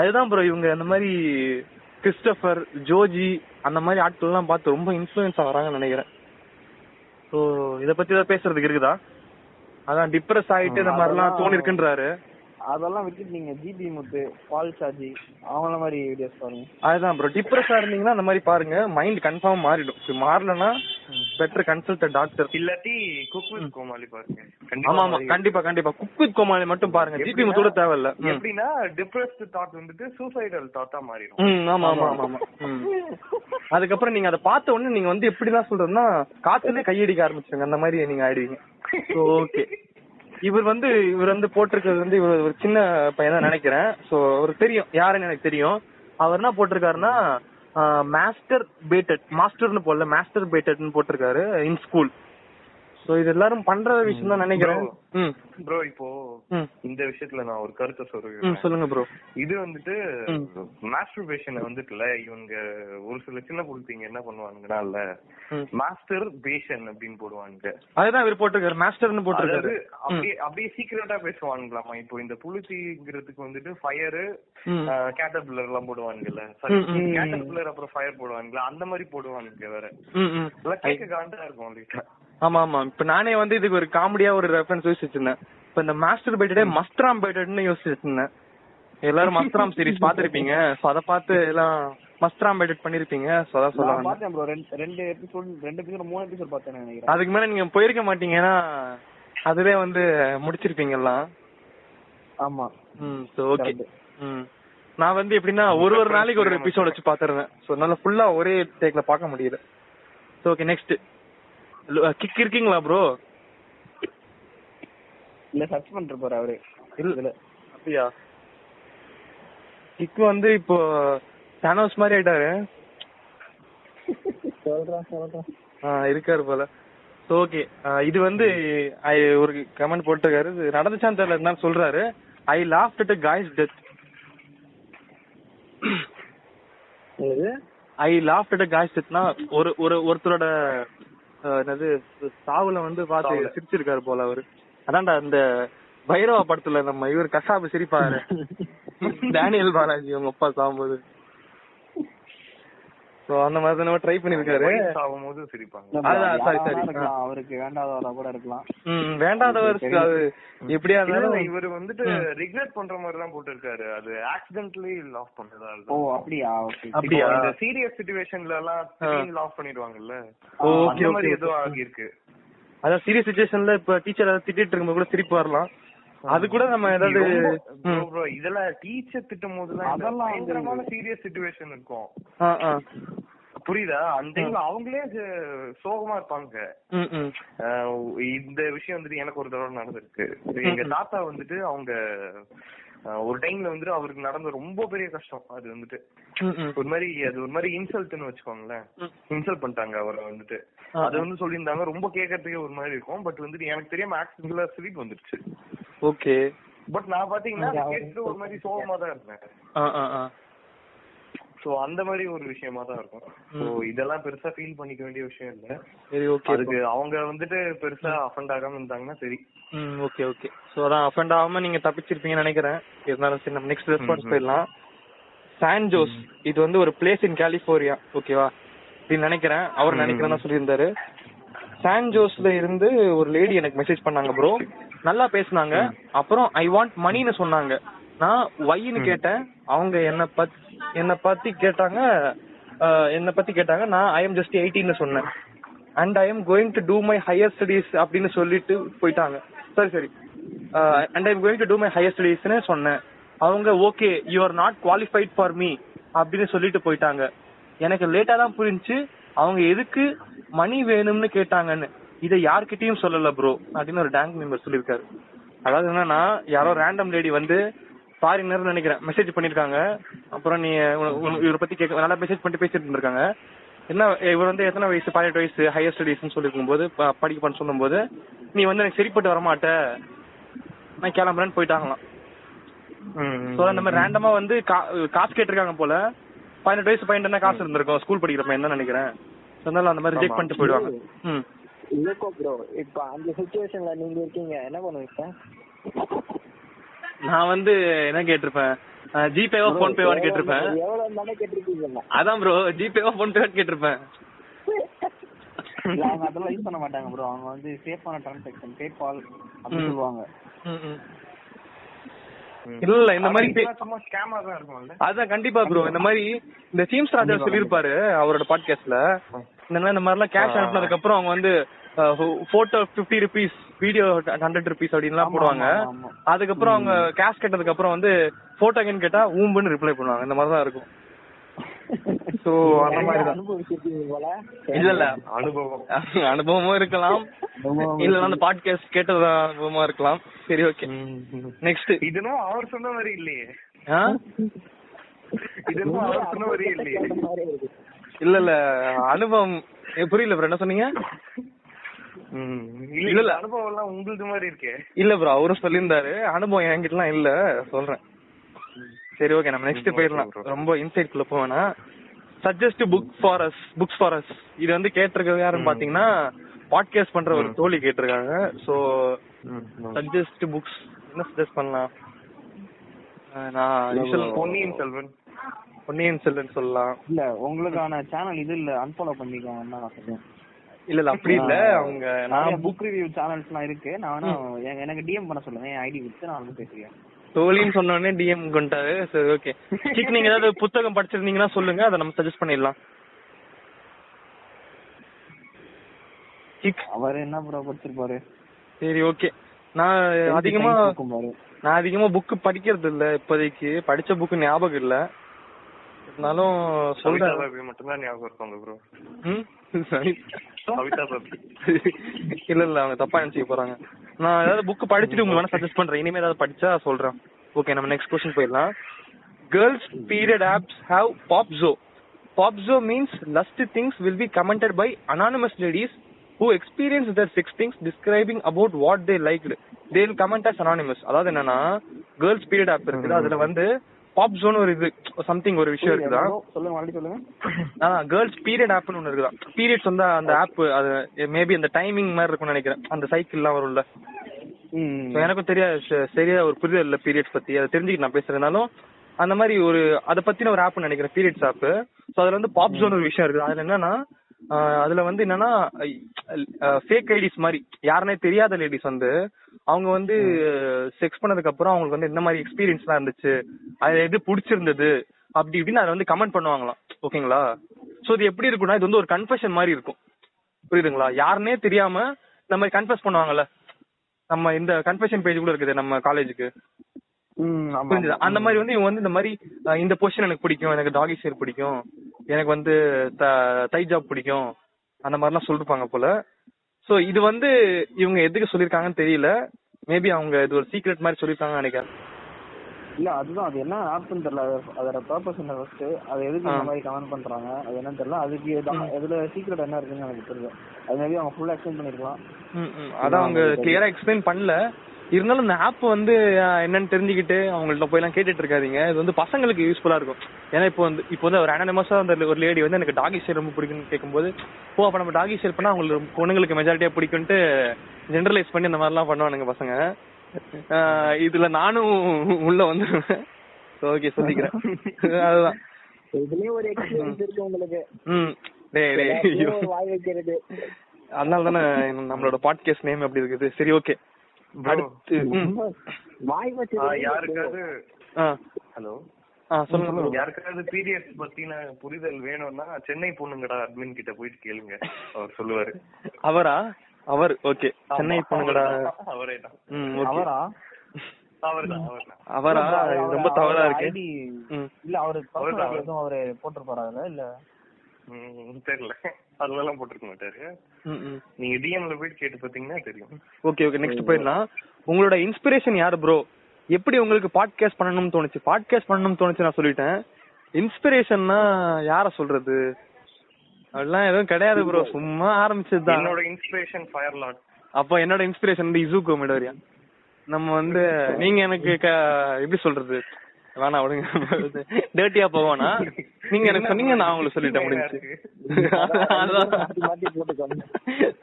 அதுதான் ப்ரோ இவங்க அந்த மாதிரி கிறிஸ்டோபர் ஜோஜி அந்த மாதிரி ஆட்கள்லாம் பார்த்து ரொம்ப இன்ஃப்ளூயன்ஸாக வராங்கன்னு நினைக்கிறேன். ஸோ இதை பற்றி ஏதாவது பேசுறதுக்கு இருக்குதா? அதான் டிப்ரெஸ் ஆகிட்டு இந்த மாதிரிலாம் தோணிருக்குன்றாரு. அதெல்லாம் விட்டுட்டு நீங்கள் ஜிபி முத்து பால் சாஜி அவங்கள மாதிரி வீடியோஸ் பாருங்க. அதுதான் ப்ரோ, டிப்ரெஸ்ஸாக இருந்தீங்கன்னா அந்த மாதிரி பாருங்க, மைண்ட் கன்ஃபார்ம் மாறிடும். மாறலன்னா பெட்டர் கன்சல்ட் டாக்டர், இல்லாட்டி குக் வித் கோமாளி பாருங்க. ஆமா ஆமா கண்டிப்பா கண்டிப்பா குக் வித் கோமாளி மட்டும் பாருங்க, ஜிபி முத்தோட தேவையில்ல. எப்படின்னா டிப்ரெஸ்ட் தாட் வந்துட்டு சூசைடல் தாட்டா மாறிடும். ஆமா ஆமா ஆமா ஆமா. அதுக்கப்புறம் நீங்க அதை பார்த்த உடனே நீங்க வந்து எப்படிதான் சொல்றதுன்னா காத்துலேயே கையடிக்க ஆரம்பிச்சுங்க, அந்த மாதிரி நீங்க ஆயிடுவீங்க. ஓகே, இவர் வந்து போட்டிருக்கிறது வந்து இவர் ஒரு சின்ன பையன் தான் நினைக்கிறேன். ஸோ அவர் தெரியும் யாருன்னு எனக்கு தெரியும். அவர் என்ன போட்டிருக்காருன்னா மாஸ்டர் பேட்டட், மாஸ்டர்னு போடல மாஸ்டர் பேட்டட்னு போட்டிருக்காரு இன் ஸ்கூல். ஸோ இது எல்லாரும் பண்ற விஷயம் தான் நினைக்கிறேன் ப்ரோ. இப்போ இந்த விஷயத்துல நான் ஒரு கருத்தை சொல்றேன், சொல்லுங்க ப்ரோ. இது வந்துட்டு மாஸ்டர்பேஷன் வந்துட்டுல இவங்க ஒரு சில சின்ன குழந்தைங்க என்ன பண்ணுவாங்கன்னா இல்ல மாஸ்டர் பேஷன் அப்படின்னு போடுவாங்க. அதுதான் இவர் போட்டிருக்காரு, மாஸ்டர்னு போட்டிருக்காரு. அப்படியே அப்படியே சீக்கிரட்டா பேசுவாங்களாமா. இப்போ இந்த புளுத்திங்கிறதுக்கு வந்துட்டு ஃபயரு கேட்டர்பில்லர் எல்லாம் போடுவாங்கல்ல, கேட்டர்பில்லர் அப்புறம் ஃபயர் போடுவாங்களா, அந்த மாதிரி போடுவாங்க. வேற கேட்க காண்டா இருக்கும். ஆமா ஆமா. இப்ப நானே வந்து இதுக்கு ஒரு காமெடியா ஒரு ரெஃபரன்ஸ் வச்சிருந்தேன். இப்ப இந்த மாஸ்டர் பேட்டடே மஸ்ட்ராம் பேட்டட்னு யோசிச்சுட்டு இருந்தேன். எல்லாரும் மஸ்ட்ராம் சீரிஸ் பாத்திருப்பீங்க, அதை பார்த்து எல்லாம் மஸ்ட்ராம் பேட்டட் பண்ணிருப்பீங்க. அதுக்கு மேல நீங்க போயிருக்க மாட்டீங்கன்னா அதுவே வந்து முடிச்சிருப்பீங்க எல்லாம். ஆமா. So okay. நான் வந்து எப்படின்னா ஒரு நாளைக்கு ஒரு எபிசோட் வச்சு பாத்துறேன். சோ அதனால ஃபுல்லா ஒரே டேக்ல பார்க்க முடியல. So okay next. கிக் இருக்கீங்களா ப்ரோ? இல்ல சர்ச் பண்ற போற அவரே. இல்ல அப்படியே கிக் வந்து இப்போ தானோஸ் மாதிரி ஆயிட்டாரு. சொல்றா இருக்காரு போல. ஓகே, இது வந்து ஒரு கமெண்ட் போட்டுருக்காரு. இது நடந்துச்சான்னு தெரியல, இருந்தாலும் சொல்றாரு, I laughed at guys death. I laughed at guys டெத்னா ஒருத்தரோட என்னது சாவுல வந்து பார்த்து சிரிச்சிருக்காரு போல அவரு. அதான்டா அந்த பைரவா படத்துல நம்ம இவர் கசாபு சிரிப்பாரு, டேனியல் பாலாஜி அவங்க அப்பா சாகும்போது. சோ அந்த மாதிரி நம்ம ட்ரை பண்ணிருக்காரு. சாகும்போது சிரிப்பாங்க. அதான் சரி சரி. அவருக்கு வேண்டாதவரா கூட இருக்கலாம். வேண்டாதவருக்கு அது எப்படியா இருந்தாலும் இவர் வந்துட்டு ரிக்ரெட் பண்ற மாதிரி தான் போட்டுருக்காரு. அது ஆக்சிடென்ட்லி லாஸ் பண்ணதா இருக்கு. ஓ அப்படியா? அப்படியா? இந்த சீரியஸ் சிச்சுவேஷன்ல எல்லாம் லாஸ் பண்ணிடுவாங்கல்ல, ஓகே ஓகே, ஏதோ ஆகி இருக்கு. அதான் சீரியஸ் சிச்சுவேஷன்ல இப்ப டீச்சர் ஏதாவது திட்டிட்டு இருக்கும்போது கூட திருப்பி வரலாம். அது கூட நம்ம ஏதாவது இதெல்லாம் டீச்சர் திட்டும் போதுலாம் அதெல்லாம் பயங்கரமான சீரியஸ் சிச்சுவேஷன் இருக்கும், புரியுதா? அந்த அவங்களே சோகமா இருப்பாங்க. இந்த விஷயம் வந்துட்டு எனக்கு ஒரு தடவை நடந்திருக்கு. எங்க தாத்தா வந்துட்டு அவங்க ஒரு டைம்ல வந்துட்டு அவருக்கு நடந்த ரொம்ப பெரிய கஷ்டம். அது வந்துட்டு ஒரு மாதிரி இன்சல்ட்னு வச்சுக்கோங்களேன், இன்சல்ட் பண்ணிட்டாங்க அவரை வந்துட்டு. அது வந்து சொல்லியிருந்தாங்க, ரொம்ப கேட்கறதுக்கே ஒரு மாதிரி இருக்கும். பட் வந்துட்டு எனக்கு தெரியாம ஆக்சிடென்ட்ல சிரிப்பு வந்துருச்சு. ஓகே. பட் நான் பாத்தீங்கன்னா ஒரு மாதிரி சோகமா தான் இருந்தேன். சோ அந்த மாதிரி ஒரு விஷயமா தான் இருக்கும். சோ இதெல்லாம் பெருசா ஃபீல் பண்ணிக்க வேண்டிய விஷயம் இல்ல. சரி ஓகே. அதுக்கு அவங்க வந்துட்டு பெருசா அஃபண்ட் ஆகாம இருந்தாங்கன்னா சரி. Okay okay. சோ அதான் அஃபண்ட் ஆகாம நீங்க தப்பிச்சிருப்பீங்கன்னு நினைக்கிறேன். இருந்தாலும் சரி, நம்ம நெக்ஸ்ட் ரெஸ்பான்ஸ் போயிடலாம். சான் ஜோஸ், இது வந்து ஒரு பிளேஸ் இன் கலிபோர்னியா, ஓகேவா? அப்படின்னு நினைக்கிறேன், அவர் நினைக்கிறேன்னா சொல்லியிருந்தாரு. சான் ஜோஸ்ல இருந்து ஒரு லேடி எனக்கு மெசேஜ் பண்ணாங்க, ப்ரோ நல்லா பேசினாங்க. அப்புறம் ஐ வாண்ட் மணின்னு சொன்னாங்க. நான் ஒய்ன்னு கேட்டேன். அவங்க என்ன பத்தி கேட்டாங்க. நான் ஐ எம் ஜஸ்ட் 18 சொன்னேன். And I am going to do my higher studies அப்படின்னு சொல்லிட்டு போயிட்டாங்க. சரி and I am going to do my higher ஸ்டடிஸ்ன்னு சொன்னேன். அவங்க okay you are not qualified for me அப்படின்னு சொல்லிட்டு போயிட்டாங்க. எனக்கு லேட்டா தான் புரிஞ்சு அவங்க எதுக்கு மணி வேணும்னு கேட்டாங்கன்னு. இதை யார்கிட்டயும் சொல்லல ப்ரோ அப்படின்னு ஒரு டேங்க் மெம்பர் சொல்லியிருக்காரு. அதாவது என்னன்னா, யாரோ ரேண்டம் லேடி வந்து ஃபாரினர் நினைக்கிறேன் மெசேஜ் பண்ணிருக்காங்க. அப்புறம் நீ இவரை பத்தி கேட்க நல்லா மெசேஜ் பண்ணிட்டு பேசிட்டு இருந்திருக்காங்க. என்ன இவர் வந்து எத்தனை வயசு, 18 வயசு, ஹையர் ஸ்டடீஸ்ன்னு சொல்லியிருக்கும் போது படிக்கப்பான்னு சொல்லும் போது நீ வந்து எனக்கு சரிப்பட்டு வரமாட்ட, நான் கிளம்புறேன்னு போயிட்டாங்களாம். அந்த மாதிரி ரேண்டமா வந்து காசு கேட்டிருக்காங்க போல. 18 வயசு பையன் காசு இருந்திருக்கும், ஸ்கூல் படிக்கிற பையன் தான் நினைக்கிறேன். அதனால அந்த மாதிரி ரிஜெக்ட் பண்ணிட்டு போயிடுவாங்க. இல்லக்கோ ப்ரோ, இப்ப அந்த சிச்சுவேஷன்ல நீங்க இருக்கீங்க, என்ன பண்ணுவீங்க? நான் வந்து என்ன கேட்டிருப்பேன், ஜிபேவா போன் பேவான்னு கேட்டிருப்பேன். எவ்வளவு நாளா கேட்டிருக்கீங்க? அதான் ப்ரோ, ஜிபேவா போன் பேவான்னு கேட்டிருப்பேன். நான் அதெல்லாம் யூஸ் பண்ண மாட்டாங்க ப்ரோ. அவங்க வந்து சேஃபான ட்ரான்சாக்ஷன் PayPal அப்படி சொல்லுவாங்க. இல்ல இந்த மாதிரி ஸ்கேமா தான் இருக்கும்ல. அதான் கண்டிப்பா ப்ரோ. இந்த மாதிரி இந்த சீம்ஸ் ராஜா சொல்லிருப்பாரு அவரோட பாட்காஸ்ட்ல, இந்த மாதிரிலாம் கேஷ் அனுப்புனதுக்கு அப்புறம் அவங்க வந்து போட்டோ 50 ரூபீஸ், வீடியோ 100 ரூபீஸ் அப்படின்லாம் போடுவாங்க. அதுக்கப்புறம் அவங்க கேஷ் கேட்டதுக்கு அப்புறம் வந்து போட்டோ கேன்னு கேட்டா ஊம்புன்னு ரிப்ளை பண்ணுவாங்க. இந்த மாதிரிதான் இருக்கும். சோ அந்த மாதிரி தான். இல்ல அனுபவமும் இருக்கலாம், இல்ல அந்த பாட்காஸ்ட் கேட்டது அனுபவமா இருக்கலாம். சரி ஓகே நெக்ஸ்ட். இதுனா அவர் சொன்ன மாதிரி இல்லையே. இதுனா அவர் சொன்ன மாதிரி இல்லையே. இல்ல அனுபவம் புரியல ப்ரோ. என்ன சொன்னீங்க? இல்ல அனுபவம் எல்லாம் உங்களுக்கு மாதிரி இருக்கே. இல்ல ப்ரோ, அவரும் சொல்லியிருந்தாரு, அனுபவம் என்கிட்டலாம் இல்ல சொல்றேன். சரி ஓகே நம்ம நெக்ஸ்ட் போயிடலாம், ரொம்ப இன்சைட் குள்ள போவேனா. Suggest books for us. இது வந்து கேட்டிருக்கிறது யாருன்னு பாத்தீங்கன்னா பாட்காஸ்ட் பண்ற ஒரு தோழி கேட்டிருக்காங்க. சோ சஜஸ்ட் புக்ஸ் என்ன சஜஸ்ட் பண்ணலாம்? நான் பொன்னியின் செல்வன் சொல்லலாம். இல்ல உங்களுக்கான சேனல் இது இல்ல, அன்ஃபாலோ பண்ணிக்கோங்க. இல்ல அப்படி இல்ல அவங்க நான் புக் ரிவ்யூ சேனல்ஸ்லாம் இருக்கு. நான் எனக்கு டிஎம் பண்ண சொல்லுங்க, ஐடி விட்டு நான் வந்து பேசுறேன். தோலின்னு சொன்ன உடனே டிஎம் கொண்டாரு. சரி ஓகே கிக், நீங்க ஏதாவது புத்தகம் படிச்சிருந்தீங்கன்னா சொல்லுங்க, அதை நம்ம சஜஸ்ட் பண்ணிடலாம். கிக் அவர் என்ன ப்ரோ படிச்சிருப்பாரு? சரி ஓகே, நான் அதிகமா புக் படிக்கிறது இல்ல இப்போதைக்கு, படிச்ச புக்கு ஞாபகம் இல்ல. இருந்தாலும் சொல்றேன் மட்டும்தான் ஞாபகம் இருப்பாங்க ப்ரோ. இல்ல இல்ல அவங்க தப்பா நினைச்சுக்க போறாங்க. நான் ஏதாவது புக் படிச்சுட்டு உங்க வேணா சஜஸ்ட் பண்றேன், இனிமே ஏதாவது படிச்சா சொல்றேன். ஓகே நம்ம நெக்ஸ்ட் क्वेश्चन போயிடலாம். கேர்ள்ஸ் பீரியட் ஆப்ஸ் ஹேவ் பாப்ஸோ. பாப்ஸோ means lust things will be commented by anonymous ladies who experience their six things describing about what they liked. They will comment as anonymous. அதாவது என்னன்னா girls period app இருக்குது, அதுல வந்து pop zone ஒரு இது something ஒரு விஷயம் இருக்குதா சொல்லுங்க, வாடி சொல்லுங்க. girls period app னு ஒன்னு இருக்குதா, periods வந்து அந்த app அது மேபி அந்த டைமிங் மாதிரி இருக்கும்னு நினைக்கிறேன், அந்த சைக்கிள்லாம் வரும்ல. எனக்கு தெரியாது சரியா ஒரு புரிதல் இல்ல periods பத்தி, அதை தெரிஞ்சுக்கிட்டு நான் பேசுறதுனாலும் அந்த மாதிரி ஒரு அதை பத்தின ஒரு ஆப்னு நினைக்கிறேன் periods app. ஸோ அதுல வந்து pop zone ஒரு விஷயம் இருக்குது. அதுல என்னன்னா அதுல வந்து என்னன்னா ஃபேக் லேடிஸ் மாதிரி யாருனே தெரியாத லேடிஸ் வந்து அவங்க வந்து செக்ஸ் பண்ணதுக்கு அப்புறம் அவங்களுக்கு வந்து இந்த மாதிரி எக்ஸ்பீரியன்ஸ் எல்லாம் இருந்துச்சு, அது எது பிடிச்சிருந்தது அப்படி இப்படின்னு அதை வந்து கமெண்ட் பண்ணுவாங்களாம். ஓகேங்களா? ஸோ இது எப்படி இருக்குன்னா இது வந்து ஒரு கன்ஃபெஷன் மாதிரி இருக்கும், புரியுதுங்களா? யாருனே தெரியாம இந்த மாதிரி கன்ஃபெஸ் பண்ணுவாங்கல்ல, நம்ம இந்த கன்ஃபெஷன் பேஜ் கூட இருக்குது நம்ம காலேஜுக்கு, புரிஞ்சுது? அந்த மாதிரி வந்து இவங்க வந்து இந்த மாதிரி இந்த பொசிஷன் எனக்கு பிடிக்கும், எனக்கு டாகி ஷேர் பிடிக்கும், எனக்கு வந்து தை ஜாப் பிடிக்கும், அந்த மாதிரிலாம் சொல்லிருப்பாங்க போல. ஸோ இது வந்து இவங்க எதுக்கு சொல்லியிருக்காங்கன்னு தெரியல, மேபி அவங்க இது ஒரு சீக்ரெட் மாதிரி சொல்லியிருக்காங்கன்னு நினைக்கிறேன். இல்ல அதுதான் அது என்ன ஆப்னு தெரியல, அதோட பர்பஸ் என்ன, ஃபர்ஸ்ட் அது எதுக்கு இந்த மாதிரி கமெண்ட் பண்றாங்க அது என்னன்னு தெரியல, அதுக்கு இதுல சீக்ரெட் என்ன இருக்குன்னு எனக்கு தெரியல. அது மேபி அவங்க ஃபுல்லா எக்ஸ்பிளைன் பண்ணிருக்கலாம், அதான் அவங்க கிளியரா எக்ஸ்பிளைன் பண்ணல. இருந்தாலும் இந்த ஆப் வந்து என்னன்னு தெரிஞ்சுக்கிட்டு அவங்கள்ட்ட போயெல்லாம் கேட்டுட்டு இருக்காதிங்க, இது வந்து பசங்களுக்கு யூஸ்ஃபுல்லாக இருக்கும். ஏன்னா இப்போ வந்து ஒரு அனானிமஸாக அந்த ஒரு லேடி வந்து எனக்கு டாகி ஷேர் ரொம்ப பிடிக்குன்னு கேட்கும்போது, ஓ அப்போ நம்ம டாகி ஷேர் பண்ணால் அவங்களுக்கு பொண்ணுங்களுக்கு மெஜாரிட்டியாக பிடிக்குன்ட்டு ஜென்ரலைஸ் பண்ணி அந்த மாதிரிலாம் பண்ணுவானுங்க பசங்க. இதில் நானும் உள்ளே வந்துடுவேன். ஓகே சொல்லிக்கிறேன், அதுதான் உங்களுக்கு. அதனால தானே நம்மளோட பாட்காஸ்ட் நேம் அப்படி இருக்குது. சரி ஓகே புரிதல் வேணும்னா சென்னை பொண்ணுங்கடா அட்மின் கிட்ட போயிட்டு கேளுங்க, அவர் சொல்லுவாரு. அவரா? அவர் ஓகே சென்னை பொண்ணுங்கடா அவரே தான். அவரா? அவரா? ரொம்ப தவறா இருக்கு. இல்ல அவரு போட்டிருப்பாரா இல்ல தெரியல, அதெல்லாம் போட்டுக்க மாட்டாரு. நீங்க டிஎம்ல போய் கேட்டு பாத்தீங்கன்னா தெரியும். ஓகே ஓகே நெக்ஸ்ட் போயிடலாம். உங்களோட இன்ஸ்பிரேஷன் யாரு ப்ரோ? எப்படி உங்களுக்கு பாட்காஸ்ட் பண்ணணும்னு தோணுச்சு? பாட்காஸ்ட் பண்ணணும்னு தோணுச்சு நான் சொல்லிட்டேன். இன்ஸ்பிரேஷன்னா யார சொல்றது? அதெல்லாம் எதுவும் கிடையாது ப்ரோ, சும்மா ஆரம்பிச்சதுதான். என்னோட இன்ஸ்பிரேஷன் ஃபயர்லார்ட். அப்போ என்னோட இன்ஸ்பிரேஷன் வந்து இசுகு மிடோரியா. நம்ம வந்து நீங்க எனக்கு எப்படி சொல்றது, வேணா விடுங்க டேர்ட்டியா போவானா, நீங்க எனக்கு சொன்னீங்க நான் உங்களுக்கு சொல்லிட்டேன் முடிஞ்சு.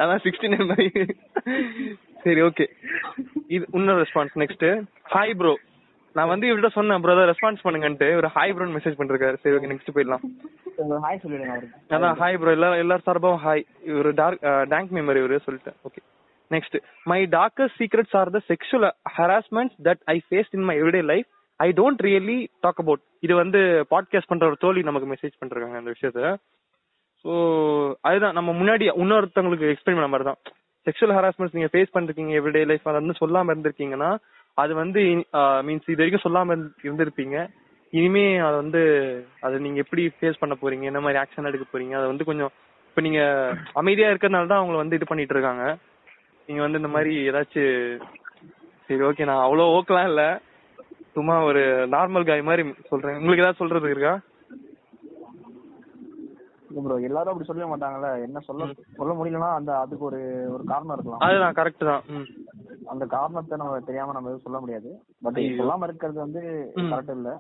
அதான் 69 மாதிரி. சரி ஓகே இது இன்னொரு ரெஸ்பான்ஸ். நெக்ஸ்ட் ஹாய் ப்ரோ, நான் வந்து இவர்கிட்ட சொன்னேன் ப்ரோ ஏதாவது ரெஸ்பான்ஸ் பண்ணுங்கன்ட்டு, ஒரு ஹாய் ப்ரோன்னு மெசேஜ் பண்ணிருக்காரு. சரி ஓகே நெக்ஸ்ட் போயிடலாம். ஹாய் சொல்லிடுங்க அவருக்கு. அதான் ஹாய் ப்ரோ எல்லாரும் சார்பாகவும் ஹாய். இவர் டாங்க் மெமரி இவரு சொல்லிட்டேன். Okay next. My darkest secrets are the sexual harassments that I faced in my everyday life. I don't really talk about. இது வந்து பாட்காஸ்ட் பண்ற ஒரு தோழி நமக்கு மெசேஜ் பண்றாங்க அந்த விஷயத்த. ஸோ அதுதான் நம்ம முன்னாடி இன்னொருத்தவங்களுக்கு எக்ஸ்பிளைன் பண்ண மாதிரி தான், செக்ஷுவல் ஹராஸ்மெண்ட்ஸ் நீங்க ஃபேஸ் பண்ணிருக்கீங்க எவ்ரிடே லைஃப், அதை வந்து சொல்லாம இருந்திருக்கீங்கன்னா அது வந்து மீன்ஸ் இது வரைக்கும் சொல்லாம இருந்திருப்பீங்க, இனிமே அதை வந்து அதை நீங்க எப்படி ஃபேஸ் பண்ண போறீங்க, என்ன மாதிரி ஆக்ஷன் எடுக்க போறீங்க, அதை வந்து கொஞ்சம் இப்போ நீங்க அமைதியா இருக்கிறதுனால தான் அவங்களை வந்து இது பண்ணிட்டு இருக்காங்க. நீங்க வந்து இந்த மாதிரி ஏதாச்சும். சரி ஓகே நான் அவ்வளோ ஓக்கலாம் இல்லை, சும்மா ஒரு நார்மல் காய் மாதிரி சொல்றேன். உங்களுக்கு ஏதாவது சொல்றது இருக்கா? ப்ரோ எல்லாரும் அப்படி சொல்லவே மாட்டாங்கல்ல, என்ன சொல்ல முடியலன்னா அந்த அதுக்கு ஒரு காரணம் இருக்கலாம். அதுதான் கரெக்ட் தான், அந்த காரணத்தை நம்ம தெரியாம நம்ம எதுவும் சொல்ல முடியாது. பட் சொல்லாம இருக்கிறது வந்து கரெக்ட் இல்ல,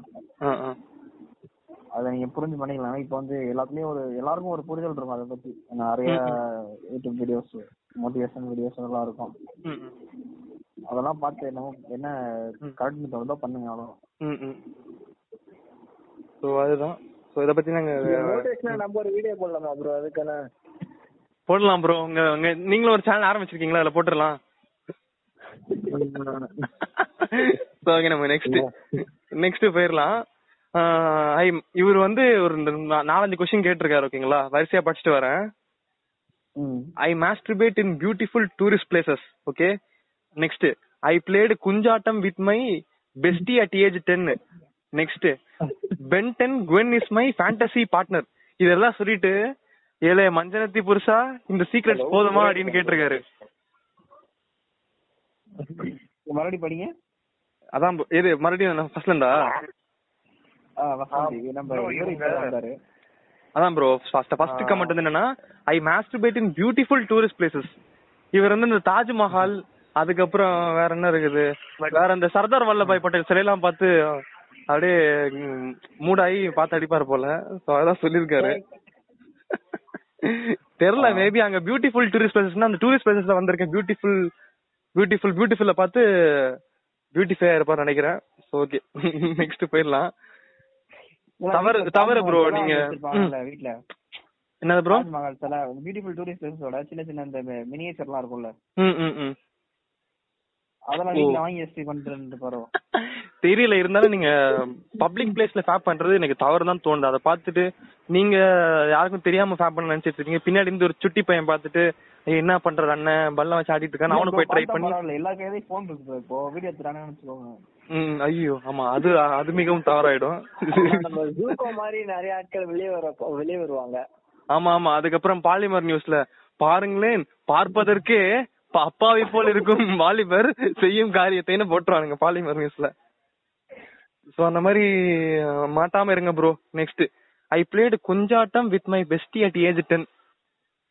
அதை நீங்க புரிஞ்சு பண்ணிக்கலாம். இப்போ வந்து எல்லாத்துலயும் ஒரு எல்லாருக்கும் ஒரு புரிதல் இருக்கும், அதை பத்தி நிறைய யூடியூப் வீடியோஸ் மோட்டிவேஷன் வீடியோஸ் எல்லாம் இருக்கும், அதெல்லாம் பார்த்து நம்ம என்ன கரெக்ட் தோணுதோ பண்ணுங்க, அவ்வளவுதான். ஸோ அதுதான். ஸோ இதை பத்தி நாங்கள் நம்பர் வீடியோ போடலாமா ப்ரோ? அதுக்கான போடலாம் ப்ரோ. நீங்களும் ஒரு சேனல் ஆரம்பிச்சிருக்கீங்களா, அதுல போட்டுடலாம். நெக்ஸ்ட் போயிடலாம். இவர் வந்து ஒரு 4-5 கொஸ்டின் கேட்டிருக்காரு, ஓகேங்களா? வரிசையா படிச்சுட்டு வரேன். I masturbate in beautiful tourist places. Okay, next I played குஞ்சாட்டம் with my bestie at age 10. Next Ben 10 Gwen is my fantasy partner. இதெல்லாம் சொல்லிட்டு ஏழை மஞ்சனத்தி புருஷா இந்த சீக்ரெட்ஸ் போதுமா அப்படின்னு கேட்டிருக்காரு. மறுபடியும் படிங்க. அதான் இது மறுபடியும் ஃபர்ஸ்ட்லண்டா? அதான் ப்ரோ, ஃபர்ஸ்ட் கமெண்ட் வந்து என்னன்னா I masturbate in beautiful tourist places. இவர் வந்து இந்த தாஜ்மஹால், அதுக்கப்புறம் வேற என்ன இருக்குது, வேற இந்த சர்தார் வல்லபாய் பட்டேல் சிலையெல்லாம் பார்த்து அப்படியே மூடாயி பார்த்து அடிப்பாரு போல. ஸோ அதான் சொல்லியிருக்காரு. தெரியல, மேபி அங்க பியூட்டிஃபுல் டூரிஸ்ட் பிளேசஸ்னா அந்த டூரிஸ்ட் பிளேசஸ்ல வந்திருக்கேன் பியூட்டிஃபுல் பியூட்டிஃபுல் பியூட்டிஃபுல்ல பார்த்து பியூட்டிஃபையா இருப்பாரு நினைக்கிறேன். ஓகே, நெக்ஸ்ட் போயிடலாம். தவறு தவறு ப்ரோ. நீங்க வீட்ல என்னது ப்ரோ? மகால் தல பியூட்டிஃபுல் டூரிஸ்ட் பிளேசஸோட சின்ன சின்ன அந்த மினியேச்சர்லாம் இருக்கும்ல, அதெல்லாம் நீங்க வாங்கி எஸ்டி பண்றது பாரு. தெரியல, இருந்தாலும் நீங்க பப்ளிக் பிளேஸ்ல ஃபேப் பண்றது எனக்கு தவறு தான் தோணுது. அதை பார்த்துட்டு நீங்க யாருக்கும் தெரியாம ஃபேப் பண்ண நினைச்சிட்டு இருக்கீங்க. பின்னாடி இருந்து ஒரு சுட்டி பையன் பார்த்துட்டு என்ன பண்றது அண்ணன் பல்ல வச்சு ஆடிட்டு இருக்கானே அவனுக்கு போய் ட்ரை பண்ணி எல்லா கையிலயே ஃபோன் இருக்கு இப்போ வீடியோ எடுத்துறானே நினைச்சுக்கோங்க. ஐயோ ஆமா, அது அது மிகவும் தவறாயிடும். நம்ம ஜூகோ மாதிரி நிறைய ஆட்கள் வெளியே வருவாங்க. ஆமா ஆமா. அதுக்கப்புறம் பாலிமர் நியூஸ்ல பாருங்களேன், பார்ப்பதற்கே அப்பாவை போல் இருக்கும் வாலிபர் செய்யும் காரியத்தை போட்டுருவானுங்க பாலிமர் நியூஸ்ல. சோ அந்த மாதிரி மாட்டாம இருங்க ப்ரோ. நெக்ஸ்ட் ஐ பிளேடு குஞ்சாட்டம் with my bestie at age 10.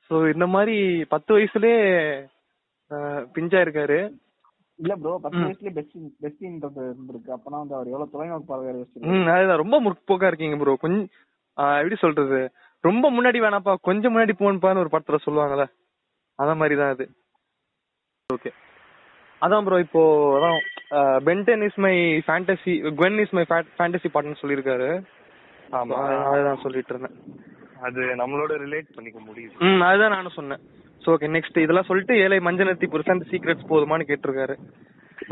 So இந்த மாதிரி 10 வயசுலயே பிஞ்சா இருக்காரு. இல்ல ப்ரோ, 10 வயசுல பெஸ்டின்றது இருந்திருக்கு. அப்பனா வந்து அவர் எவ்வளவு தொலைநோக்கு பார்வையாளர் வச்சிருக்காரு. அதுதான் ரொம்ப முற்போக்கா இருக்கீங்க ப்ரோ. கொஞ்சம் எப்படி சொல்றது, ரொம்ப முன்னாடி வேணாப்பா, கொஞ்சம் முன்னாடி போகணும்பான்னு ஒரு படத்துல சொல்லுவாங்கல்ல, அந்த மாதிரிதான் அது. ஓகே, அதான் ப்ரோ. இப்போ அதான் Ben 10 is my fantasy, Gwen is my fantasy partner சொல்லியிருக்காரு. ஆமா, அதுதான் சொல்லிட்டு இருந்தேன். அது நம்மளோட ரிலேட் பண்ணிக்க முடியுது. அதுதான் நானும் சொன்னேன். ஸோ ஓகே, நெக்ஸ்ட் இதெல்லாம் சொல்லிட்டு ஏழை மஞ்சனத்தி புருஷன் சீக்ரெட்ஸ் போதுமான்னு கேட்டிருக்காரு.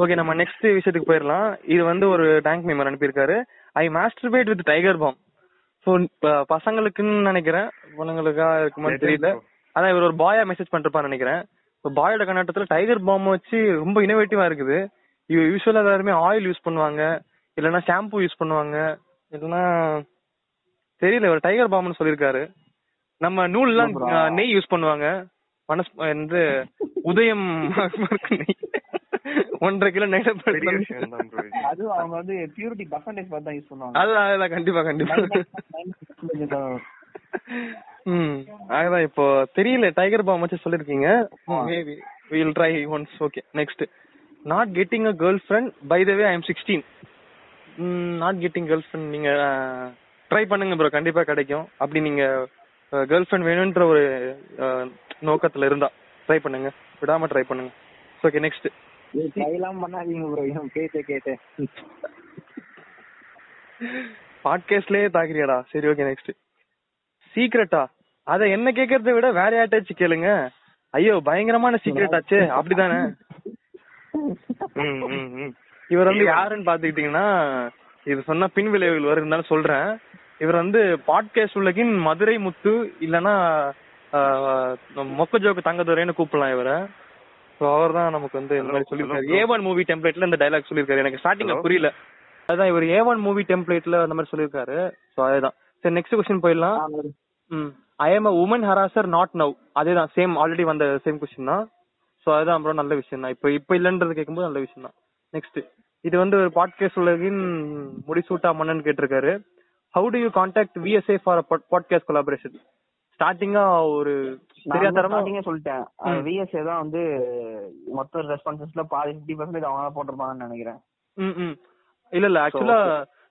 ஓகே, நம்ம நெக்ஸ்ட் விஷயத்துக்கு போயிடலாம். இது வந்து ஒரு டேங்க் மெம்பர் அனுப்பியிருக்காரு. I masturbate with tiger bomb. So பசங்களுக்குன்னு நினைக்கிறேன், பொண்ணுங்களுக்கா இருக்குமான்னு தெரியல. அதான் இவர் ஒரு பாயா மெசேஜ் பண்ணிருப்பான்னு நினைக்கிறேன். இப்போ பாயோட கண்ணாட்டத்தில் டைகர் பாம் வச்சு ரொம்ப இனோவேட்டிவாக இருக்குது. இவர் யூஸ்வலாக எல்லாருமே ஆயில் யூஸ் பண்ணுவாங்க, இல்லைன்னா ஷாம்பு யூஸ் பண்ணுவாங்க, இல்லைன்னா தெரியல. இவர் டைகர் பாம்னு சொல்லியிருக்காரு. நம்ம நூல்லாம் நெய் யூஸ் பண்ணுவாங்க. மனசு வந்து உதயம் 1.5 கிலோ நெய்தான். அது அவங்க வந்து பியூரிட்டி பர்சன்டேஜ் பார்த்தா யூஸ் பண்ணுவாங்க. அதுதான் கண்டிப்பா கண்டிப்பா. அதுதான் இப்போ தெரியல. டைகர் பாம் வச்சு சொல்லிருக்கீங்க. Maybe we will try once. Okay, next not getting a girl friend. By the way I am 16. Not getting girl friend நீங்க ட்ரை பண்ணுங்க ப்ரோ, கண்டிப்பா கிடைக்கும். அப்படி நீங்க கேர்ள் ஃப்ரெண்ட் வேணும்ன்ற ஒரு நோக்கத்துல இருந்தா ட்ரை பண்ணுங்க, விடாம ட்ரை பண்ணுங்க. ஓகே, நெக்ஸ்ட் கைலாம் பண்ணாதீங்க ப்ரோ. இங்க கேட்டே பாட்காஸ்ட்லயே தாக்குறியாடா. சரி ஓகே, நெக்ஸ்ட் சீக்ரெட்டா அதை என்ன கேக்குறதை விட வேற யார்ட்டாச்சு கேளுங்க. ஐயோ பயங்கரமான சீக்ரெட் ஆச்சு அப்படிதானே. இவர் வந்து யாருன்னு பாத்துக்கிட்டீங்கன்னா, இது சொன்னா பின் விளைவுகள் வரும், இருந்தாலும் சொல்றேன். இவர் வந்து பாட்காஸ்ட் உலகின் மதுரை முத்து, இல்லைன்னா மொக்கஜோக்கு தங்கதுரைன்னு கூப்பிடலாம் இவரை. ஸோ அவர் தான் நமக்கு வந்து இந்த மாதிரி சொல்லியிருக்காரு. A1 மூவி டெம்ப்ளேட்ல இந்த டைலாக் சொல்லியிருக்காரு. எனக்கு ஸ்டார்டிங்ல புரியல. அதுதான் இவர் A1 மூவி டெம்ப்ளேட்ல அந்த மாதிரி சொல்லியிருக்காரு. ஸோ அதுதான். சரி, நெக்ஸ்ட் கொஸ்டின் போயிடலாம். I am a woman harasser not now. அதே தான், சேம் ஆல்ரெடி வந்த சேம் கொஸ்டின் தான். ஸோ அதுதான் அப்புறம் நல்ல விஷயம் தான். இப்போ இப்போ இல்லைன்றது கேட்கும்போது நல்ல விஷயம் தான். நெக்ஸ்ட் இது வந்து ஒரு பாட்காஸ்ட் உலகின் முடிசூட்டா மன்னன் கேட்டிருக்காரு. How do you contact VSA for podcast collaboration? ஸ்டார்டிங்கா ஒரு தெரியாதரமா சொல்லிட்டேன். விஎஸ்ஏ தான் வந்து மொத்த ரெஸ்பான்சஸ்ல 50% அவங்க போட்டிருப்பாங்கன்னு நினைக்கிறேன். இல்ல ஆக்சுவலா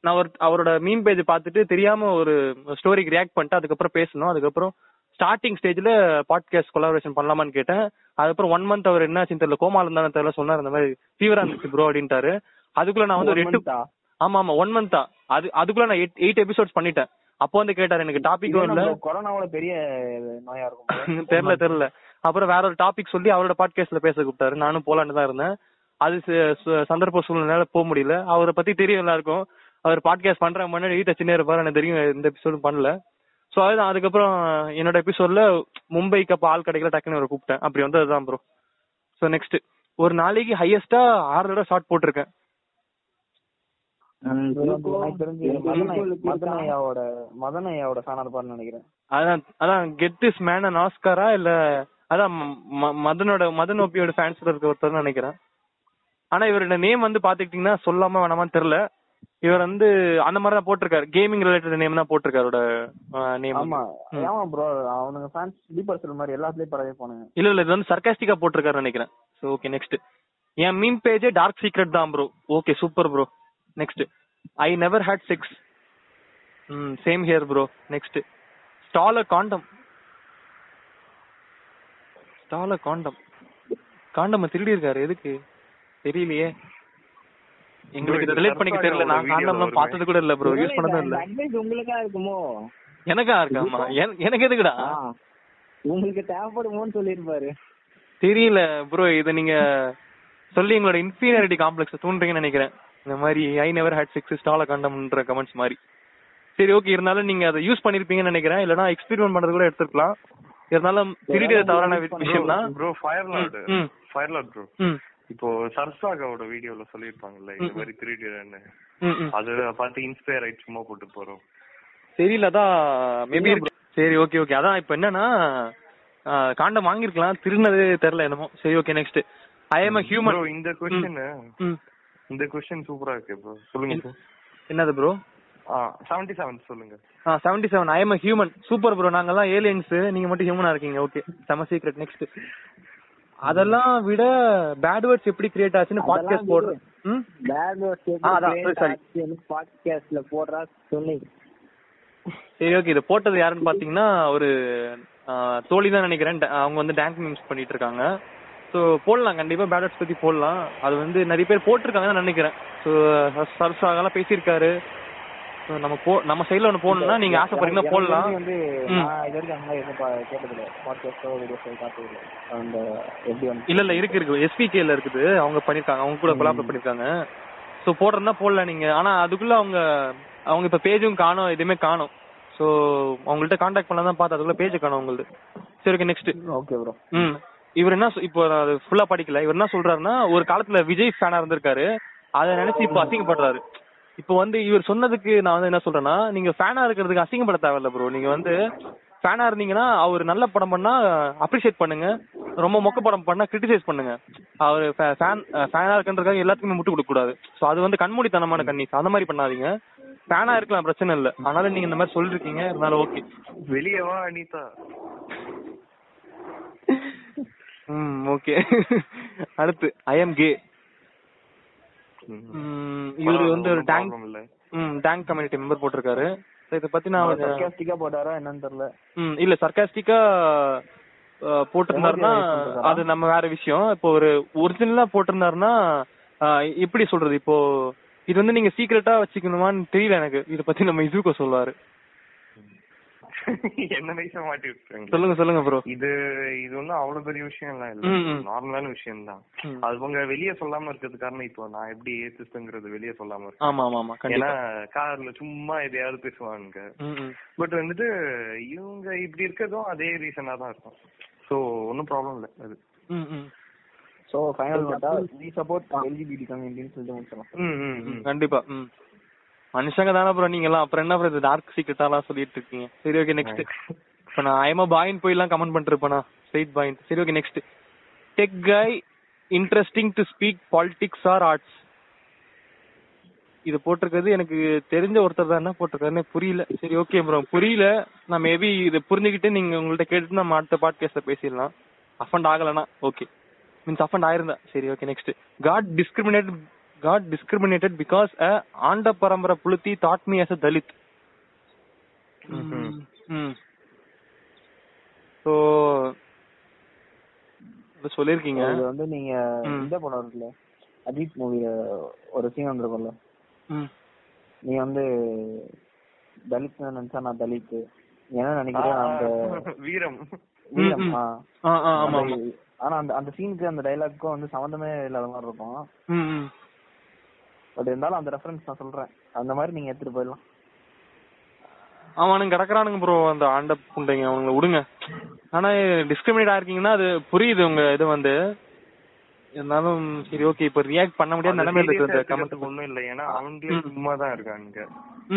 நான் அவரோட மீம் பேஜ் பார்த்துட்டு தெரியாம ஒரு ஸ்டோரிக்கு ரியாக்ட் பண்ணிட்டு அதுக்கப்புறம் பேசணும். அதுக்கப்புறம் ஸ்டார்டிங் ஸ்டேஜ்ல பாட்காஸ்ட் கொலாபரேஷன் பண்ணலாமான்னு கேட்டேன். அதுக்கப்புறம் 1 மந்த் அவர் என்ன ஆச்சுன்னு தெரியல, கோமால இருந்தாலும் தெரியல சொன்னார். அந்த மாதிரி ஃபீவரா இருந்துச்சு ப்ரோ அப்படின்ட்டாரு. அதுக்குள்ள நான் வந்து ஒரு 8 ஆமா ஆமா 1 மந்த்தா அதுக்குள்ள நான் 8 எபிசோட்ஸ் பண்ணிட்டேன். அப்போ வந்து கேட்டாரு எனக்கு டாபிக் இல்ல, கொரோனாவோட பெரிய நோயா இருக்கும் தெரியல. அப்புறம் வேற ஒரு டாபிக் சொல்லி அவரோட பாட்காஸ்ட்ல பேச கூப்பிட்டாரு. நானும் போலான்னு தான் இருந்தேன், அது சந்தர்ப்ப சூழ்நிலையால போக முடியல. அவரை பத்தி தெரியும் எல்லாருக்கும், அவர் பாட்காஸ்ட் பண்ற முன்னாடி வீட்டை சின்ன இருப்பாரு, எனக்கு தெரியும் எந்த எபிசோடும் பண்ணல. ஸோ அதுதான் அதுக்கப்புறம் என்னோட எபிசோட்ல மும்பைக்கு அப்போ ஆள் கிடைக்கல, டக்குன்னு அவரை கூப்பிட்டேன். அப்படி வந்து அதுதான் ப்ரோ. ஸோ நெக்ஸ்ட் ஒரு நாளைக்கு ஹையஸ்டா 6 தடவை ஷார்ட் போட்டிருக்கேன். ஒருத்தர் நினைக்கிறேன், ஆனா இவரோட நேம் வந்து பாத்துக்கிட்டீங்கன்னா சொல்லாம வேணாமா தெரியல. இவர் வந்து அந்த மாதிரி தான் போட்டிருக்காரு, கேமிங் ரிலேட்டட் நேம் தான் போட்டிருக்காரோட நேம். ஆமா ஆமா ப்ரோ, அவனுங்க ஃபேன்ஸ் டீப்பர் செல் மாதிரி எல்லாத்துலயே பரவே போறாங்க. இல்ல இல்ல இது வந்து சர்காஸ்டிக்கா போட்டிருக்காரு நினைக்கிறேன். So okay next. என் மீம் பேஜ் டார்க் சீக்ரெட் தான் bro. Okay super bro. Next, I never had sex. Same here bro. Next, stole a condom காண்டம திருடி இருக்காரு, எதுக்கு தெரியலையே எங்களுக்கு, ரிலேட் பண்ணிக்க தெரியல. நான் காண்டம்லாம் பார்த்தது கூட இல்ல ப்ரோ, யூஸ் பண்ணதும் இல்ல. உங்களுக்கா இருக்குமோ? எனக்கா இருக்காமா? எனக்கு எதுக்குடா? உங்களுக்கு தேவைப்படுமோன்னு சொல்லிருப்பாரு. தெரியல ப்ரோ, இதை நீங்க சொல்லி எங்களோட இன்ஃபீரியாரிட்டி காம்ப்ளெக்ஸ் தூண்டுறீங்கன்னு நினைக்கிறேன். இந்த மாதிரி I never had sex stole a காண்டம்ன்ற கமெண்ட்ஸ் மாதிரி. சரி ஓகே, இருந்தாலும் நீங்க அதை யூஸ் பண்ணிருப்பீங்கன்னு நினைக்கிறேன், இல்லைன்னா எக்ஸ்பெரிமெண்ட் பண்றது கூட எடுத்துருக்கலாம். இருந்தாலும் திருடியது தவறான விஷயம் தான் ப்ரோ. ஃபயர்லார்ட் ப்ரோ, இப்போ சர்சாகாவோட வீடியோல சொல்லிருப்பாங்கல்ல இந்த மாதிரி திருடியதுன்னு, அத பார்த்து இன்ஸ்பயர் ஆயிட்டு சும்மா போட்டு போறோம். தெரியல அதான் மேபி. சரி ஓகே ஓகே, அதான் இப்போ என்னன்னா காண்டம் வாங்கிருக்கலாம், திருடினது தெரியல என்னமோ. சரி ஓகே நெக்ஸ்ட், ஐ ஆம் a human. இந்த क्वेश्चन சூப்பரா இருக்கு ப்ரோ, சொல்லுங்க. என்னது ப்ரோ? 77 சொல்லுங்க. 77, I am a human. Super bro, நாங்க எல்லாம் ஏலியன்ஸ், நீங்க மட்டும் ஹியூமனா இருக்கீங்க. ஓகே, சம சீக்ரெட். நெக்ஸ்ட், அதெல்லாம் விட பேட் வேர்ட்ஸ் எப்படி கிரியேட் ஆச்சுன்னு பாட்காஸ்ட் போடுறேன். பேட் வேர்ட்ஸ் எப்படி சாரி பாட்காஸ்ட்ல போடுறா சொல்லுங்க. சரி ஓகே, இத போட்டது யாருன்னு பாத்தீங்கன்னா ஒரு தோழி தான் நினைக்கிறேன். அவங்க வந்து டேங்க் மீம்ஸ் பண்ணிட்டு இருக்காங்க. ஸோ போடலாம் கண்டிப்பாக, பேட் வேர்ட்ஸ் பற்றி போடலாம். அது வந்து நிறைய பேர் போட்டிருக்காங்கன்னு நினைக்கிறேன். ஸோ சர்சாகலாம் பேசியிருக்காரு. ஸோ நம்ம நம்ம சைடில் ஒன்று போடணும்னா நீங்கள் ஆசைப்படுறீங்கன்னா போடலாம். வந்து இல்லை இல்லை இருக்குது எஸ்பிகேல இருக்குது, அவங்க பண்ணியிருக்காங்க, அவங்க கூட கொலாபரேட் பண்ணியிருக்காங்க. ஸோ போடுறதுனா போடலாம் நீங்கள். ஆனால் அதுக்குள்ளே அவங்க இப்போ பேஜும் காணும், எதுவுமே காணும். ஸோ அவங்கள்ட்ட கான்டாக்ட் பண்ணலாம் தான் பார்த்தா அதுக்குள்ளே பேஜ் காணும் அவங்களுக்கு. சரி ஓகே நெக்ஸ்ட். Okay bro. இவர் என்ன இப்போ ஃபுல்லா படிக்கல, இவர் என்ன சொல்றாருன்னா ஒரு காலத்துல விஜய் ஃபேனா இருந்திருக்காரு, அதை நினைச்சு இப்போ அசிங்கப்படுறாரு. இப்போ வந்து இவர் சொன்னதுக்கு நான் வந்து என்ன சொல்றேன்னா, நீங்க ஃபேனா இருக்கிறதுக்கு அசிங்கப்பட தேவையில்ல ப்ரோ. நீங்க வந்து ஃபேனா இருந்தீங்கன்னா அவர் நல்ல படம் பண்ணா அப்ரிஷியேட் பண்ணுங்க, ரொம்ப மொக்க படம் பண்ணா கிரிட்டிசைஸ் பண்ணுங்க. அவர் ஃபேனா இருக்குன்றதுக்காக எல்லாத்துக்குமே முட்டு கொடுக்க கூடாது. ஸோ அது வந்து கண்மூடித்தனமான கண்ணீஸ், அந்த மாதிரி பண்ணாதீங்க. ஃபேனா இருக்கலாம், பிரச்சனை இல்லை, அதனால நீங்க இந்த மாதிரி சொல்லிருக்கீங்க, அதனால ஓகே. வெளியவா அனிதா? ஓகே அடுத்து, ஐ அம் கே. இவரு வந்து ஒரு டேங்க் கம்யூனிட்டி மெம்பர் போட்டிருக்காரு. இதை பத்தி நான் சர்காஸ்டிக்கா போட்டாரா என்னன்னு தெரியல. இல்ல சர்காஸ்டிக்கா போட்டிருந்தாருன்னா அது நம்ம வேற விஷயம். இப்போ ஒரு ஒரிஜினலா போட்டிருந்தாருன்னா எப்படி சொல்றது, இப்போ இது வந்து நீங்க சீக்ரெட்டா வச்சுக்கணுமான்னு தெரியல எனக்கு. இதை பத்தி நம்ம இசுகோ சொல்லுவாரு. என்ன விஷயம் மாட்டி விட்டுருங்க, சொல்லுங்க சொல்லுங்க ப்ரோ. இது ஒன்றும் அவ்வளவு பெரிய விஷயம் எல்லாம் இல்லை, நார்மலான விஷயம் தான். அது உங்க வெளியே சொல்லாம இருக்கிறது காரணம், இப்போ நான் எப்படி ஏத்துங்கிறது வெளியே சொல்லாம இருக்கேன், ஏன்னா கார்ல சும்மா எதையாவது பேசுவானுங்க. பட் வந்துட்டு இவங்க இப்படி இருக்கிறதும் அதே ரீசனா தான் இருக்கும். ஸோ ஒன்னும் ப்ராப்ளம் இல்லை அது. ஸோ ஃபைனல் நீ சப்போர்ட் எல்ஜிபிடி கம்யூனிட்டின்னு சொல்லிட்டு முடிச்சிடலாம். கண்டிப்பா மனுஷங்க தானே ப்ரோ நீங்க எல்லாம், அப்புறம் என்ன ப்ரோ டார்க் சீக்ரெட்டாலாம் சொல்லிட்டு இருக்கீங்க. சரி ஓகே நெக்ஸ்ட். இப்போ நான் ஐமா பாயிண்ட் போயெல்லாம் கமெண்ட் பண்ணிருப்பேனா, ஸ்ட்ரெயிட் பாயிண்ட். சரி okay next, tech guy interesting to speak politics or arts. இது போட்டிருக்கிறது எனக்கு தெரிஞ்ச ஒருத்தர் தான், என்ன போட்டிருக்காருன்னு புரியல. சரி ஓகே ப்ரோ, புரியல நான் மேபி இதை புரிஞ்சுக்கிட்டு நீங்கள் உங்கள்கிட்ட கேட்டுட்டு நம்ம அடுத்த பாட்காஸ்ட்டில் பேசிடலாம். அஃபண்ட் ஆகலைனா ஓகே, மீன்ஸ் அஃபண்ட் ஆயிருந்தா. சரி okay next, God discriminated because a Anda Parampara Puluthi taught me as a Dalit. So, சொல்லிருக்கீங்க அது வந்து நீங்க இந்த படம் இருக்குல்ல அஜித் மூவில ஒரு சீன் வந்திருக்கும்ல, நீ வந்து தலித் நினைச்சா நான் தலித்து ஏன்னா நினைக்கிறேன் அந்த வீரம் வீரம். ஆனா அந்த அந்த சீனுக்கு அந்த டயலாக்கும் வந்து சம்பந்தமே இல்லாத மாதிரி இருக்கும். பட் இருந்தாலும் அந்த ரெஃபரன்ஸ் நான் சொல்றேன், அந்த மாதிரி நீங்க எடுத்துட்டு போயிடலாம். அவனுங்க கிடக்குறானுங்க ப்ரோ அந்த ஆண்ட புண்டைங்க, அவங்கள விடுங்க. ஆனா டிஸ்கிரிமினேட் ஆயிருக்கீங்கன்னா அது புரியுது உங்க இது வந்து. இருந்தாலும் சரி ஓகே, இப்ப ரியாக்ட் பண்ண முடியாத நிலைமை இருக்கு. அந்த கமெண்ட் ஒண்ணும் இல்லை, ஏன்னா அவங்களே சும்மா தான் இருக்காங்க,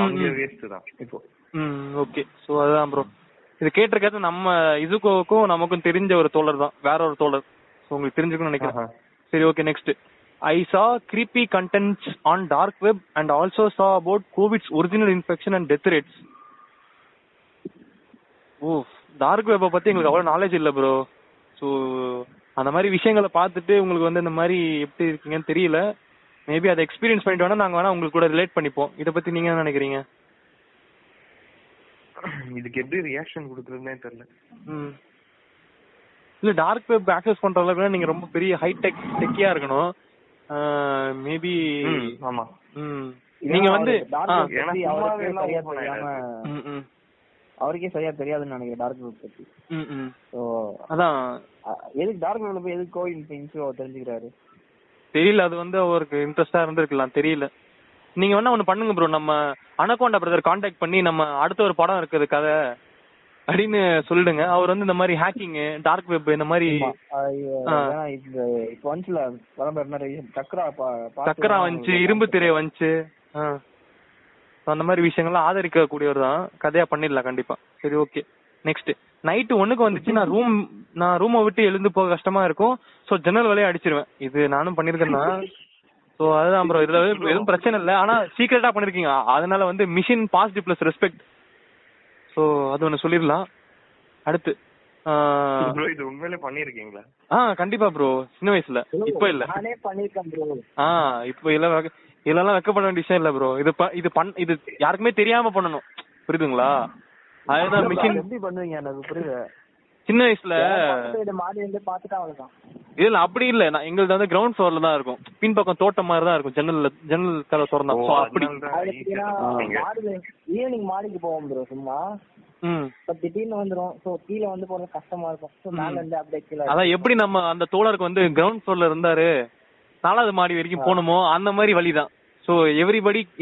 அவங்களே வேஸ்ட் தான் இப்போ. ஓகே ஸோ அதுதான் ப்ரோ, இது கேட்டிருக்காது. நம்ம இசுகோவுக்கும் நமக்கும் தெரிஞ்ச ஒரு தோழர் தான், வேற ஒரு தோழர். ஸோ உங்களுக்கு தெரிஞ்சுக்கணும்னு நினைக்கிறேன். சரி okay next. I saw creepy contents on dark web and also saw about COVID's original infection and death rates. Oof, dark web பத்தி உங்களுக்கு அவ்வளவு knowledge இல்ல bro. So அந்த மாதிரி விஷயங்களை பார்த்துட்டு உங்களுக்கு வந்து இந்த மாதிரி எப்படி இருக்கீங்கன்னு தெரியல. மேபி அதை எக்ஸ்பீரியன்ஸ் பண்ணிட்டு வேணா நாங்க வேணா உங்களுக்கு கூட ரிலேட் பண்ணிப்போம். இதை பத்தி நீங்க என்ன நினைக்கிறீங்க? இதுக்கு எப்படி ரியாக்ஷன் கொடுக்குறதுனே தெரியல. இல்ல டார்க் வெப் ஆக்சஸ் பண்ற அளவுக்கு நீங்க ரொம்ப பெரிய ஹைடெக் டெக்கியா இருக்கணும். மேபி ஆமா நீங்க வந்து அவருக்கே சரியா தெரியாதுன்னு நினைக்கிறேன் டார்க் வெப் பத்தி. சோ அதான் எதுக்கு டார்க் வெப்ல போய் எதுக்கு கோயின்ஃபென்சிவா தெரிஞ்சுக்கிறாரு தெரியல. அது வந்து அவருக்கு இன்ட்ரெஸ்டா இருந்திருக்கலாம் தெரியல. நீங்க வேணா ஒண்ணு பண்ணுங்க ப்ரோ, நம்ம அனகோண்டா பிரதர் கான்டாக்ட் பண்ணி நம்ம அடுத்த ஒரு படம் இருக்குது கதை அப்படின்னு சொல்லிடுங்க. அவர் வந்து இந்த மாதிரி ஹேக்கிங் டார்க் வெப் இந்த மாதிரி இப்போ வந்துல பரம்பரை சக்கரா வந்துச்சு, இரும்பு திரை வந்துச்சு, அந்த மாதிரி விஷயங்கள்லாம் ஆதரிக்க கூடியவர் தான். கதையா பண்ணிடலாம் கண்டிப்பா. சரி ஓகே நெக்ஸ்ட். நைட்டு 1க்கு வந்துச்சு, நான் ரூமை விட்டு எழுந்து போக கஷ்டமா இருக்கும், ஸோ ஜன்னல் வழியா அடிச்சிருவேன். இது நானும் பண்ணிருக்கேன்னா. ஸோ அதுதான் ப்ரோ, இதுல எதுவும் பிரச்சனை இல்லை. ஆனா சீக்கிரட்டா பண்ணிருக்கீங்க, அதனால வந்து மிஷின் பாசிட்டிவ் பிளஸ் ரெஸ்பெக்ட். சோ அது ஒண்ணு சொல்லிடலாம். அடுத்து ப்ரோ இது உண்மையிலே பண்ணிருக்கீங்களா? கண்டிப்பா ப்ரோ, சின்ன வயசுல. இப்போ இல்ல, நானே பண்ணிருக்கேன் ப்ரோ. இப்போ இல்ல, இதெல்லாம் வைக்க பண்ண வேண்டிய விஷயம் இல்ல ப்ரோ. இது யாருக்குமே தெரியாம பண்ணணும், புரியுதுங்களா? அதுதான் மிஷின். எப்படி பண்ணுவீங்க எனக்கு புரியல. சின்ன வயசுல இல்ல அப்படி இல்ல, நான் எங்களுக்கு வந்து கிரவுண்ட் ஃப்ளோர்ல தான் இருக்கும், பின்பக்கம் தோட்டம் மாதிரி தான் இருக்கும், ஜன்னல் கதவை திறந்தாங்க அப்படி. ஈவினிங் மாடிக்கு போவோம் ப்ரோ, சும்மா திடீர்னு வந்துரும். சோ கீழ வந்து போறது கஷ்டமா இருக்கும். அதான் எப்படி நம்ம அந்த தோழருக்கு வந்து கிரவுண்ட் ஃப்ளோர்ல இருந்தாரு, 4வது மாடி வரைக்கும் போனோமோ அந்த மாதிரி வழிதான். So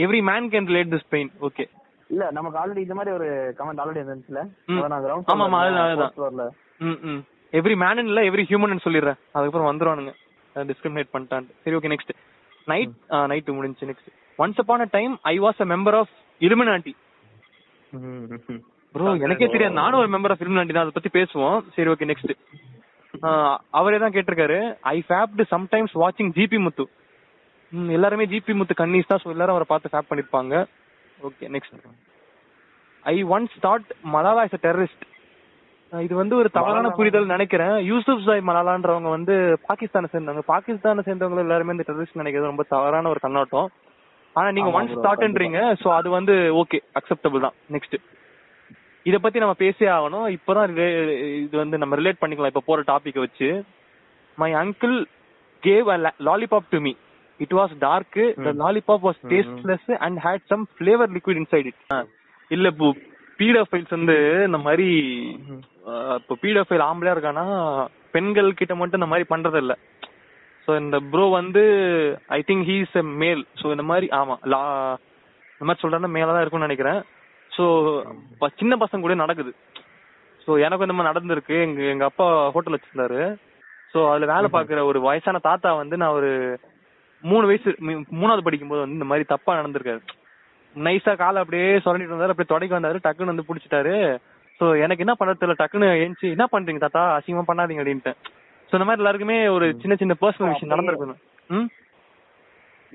every man can relate this pain. Okay இல்ல நமக்கு ஆல்ரெடி இந்த மாதிரி ஒரு கமெண்ட் ஆல்ரெடி இருந்துச்சுல. நான் கிரவுண்ட் ஆமாமா அதுதான் ஃப்ளோர்ல எவ்ரி மேன் இல்ல எவ்ரி ஹியூமன் சொல்லிடுறேன், அதுக்கப்புறம் வந்துருவானுங்க டிஸ்கிரிமினேட் பண்ணிட்டான். சரி ஓகே நெக்ஸ்ட். நைட் முடிஞ்சு. Next, once upon a time I was a member of Illuminati. Bro எனக்கே தெரியாது, நானும் ஒரு மெம்பர் ஆஃப் இலுமினாட்டி தான், அதை பத்தி பேசுவோம். சரி ஓகே நெக்ஸ்ட். அவரே தான் கேட்டிருக்காரு. ஐ ஃபேப்டு சம்டைம்ஸ் வாட்சிங் ஜிபி முத்து. எல்லாருமே ஜிபி முத்து கன்னிஸ் தான், ஸோ எல்லாரும் அவரை பார்த்து ஃபேப் பண்ணிருப்பாங்க. Okay next. I once thought Malala is a terrorist. இது வந்து ஒரு தவறான புரிதல் நினைக்கிறேன். யூசுப் சாய் மலாலான்றவங்க வந்து பாகிஸ்தானை சேர்ந்தவங்க, பாகிஸ்தானை சேர்ந்தவங்க எல்லாருமே இந்த டெரரிஸ்ட் நினைக்கிறது ரொம்ப தவறான ஒரு கண்ணோட்டம். ஆனா நீங்க ஒன்ஸ் தாட்ன்றீங்க, ஸோ அது வந்து ஓகே, அக்செப்டபிள் தான். நெக்ஸ்ட், இதை பத்தி நம்ம பேசியே ஆகணும். இப்போதான் இது வந்து நம்ம ரிலேட் பண்ணிக்கலாம் இப்போ போற டாபிக் வச்சு. My uncle gave a lollipop to me. It was dark, the lollipop was tasteless and had some flavor liquid inside it. இல்ல இப்போ பீடோஃபைல்ஸ் வந்து இந்த மாதிரி, இப்போ பீடோஃபைல் ஆம்பளையா இருக்கானா பெண்கள் கிட்ட மட்டும் இந்த மாதிரி பண்றது இல்ல. ஸோ இந்த ப்ரோ வந்து I think he is a male. So இந்த மாதிரி ஆமா இந்த மாதிரி சொல்றேன்னா மேலா தான் இருக்கும்னு நினைக்கிறேன். ஸோ சின்ன பசங்க கூட நடக்குது. ஸோ எனக்கு இந்த மாதிரி நடந்திருக்கு. எங்க அப்பா ஹோட்டல் வச்சிருந்தாரு. ஸோ அதுல வேலை பாக்குற ஒரு வயசான தாத்தா வந்து நான் ஒரு 3 வயசு 3வது படிக்கும் போது வந்து இந்த மாதிரி தப்பா நடந்திருக்காரு. நைஸா காலை அப்படியே சொல்லிட்டு இருந்தாரு, அப்படியே தொடக்கி வந்தாரு, டக்குன்னு வந்து பிடிச்சிட்டாரு. ஸோ எனக்கு என்ன பண்றது தெரியல, டக்குன்னு எழுந்துச்சு என்ன பண்றீங்க தாத்தா, அசிங்கமா பண்ணாதீங்க அப்படின்ட்டு. ஸோ இந்த மாதிரி எல்லாருக்குமே ஒரு சின்ன சின்ன பர்சனல் விஷயம் நடந்திருக்கு.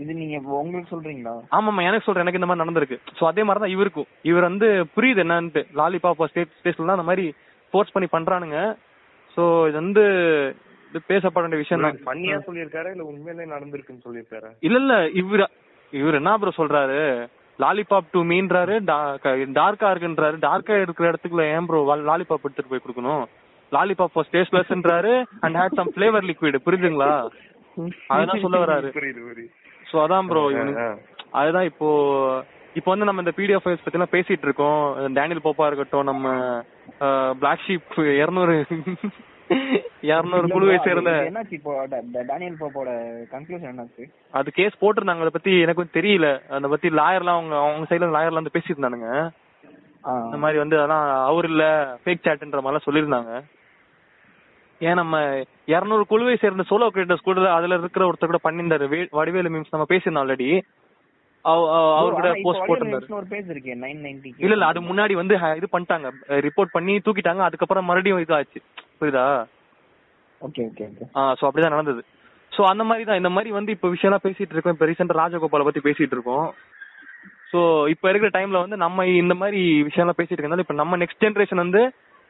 இது நீங்க உங்களுக்கு சொல்றீங்களா? ஆமாமா எனக்கு சொல்றேன், எனக்கு இந்த மாதிரி நடந்திருக்கு. ஸோ அதே மாதிரி தான் இவருக்கும். இவர் வந்து புரியுது என்னன்ட்டு, லாலிபாப் ஸ்டேட்ஸ்லாம் இந்த மாதிரி ஃபோர்ஸ் பண்ணி பண்றானுங்க. ஸோ இது வந்து பேசப்பட விஷயம் தான். பண்ணியா சொல்லியிருக்காரு இல்ல உண்மையிலே நடந்திருக்குன்னு சொல்லியிருக்காரு? இல்ல இல்ல இவர் என்ன அப்புறம் சொல்றாரு, லாலிபாப் டூ மீன்றாரு, டார்க்கா இருக்குன்றாரு. டார்க்கா இருக்கிற இடத்துக்குள்ள ஏன் ப்ரோ லாலிபாப் எடுத்துட்டு போய் கொடுக்கணும்? லாலிபாப் ஃபார் டேஸ்ட்லெஸ்ன்றாரு and had some flavour liquid, புரியுதுங்களா? அதனால சொல்ல வராரு. சோ அதான் ப்ரோ, அதுதான் இப்போ இப்போ வந்து நம்ம இந்த பிடிஎஃப் பத்திலாம் பேசிட்டு இருக்கோம். டேனியல் போப்பா இருக்கட்டும், நம்ம பிளாக் ஷீப் 200 குழுவை சேர்ந்த அது கேஸ் போட்டிருந்தாங்க. அதை பத்தி எனக்கும் தெரியல. அதை பத்தி லாயர்லாம் அவங்க அவங்க சைட்ல லாயர்லாம் வந்து பேசிட்டு இருந்தானுங்க. இந்த மாதிரி வந்து அதெல்லாம் அவர் இல்ல ஃபேக் சாட்ன்ற மாதிரிலாம் சொல்லியிருந்தாங்க. ஏன் நம்ம 200 குழுவை சேர்ந்த சோலோ கிரியேட்டர்ஸ் கூட அதுல இருக்கிற ஒருத்தர் கூட பண்ணியிருந்தாரு. வடிவேலு மீம்ஸ் நம்ம பேசியிருந்தோம் ஆல்ரெடி. அவர் கூட போஸ்ட் போட்டிருந்தாரு. இல்ல இல்ல அது முன்னாடி வந்து இது பண்ணிட்டாங்க, ரிப்போர்ட் பண்ணி தூக்கிட்டாங்க. அதுக்கப்புறம் மறுபடியும் இதாச்சு, புரியுதா? அப்படிதான் நடந்தது. சோ அந்த மாதிரி தான் இந்த மாதிரி வந்து இப்ப விஷயம் பேசிட்டு இருக்கோம். இப்ப ரீசெண்டா ராஜகோபால பத்தி பேசிட்டு இருக்கோம். சோ இப்ப இருக்கிற டைம்ல வந்து நம்ம இந்த மாதிரி விஷயம் பேசிட்டு இருக்கனால இப்ப நம்ம நெக்ஸ்ட் ஜெனரேஷன் வந்து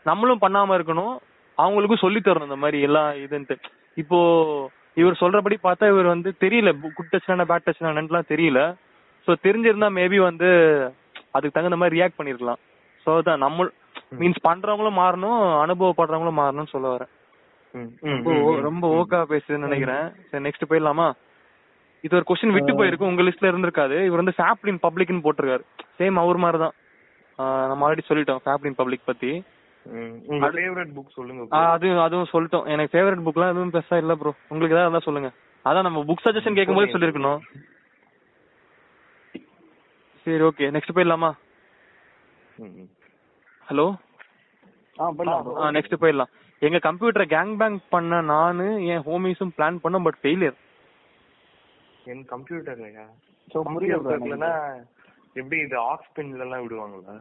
நம்மளும் பண்ணாம இருக்கணும், அவங்களுக்கும் சொல்லி தரணும் இந்த மாதிரி எல்லாம் இதுன்ட்டு. இப்போ இவர் சொல்றபடி பார்த்தா இவர் வந்து தெரியல குட் டச்னா பேட் டச்னா என்னன்னுலாம் தெரியல. சோ தெரிஞ்சிருந்தா மேபி வந்து அதுக்கு தகுந்த மாதிரி ரியாக்ட் பண்ணிருக்கலாம். சோ அதான் நம்ம மீன்ஸ் பண்றவங்களும் மாறணும், அனுபவப்படுறவங்களும் மாறணும்னு சொல்ல வரேன். ரொம்ப ஓகா பேசுதுன்னு நினைக்கிறேன். சரி நெக்ஸ்ட் போயிடலாமா? இது ஒரு கொஸ்டின் விட்டு போயிருக்கும், உங்க லிஸ்ட்ல இருந்திருக்காது. இவர் வந்து ஃபேப்ளின் பப்ளிக்னு போட்டிருக்காரு. சேம் அவர் மாதிரி தான் நம்ம ஆல்ரெடி சொல்லிட்டோம் ஃபேப்ளின் பப்ளிக் பத்தி. அதுவும் சொல்லிட்டோம். எனக்கு ஃபேவரட் புக் எல்லாம் எதுவும் பெருசா இல்ல ப்ரோ. உங்களுக்கு ஏதாவது இருந்தா சொல்லுங்க. அதான் நம்ம புக் சஜஷன் கேட்கும் போது சொல்லிருக்கணும். சரி ஓகே நெக்ஸ்ட் போயிடலாமா? ஹலோ நெக்ஸ்ட் போயிடலாம். எங்க கம்ப்யூட்டரை கேங் பேங் பண்ண நானு என் ஹோமிஸும் பிளான் பண்ணோம், பட் ஃபெயிலியர். என் கம்ப்யூட்டர்லயா? சோ கம்ப்யூட்டர்லனா எப்படி இந்த ஆக்ஸ் பின்ல எல்லாம் விடுவாங்களா?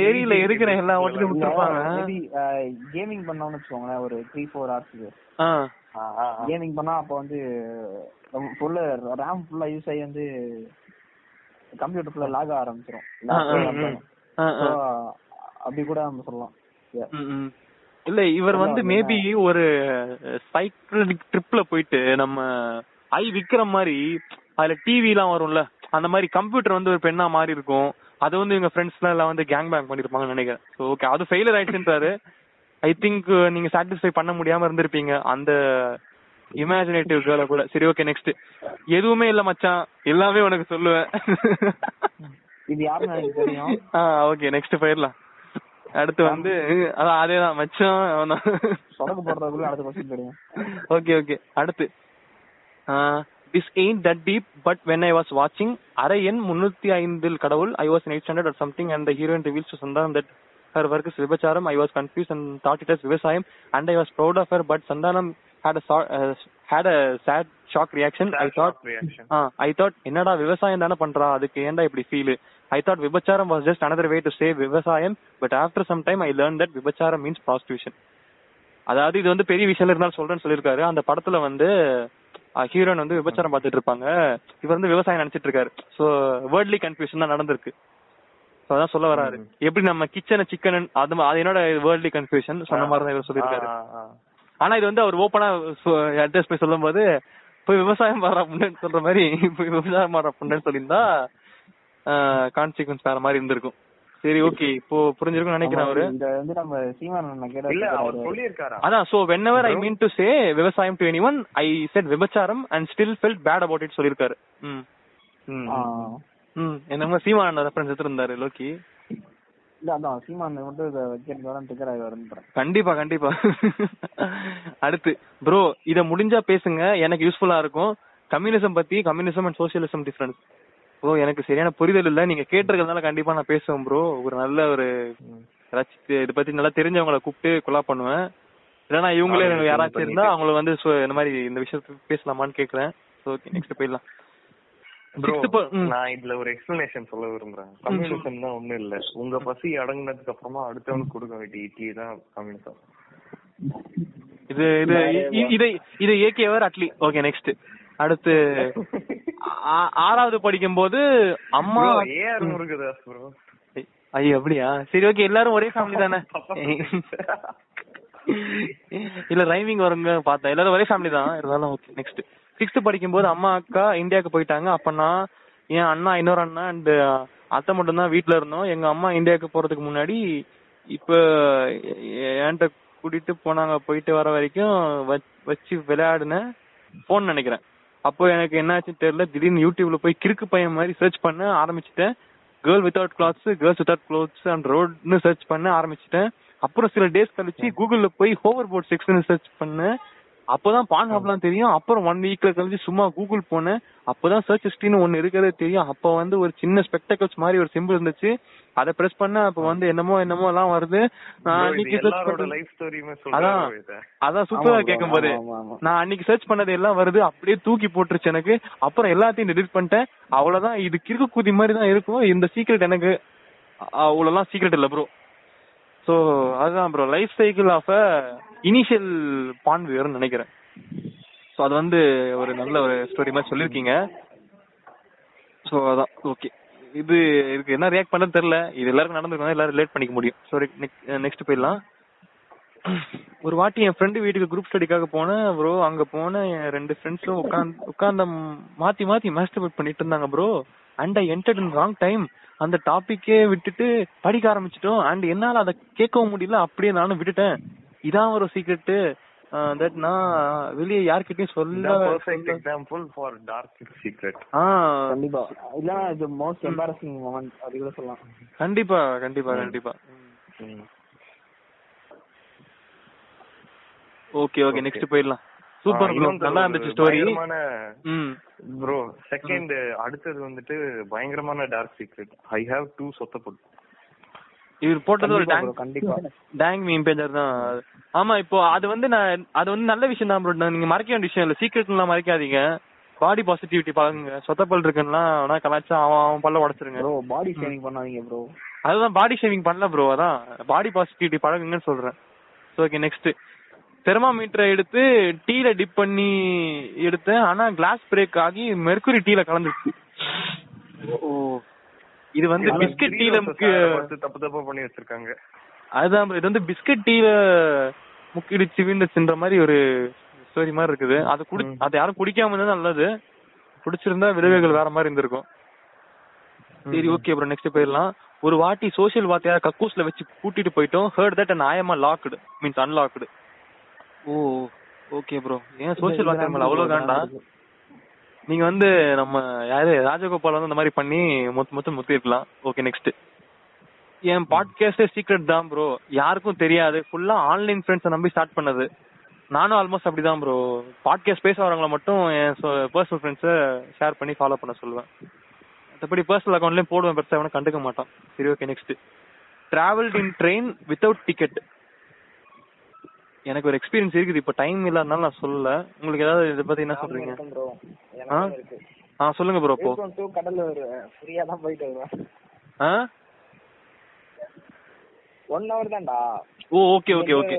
தெரியல, இருக்குற எல்லா ஓட்டல விட்டுப்பாங்க. கேமிங் பண்ணனும்னு சொல்லுவாங்க. ஒரு 3-4 ஹவர்ஸ் கேமிங் பண்ணா அப்ப வந்து ஃபுல்லா RAM ஃபுல்லா யூஸ் ஆயி வந்து கம்ப்யூட்டர் ஃபுல்லா லாக் ஆரம்பிச்சிரும். அப்படி கூட நம்ம சொல்லலாம். இல்ல இவர் வந்து மேபி ஒரு சைக்கிளிக் ட்ரிப்ல போயிட்டு நம்ம ஐ விக்கிற மாதிரி அதுல டிவி எல்லாம் வரும்ல, அந்த மாதிரி கம்ப்யூட்டர் வந்து ஒரு பெண்ணா மாதிரி இருக்கும். அது வந்து இவங்க ஃப்ரெண்ட்ஸ் எல்லாம் வந்து கேங் பேங் பண்ணிருப்பாங்கன்னு நினைக்கிறேன். ஓகே அது ஃபெயிலியர் ஆயிடுச்சுன்றாரு. ஐ திங்க் நீங்க சாட்டிஸ்ஃபை பண்ண முடியாம இருந்திருப்பீங்க அந்த இமேஜினேட்டிவ் கேர்ல கூட. சரி ஓகே நெக்ஸ்ட். எதுவுமே இல்ல மச்சான், எல்லாமே உனக்கு சொல்லுவேன். இது யாருன்னு எனக்கு தெரியும். ஓகே நெக்ஸ்ட் போயிடலாம். அடுத்து வந்து அதான் அதேதான் மச்சான் சொடக்கு போடுறதுக்குள்ள அடுத்த கொஸ்டின் தெரியும். ஓகே ஓகே அடுத்து. This ain't that deep, but when I was watching Arayan 305 Kadavul, I was in 8th standard or something, and the heroine reveals to Sandhanam that her work is Vibacharam. I was confused and thought it as Vivasayam, and I was proud of her, but Sandhanam had a sad shock reaction. I thought enada vivasayam dana pandra, adukku enda ipdi feel. I thought Vibacharam was just another way to say Vivasayam, but after some time I learned that Vibacharam means prostitution. Adhaadu idu vandu periya vishayam irundha solran solirukkaru. And padathula vandu ஹீரோன் வந்து விபச்சாரம் பார்த்துட்டு இருப்பாங்க, இவர் வந்து விவசாயம் நினைச்சிட்டு இருக்காரு. சோ வேர்ட்லி கன்ஃபியூஷன் தான் நடந்திருக்கு. சோ அதான் சொல்ல வராரு. எப்படி நம்ம கிச்சனை சிக்கன் அது என்னோட வேர்ட்லி கன்ஃபியூஷன் சொன்ன மாதிரி தான் இவர் சொல்லியிருக்காரு. ஆனா இது வந்து அவர் ஓப்பனா அட்ரஸ் போய் சொல்லும் போது போய் விவசாயம் பாடுற அப்படின்னு சொல்ற மாதிரி போய் விவசாயம் பாடுற அப்படின்னு சொல்லியிருந்தா கான்சிக்வன்ஸ் வேற மாதிரி இருந்திருக்கும். சரி ஓகே இப்போ புரிஞ்சிருக்கும் நினைக்கிறேன். அவரு வந்து நம்ம சீமானண்ணா கேட்ட இல்ல அவர் சொல்லிருக்காரா அதான். So whenever I mean to say விவசாயம் to anyone I said விபச்சாரம் and still felt bad about it சொல்லிருக்காரு. நம்ம சீமானண்ணா ரெஃபரன்ஸ் எடுத்துறாரு லோக்கி. இல்ல அதான் சீமானண்ணா மட்டும் கேட்ட நேரம் திகரா வரணும். கண்டிப்பா கண்டிப்பா. அடுத்து bro இத முடிஞ்சா பேசுங்க, எனக்கு யூஸ்ஃபுல்லா இருக்கும். கம்யூனிசம் பத்தி, communism and socialism difference. Bro எனக்கு சரியான புரிதல் இல்ல, நீங்க கேட்டிருக்கிறதுனால கண்டிப்பா நான் பேசுவேன் ப்ரோ. ஒரு நல்ல ஒரு இதை பத்தி நல்லா தெரிஞ்சவங்களை கூப்பிட்டு கொலா பண்ணுவேன். இல்லைன்னா இவங்களே யாராச்சும் இருந்தா அவங்கள வந்து இந்த மாதிரி இந்த விஷயத்த பேசலாமான்னு கேட்கறேன். ஓகே நெக்ஸ்ட் போயிடலாம். நான் இதுல ஒரு எக்ஸ்பிளனேஷன் சொல்ல விரும்புறேன். கம்யூனிசம் தான் ஒண்ணும் இல்ல, உங்க பசி அடங்கினதுக்கு அப்புறமா அடுத்தவனுக்கு கொடுக்க வேண்டிய இட்லி தான் கம்யூனிசம். இது இது இது ஏகேவர் அட்லி. Okay next. அடுத்து 6th படிக்கும் போது அம்மா ஐயோ அப்படியா? சரி ஓகே எல்லாரும் ஒரே ஃபேமிலி தானே? இல்ல ரைமிங் வருங்க பார்த்தா எல்லாரும் ஒரே ஃபேமிலி தான் இருந்தாலும். Okay next. 6th படிக்கும் போது அம்மா அக்கா இந்தியாவுக்கு போயிட்டாங்க. அப்பனா என் அண்ணா இன்னொரு அண்ணா அண்ட் அத்தை மட்டும் தான் வீட்டுல இருந்தோம். எங்க அம்மா இந்தியாவுக்கு போறதுக்கு முன்னாடி இப்ப என்கிட்ட கூட்டிட்டு போனாங்க. போயிட்டு வர வரைக்கும் வச்சு விளையாடுன போன் நினைக்கிறேன். அப்போ எனக்கு என்னாச்சுன்னு தெரியல, திடீர்னு யூடியூப்ல போய் கிறுக்கு பையன் மாதிரி சர்ச் பண்ண ஆரம்பிச்சுட்டேன். Girl without clothes, girls without clothes and ரோட்னு சர்ச் பண்ண ஆரம்பிச்சுட்டேன். அப்புறம் சில டேஸ் கழிச்சு கூகுள்ல போய் ஹோவர் போர்ட் செக்ஷன் சர்ச் பண்ண, அப்பதான் பான் ஹாப்லாம் தெரியும். அப்புறம் ஒன் வீக்ல கழிச்சு சும்மா கூகுள் போனேன், அப்பதான் சர்ச் ஹிஸ்டரின்னு ஒன்னு இருக்கிறதே தெரியும். அப்ப வந்து ஒரு சின்ன ஸ்பெக்டக்கல்ஸ் மாதிரி ஒரு சிம்பிள் இருந்துச்சு, அதை பிரஸ் பண்ண அப்ப வந்து என்னமோ என்னமோ எல்லாம் வருது. அதான் சூப்பரா கேட்கும் போது நான் அன்னைக்கு சர்ச் பண்ணது எல்லாம் வருது, அப்படியே தூக்கி போட்டுருச்சு எனக்கு. அப்புறம் எல்லாத்தையும் டெலிட் பண்ணிட்டேன், அவ்வளவுதான். இது கிறுக்கு கூதி மாதிரி தான் இருக்கும், இந்த சீக்ரெட் எனக்கு அவ்வளவுலாம் சீக்ரெட் இல்ல ப்ரோ. சோ அதுதான் bro life cycle of initial porn viewer நினைக்கிறேன். சோ அது வந்து ஒரு நல்ல ஒரு ஸ்டோரி மாதிரி சொல்லிருக்கீங்க. சோ அதான் ஓகே, இது இதுக்கு என்ன ரியாக்ட் பண்ண தெரியல, இது எல்லாருக்கும் நடந்துருக்கா, எல்லாரும் ரிலேட் பண்ணிக்க முடியும். சாரி, நெக்ஸ்ட் போயிடலாம். ஒரு வாட்டி என் ஃப்ரெண்டு வீட்டுக்கு குரூப் ஸ்டடிக்காக போனேன் ப்ரோ. அங்க போன என் ரெண்டு ஃப்ரெண்ட்ஸும் உட்காந்து மாத்தி மாத்தி மாஸ்டர்பேட் பண்ணிட்டு இருந்தாங்க bro. And I entered in wrong time. அந்த டாபிக்கே விட்டுட்டு படிக்க ஆரம்பிச்சிட்டோம், அண்ட் என்னால அதை கேட்கவும் முடியல, அப்படியே நானும் விட்டுட்டேன். இதான் ஒரு சீக்ரெட் தட் நான் வெளியே யார்கிட்டயும் சொல்ல. Perfect example for dark secret. கண்டிப்பா இதான் தி மோஸ்ட் எம்பாரசிங் மொமெண்ட் அதுல சொல்லலாம். கண்டிப்பா கண்டிப்பா கண்டிப்பா. ஓகே ஓகே, நெக்ஸ்ட் போயிடலாம். சூப்பர் ப்ரோ, நல்லா இருந்துச்சு ஸ்டோரி. ப்ரோ செகண்ட் அடுத்து வந்துட்டு பயங்கரமான dark secret. I have to சொத்தப்பட். இவர் போட்டது ஒரு டேங் மீம் பேஜர் தான். ஆமா, இப்போ அது வந்து நான் அது வந்து நல்ல விஷயம் தான் ப்ரோ, நீங்க மறைக்க வேண்டிய விஷயம் இல்ல. சீக்ரெட்லாம் மறைக்காதீங்க, பாடி பாசிட்டிவிட்டி பாருங்க. சொத்தப்பல் இருக்குன்னா அவனா கலாச்சா அவன் பல்ல உடைச்சிருங்க. ப்ரோ பாடி ஷேவிங் பண்ணாதீங்க ப்ரோ. அதுதான் பாடி ஷேவிங் பண்ணல ப்ரோ, அதான் பாடி பாசிட்டிவிட்டி பழகுங்கன்னு சொல்றேன். Okay next. தெர்மாமீட்டரை எடுத்து டீல டிப் பண்ணி எடுத்தேன், ஆனா கிளாஸ் பிரேக் ஆகி மெர்க்குரி டீல கலந்துச்சு. இது வந்து பிஸ்கட் டீல தப்பு தப்பா பண்ணி வச்சிருக்காங்க. அதுதான் இது வந்து பிஸ்கட் டீல முக்கிடுச்சு வீண்டுச்சுன்ற மாதிரி ஒரு ஸ்டோரி மாதிரி இருக்குது. அது அதை யாரும் குடிக்காம இருந்தா நல்லது, குடிச்சிருந்தா விளைவுகள் வேற மாதிரி இருந்திருக்கும். சரி ஓகே அப்புறம் நெக்ஸ்ட் போயிடலாம். ஒரு வாட்டி சோசியல் வார்த்தையா கக்கூஸ்ல வச்சு கூட்டிட்டு போயிட்டோம். Hurt that and I am locked means unlocked. Oh okay bro. ஏன் சோசியல் வார்த்தை மேல அவ்வளவு காண்டா? நீங்க வந்து நம்ம யாரு ராஜகோபால் வந்து அந்த மாதிரி பண்ணி முத்திருக்கலாம். Okay next. என் பாட்காஸ்டே சீக்ரெட் தான் ப்ரோ, யாருக்கும் தெரியாது. ஃபுல்லா ஆன்லைன் ஃப்ரெண்ட்ஸை நம்பி ஸ்டார்ட் பண்ணது. நானும் ஆல்மோஸ்ட் அப்படிதான் ப்ரோ. பாட்காஸ்ட் பேச வரவங்களை மட்டும் என் பர்சனல் ஃப்ரெண்ட்ஸை ஷேர் பண்ணி ஃபாலோ பண்ண சொல்லுவேன். மற்றபடி பர்சனல் அக்கௌண்ட்லயும் போடுவேன், பெருசாக எவனும் கண்டுக்க மாட்டான். சரி okay next. Travelled in train without ticket. எனக்கு ஒரு எக்ஸ்பீரியன்ஸ் இருக்குது, இப்போ டைம் இல்லாதனால நான் சொல்லல. உங்களுக்கு ஏதாவது இதை பத்தி என்ன சொல்றீங்க? ஆ சொல்லுங்க ப்ரோ. இப்போ கடல்ல ஃப்ரீயா தான் போயிட்டு வரேன். ஆ 1 ஹவர் தான்டா. Oh okay okay okay.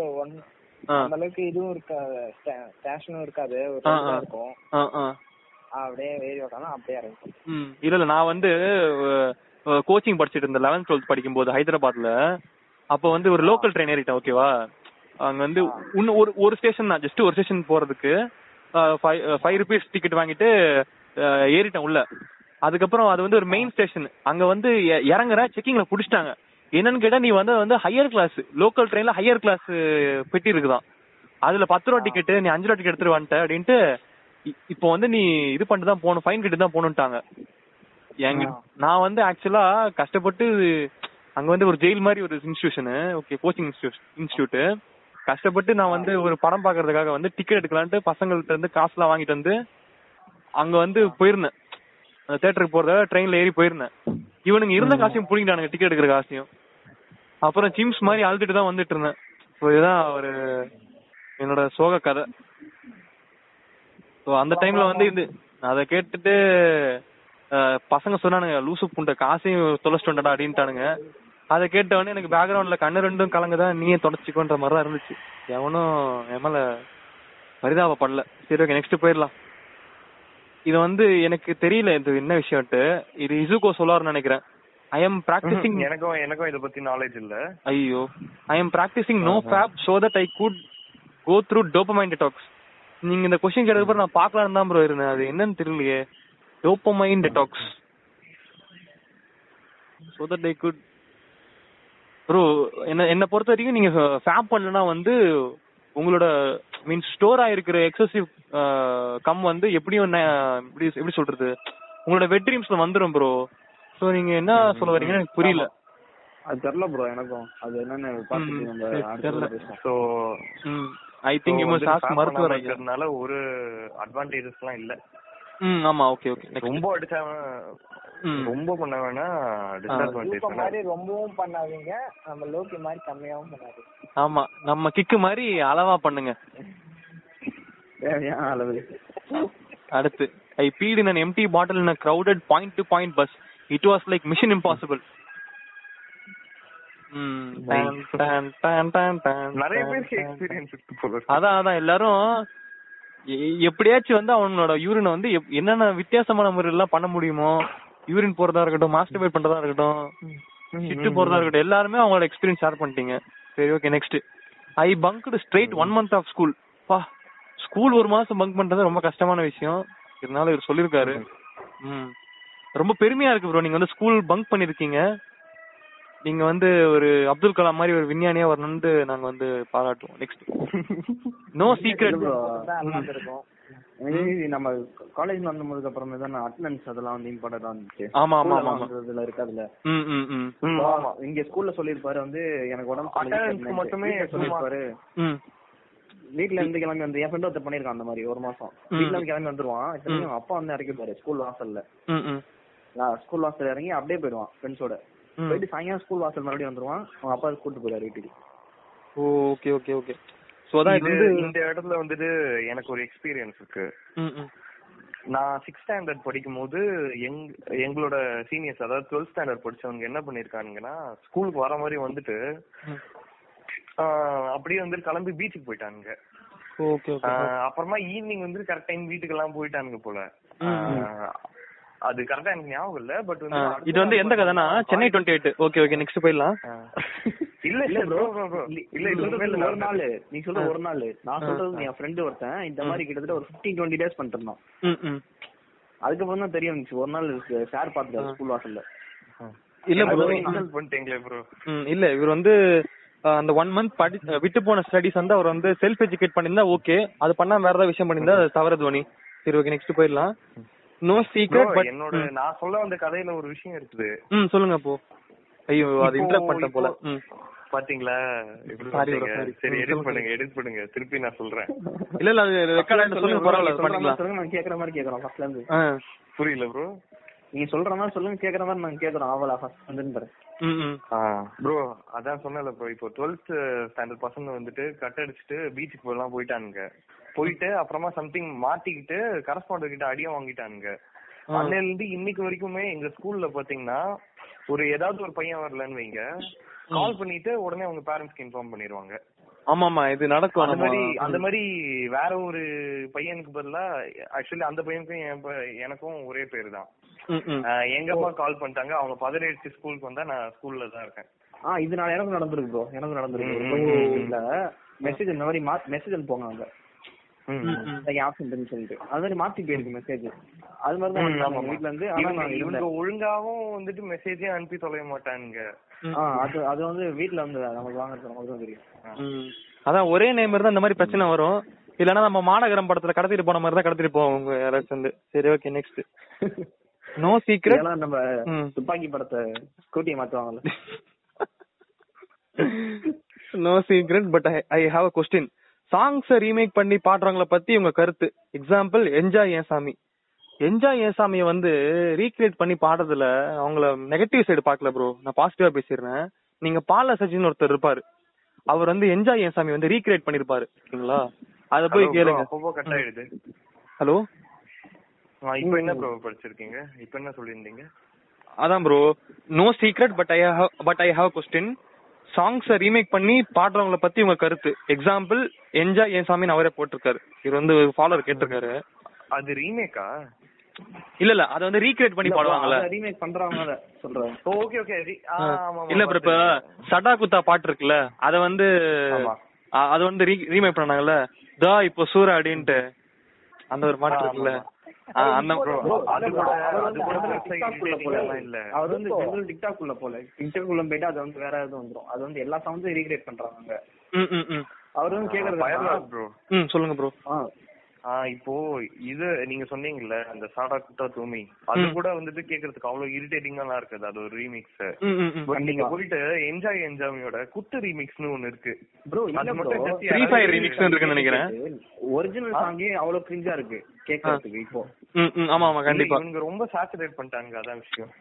அந்த அளவுக்கு இதுவும் இருக்காது, ஸ்டேஷனும் இருக்காது, ஒரு டைம் இருக்கும். ஆ ஆ அப்படியே ஏறி ஓடலாம், அப்படியே இறங்கும். ம் இல்ல இல்ல, நான் வந்து கோச்சிங் படிச்சிட்டு இருந்தேன் 11th 12th படிக்கும்போது ஹைதராபாத்ல. அப்போ வந்து ஒரு லோக்கல் ட்ரெயின் ஏறிட்டேன். ஓகேவா, அங்க வந்து ஒரு ஸ்டேஷன் தான், ஜஸ்ட் ஒரு ஸ்டேஷன் போறதுக்கு 5 ரூபீஸ் டிக்கெட் வாங்கிட்டு ஏறிட்டேன் உள்ள. அதுக்கப்புறம் அது வந்து ஒரு மெயின் ஸ்டேஷன். அங்க வந்து இறங்குற செக்கிங்ல புடிச்சிட்டாங்க. என்னன்னு கேட்டா, நீ வந்து ஹையர் கிளாஸ் லோக்கல் ட்ரெயின்ல ஹையர் கிளாஸ் பெட்டி இருக்குதான், அதுல 10 ரூபா டிக்கெட்டு, நீ 5 ரூபா டிக்கெட் எடுத்துட்டு வந்துட்ட அப்படின்ட்டு, இப்போ வந்து நீ இது பண்ணிட்டு தான் போகணும், ஃபைன் கட்டி தான் போகணும்ட்டாங்க. நான் வந்து ஆக்சுவலா கஷ்டப்பட்டு, அங்க வந்து ஒரு ஜெயில் மாதிரி ஒரு இன்ஸ்டிடியூஷனு, ஓகே கோச்சிங் இன்ஸ்டிடியூட்டு. கஷ்டப்பட்டு நான் வந்து ஒரு படம் பாக்குறதுக்காக வந்து டிக்கெட் எடுக்கலான்ட்டு பசங்கள்கிட்ட இருந்து காசுலாம் வாங்கிட்டு வந்து அங்க வந்து போயிருந்தேன். தியேட்டருக்கு போறத ட்ரெயின்ல ஏறி போயிருந்தேன். இவனுங்க இருந்த காசையும் புடிங்கிட்டானுங்க, டிக்கெட் எடுக்கிற காசையும். அப்புறம் ஜிம்ஸ் மாதிரி அழுதுட்டு தான் வந்துட்டு இருந்தேன். இதுதான் ஒரு என்னோட சோக கதை. ஸோ அந்த டைம்ல வந்து இது அதை கேட்டுட்டு பசங்க சொன்னானுங்க, லூசு புண்ட காசையும் தொலைச்சிட்டோண்டா அப்படின்ட்டானுங்க. அதை கேட்டவொடனே எனக்கு பேக்ரவுண்ட்ல கண்ணு ரெண்டும் கலங்குதான், நீயே தொடச்சிக்கோன்ற மாதிரி தான் இருந்துச்சு. எவனும் என் மேல பரிதாபப்படல. சரி ஓகே நெக்ஸ்ட் போயிடலாம். இது வந்து எனக்கு தெரியல இது என்ன விஷயம்ட்டு, இது இசுகோ சொல்லாருன்னு நினைக்கிறேன். ஐ எம் பிராக்டிசிங், எனக்கும் இதை பத்தி நாலேஜ் இல்ல. ஐயோ, I am practising no fap so that I could go through dopamine detox. நீங்க இந்த கொஸ்டின் கேட்டதுக்கப்புறம் நான் பார்க்கலான்னு தான் ப்ரோ இருந்தேன், அது என்னன்னு தெரியலையே. Dopamine detox. So that they could... Bro, என்ன பொறுத்த வரைக்கும் நீங்க ஃபேப் பண்ணலன்னா வந்து உங்களோட மீன்ஸ் ஸ்டோர் ஆயிருக்கிற எக்ஸசிவ் கம் வந்து எப்படியும் எப்படி சொல்றது உங்களோட வெட் ட்ரீம்ஸ்ல வந்துடும் ப்ரோ. சோ நீங்க என்ன சொல்ல வரீங்கன்னு எனக்கு புரியல. அது தெரியல ப்ரோ எனக்கும், அது என்னன்னு பாத்துட்டு. So I think you must ask மருத்துவர் ஐயர்னால ஒரு அட்வான்டேஜஸ்லாம் இல்ல. ம் ஆமா ஓகே ஓகே. ரொம்ப அடிச்சா ரொம்ப பண்ணவேனா டிஸ்அட்வான்டேஜ் மாதிரி ரொம்பவும் பண்ணாதீங்க, நம்ம லோக்கி மாதிரி கம்மியாவும் பண்ணாதீங்க. ஆமா நம்ம கிக் மாதிரி அளவா பண்ணுங்க. தேவையான அளவு. அடுத்து I peed in an empty bottle in a crowded point-to-point bus. It was like Mission Impossible. நிறைய பேருக்கு எக்ஸ்பீரியன்ஸ் இருக்கு போல. அதான் எல்லாரும் எப்படியாச்சும் வந்து அவனோட யூரின் வந்து என்னென்ன வித்தியாசமான முறையெல்லாம் பண்ண முடியுமோ, யூரின் போறதா இருக்கட்டும், மாஸ்டர்பேட் பண்றதா இருக்கட்டும், சிட்டு போறதா இருக்கட்டும், எல்லாருமே அவங்களோட எக்ஸ்பீரியன்ஸ் ஷேர் பண்ணிட்டீங்க. சரி okay next. I bunked straight 1 month of school. பா ஸ்கூல் ஒரு மாசம் பங்க் பண்றது ரொம்ப கஷ்டமான விஷயம். இதனால இவர் சொல்லிருக்காரு. ரொம்ப பெருமையா இருக்கு ப்ரோ, நீங்க வந்து ஸ்கூல் பங்க் பண்ணிருக்கீங்க. நீங்க வந்து ஒரு அப்துல் கலாம் மாதிரி ஒரு விஞ்ஞானியா வரணும்னு நாங்க வந்து பாராட்டுவோம். Next no secret bro. நம்ம காலேஜ்ல வந்ததுக்கு அப்புறமே தான் அட்டெண்டன்ஸ் அதெல்லாம் வந்து இம்பார்ட்டன்ட் வந்துச்சு. ஆமா ஆமா ஆமா அதுல இருக்கு அதுல. ஆமா இங்க ஸ்கூல்ல சொல்லிருப்பாரு வந்து எனக்கு உடம்பு அட்டெண்டன்ஸ் மட்டுமே சொல்லிருப்பாரு. வீட்டுல இருந்து கிளம்பி வந்து என் ஃப்ரெண்ட் ஒருத்தர் பண்ணிருக்கான் அந்த மாதிரி ஒரு மாசம். வீட்டுல இருந்து கிளம்பி வந்துருவான், இத்தனையும் அப்பா வந்து இறக்கி போறாரு ஸ்கூல் வாசல்ல. ஸ்கூல் வாசல் இறங்கி அப்படியே போயிடுவான் ஃப்ரெண்ட்ஸோட. போயிட்டு சாயங்காலம் ஸ்கூல் வாசல் மறுபடியும் வந்துருவான், அவங்க அப்பா கூப்பிட்டு போயிடுவாரு வீட்டுக்கு. Okay okay okay. சோ அதான் இந்த இடத்துல வந்துட்டு எனக்கு ஒரு எக்ஸ்பீரியன்ஸ் இருக்கு. நான் 6th standard படிக்கும் போது எங்களோட சீனியர்ஸ், அதாவது 12th standard படிச்சவங்க என்ன பண்ணிருக்கானுங்கன்னா, ஸ்கூலுக்கு வர மாதிரி வந்துட்டு அப்படியே வந்து கிளம்பி பீச்சுக்கு போயிட்டானுங்க. அப்புறமா ஈவினிங் வந்து கரெக்ட் டைம் வீட்டுக்கு எல்லாம் போயிட்டானுங்க போல. அது கரெக்டா எனக்கு ஞாபகம் இல்ல. பட் இது வந்து எந்த கதைனா சென்னை 28. ஓகே ஓகே நெக்ஸ்ட் போயிடலாம். இல்ல இல்ல ப்ரோ ப்ரோ இல்ல இல்ல ஒரு நாள் நீ சொல்ற ஒரு நாள் நான் சொல்றது என் ஃப்ரெண்ட் ஒருத்தன் இந்த மாதிரி கிட்டத்தட்ட ஒரு 15-20 days பண்ணிட்டு இருந்தான். அதுக்கப்புறம் தான் தெரிய வந்துச்சு ஒரு நாள் சார் பாத்துட்டாரு ஸ்கூல் வாசல்ல. இல்ல ப்ரோ இன்சல்ட் பண்ணிட்டீங்களே ப்ரோ. இல்ல இவர் வந்து அந்த 1 month படி விட்டு போன ஸ்டடிஸ் வந்து அவர் வந்து செல்ஃப் எஜுகேட் பண்ணிருந்தா ஓகே, அது பண்ணா வேற ஏதாவது விஷயம் பண்ணிருந்தா அது தவறு துணி. சரி ஓகே நெக்ஸ்ட் போயிடலாம். No secret. பட் என்னோட நான் சொல்ல வந்த கதையில ஒரு விஷயம் இருக்குது. ம் சொல்லுங்க போ. ஐயோ அது இன்டரப்ட் பண்ண போல. ம் பாத்தீங்களா இப்படி பாருங்க. சரி எடிட் பண்ணுங்க எடிட் பண்ணுங்க, திருப்பி நான் சொல்றேன். இல்ல இல்ல அது ரெக்கார்ட் ஆயிட்டு சொல்லுங்க பரவாயில்லை பண்ணிக்கலாம். சொல்லுங்க நான் கேக்குற மாதிரி கேக்குறேன் ஃபர்ஸ்ட்ல இருந்து. புரியல ப்ரோ நீங்க சொல்ற மாதிரி சொல்லுங்க, கேக்குற மாதிரி நான் கேக்குறேன். ஆவலா ஃபர்ஸ்ட் வந்துன்றேன். ப்ரோ அதான் சொன்னல ப்ரோ, இப்போ 12th standard பசங்க வந்துட்டு கட் அடிச்சுட்டு பீச்சுக்கு போலாம் போயிட்டானுங்க. போயிட்டு அப்புறமா சம்திங் மாட்டிக்கிட்டு கரஸ்பாண்டர் கிட்ட அடியும் வாங்கிட்டானுங்க. அன்னையில இருந்து இன்னைக்கு வரைக்குமே எங்க ஸ்கூல்ல பாத்தீங்கன்னா ஒரு ஏதாவது ஒரு பையன் வரலன்னு வைங்க, கால் பண்ணிட்டு உடனே அவங்க பேரண்ட்ஸ்க்கு இன்ஃபார்ம் பண்ணிடுவாங்க. ஆமாமா இது நடக்கும். அந்த மாதிரி வேற ஒரு பையனுக்கு பதிலா ஆக்சுவலி அந்த பையனுக்கும் எனக்கும் ஒரே பேரு தான். எங்க அம்மா கால் பண்ணிட்டாங்க, அவங்க 18 ஸ்கூலுக்கு வந்தா நான் ஸ்கூல்ல தான் இருக்கேன். இதனால எனக்கு நடந்துருக்கு ப்ரோ, எனக்கு நடந்துருக்கு. இல்ல மெசேஜ் இந்த மாதிரி மெசேஜ் அனுப்புவாங்க அவங்க ஒழுங்காவும் வந்துட்டு மெசேஜே அனுப்பி தொலைய மாட்டானுங்க. அது வந்து வீட்டுல வந்து நமக்கு வாங்க தெரியும். அதான் ஒரே நேம் தான் இந்த மாதிரி பிரச்சனை வரும். இல்லன்னா நம்ம மாநகரம் படத்துல கடத்திட்டு போன மாதிரி தான் கடத்திட்டு போவோம் யாராச்சும். சரி ஓகே நெக்ஸ்ட். No secret. நம்ம துப்பாக்கி படத்தை ஸ்கூட்டியை மாத்துவாங்கல்ல. No secret but I have a question. சாங்ஸை ரீமேக் பண்ணி பாடுறவங்கள பத்தி உங்க கருத்து. எக்ஸாம்பிள் என்ஜாய் ஏசாமி. என்ஜாய் ஏசாமியை வந்து ரீக்ரியேட் பண்ணி பாடுறதுல அவங்கள நெகட்டிவ் சைடு பார்க்கல ப்ரோ, நான் பாசிட்டிவா பேசிடுறேன். நீங்க பால சஜின்னு ஒருத்தர் இருப்பாரு, அவர் வந்து என்ஜாய் ஏசாமி வந்து ரீக்ரியேட் பண்ணிருப்பாரு ஓகேங்களா, அதை போய் கேளுங்க. ஹலோ இப்போ என்ன ப்ரோ படிச்சிருக்கீங்க, இப்போ என்ன சொல்லியிருந்தீங்க? அதான் bro no secret but I have question. சாங்ஸை ரீமேக் பண்ணி பாடுறவங்கள பத்தி உங்க கருத்து. எக்ஸாம்பிள் என்ஜாய் ஏன் சாமின்னு அவரே போட்டிருக்காரு, இவர் வந்து ஃபாலோவர் கேட்டிருக்காரு. அது ரீமேக்கா? இல்ல இல்ல அத வந்து ரீக்ரியேட் பண்ணி பாடுவாங்கல, ரீமேக் பண்றவங்கள சொல்றேன். ஓகே ஓகே ஆமா. இல்ல ப்ரோ இப்ப சடா குத்தா பாட்டு இருக்குல, அத வந்து ரீமேக் பண்ணாங்கல, தா இப்போ சூரா அப்படின்ட்டு அந்த ஒரு பாட்டு இருக்குல்ல. அவர் வந்து டிக்டாக் உள்ள போல, டிக்டாக் உள்ள போயிட்டு அது வந்து வேற எதுவும் வந்துடும். அது வந்து எல்லா சாங்ஸும் ரீக்ரியேட் பண்றாங்க. அவர் வந்து கேக்குறது. சொல்லுங்க ப்ரோ. இப்போ இது நீங்க சொன்னீங்கல்ல அந்த சாடா குட்டா தூமி, அது கூட வந்துட்டு கேக்குறதுக்கு அவ்வளவு இரிட்டேட்டிங்கா எல்லாம் இருக்காது. அது ஒரு ரீமிக்ஸ். நீங்க போயிட்டு என்ஜாய் என்ஜாமியோட குத்து ரீமிக்ஸ்னு ஒன்னு இருக்கு ப்ரோ. அது மட்டும் ஃப்ரீ ஃபயர் ரீமிக்ஸ்னு இருக்குன்னு நினைக்கிறேன். ஒரிஜினல் சாங்கே அவ்வளவு கிரிஞ்சா இருக்கு கேக்குறதுக்கு இப்போ. ஆமா ஆமா கண்டிப்பா இவங்க ரொம்ப சாச்சுரேட் பண்ணிட்டாங்க. அதான் விஷயம்.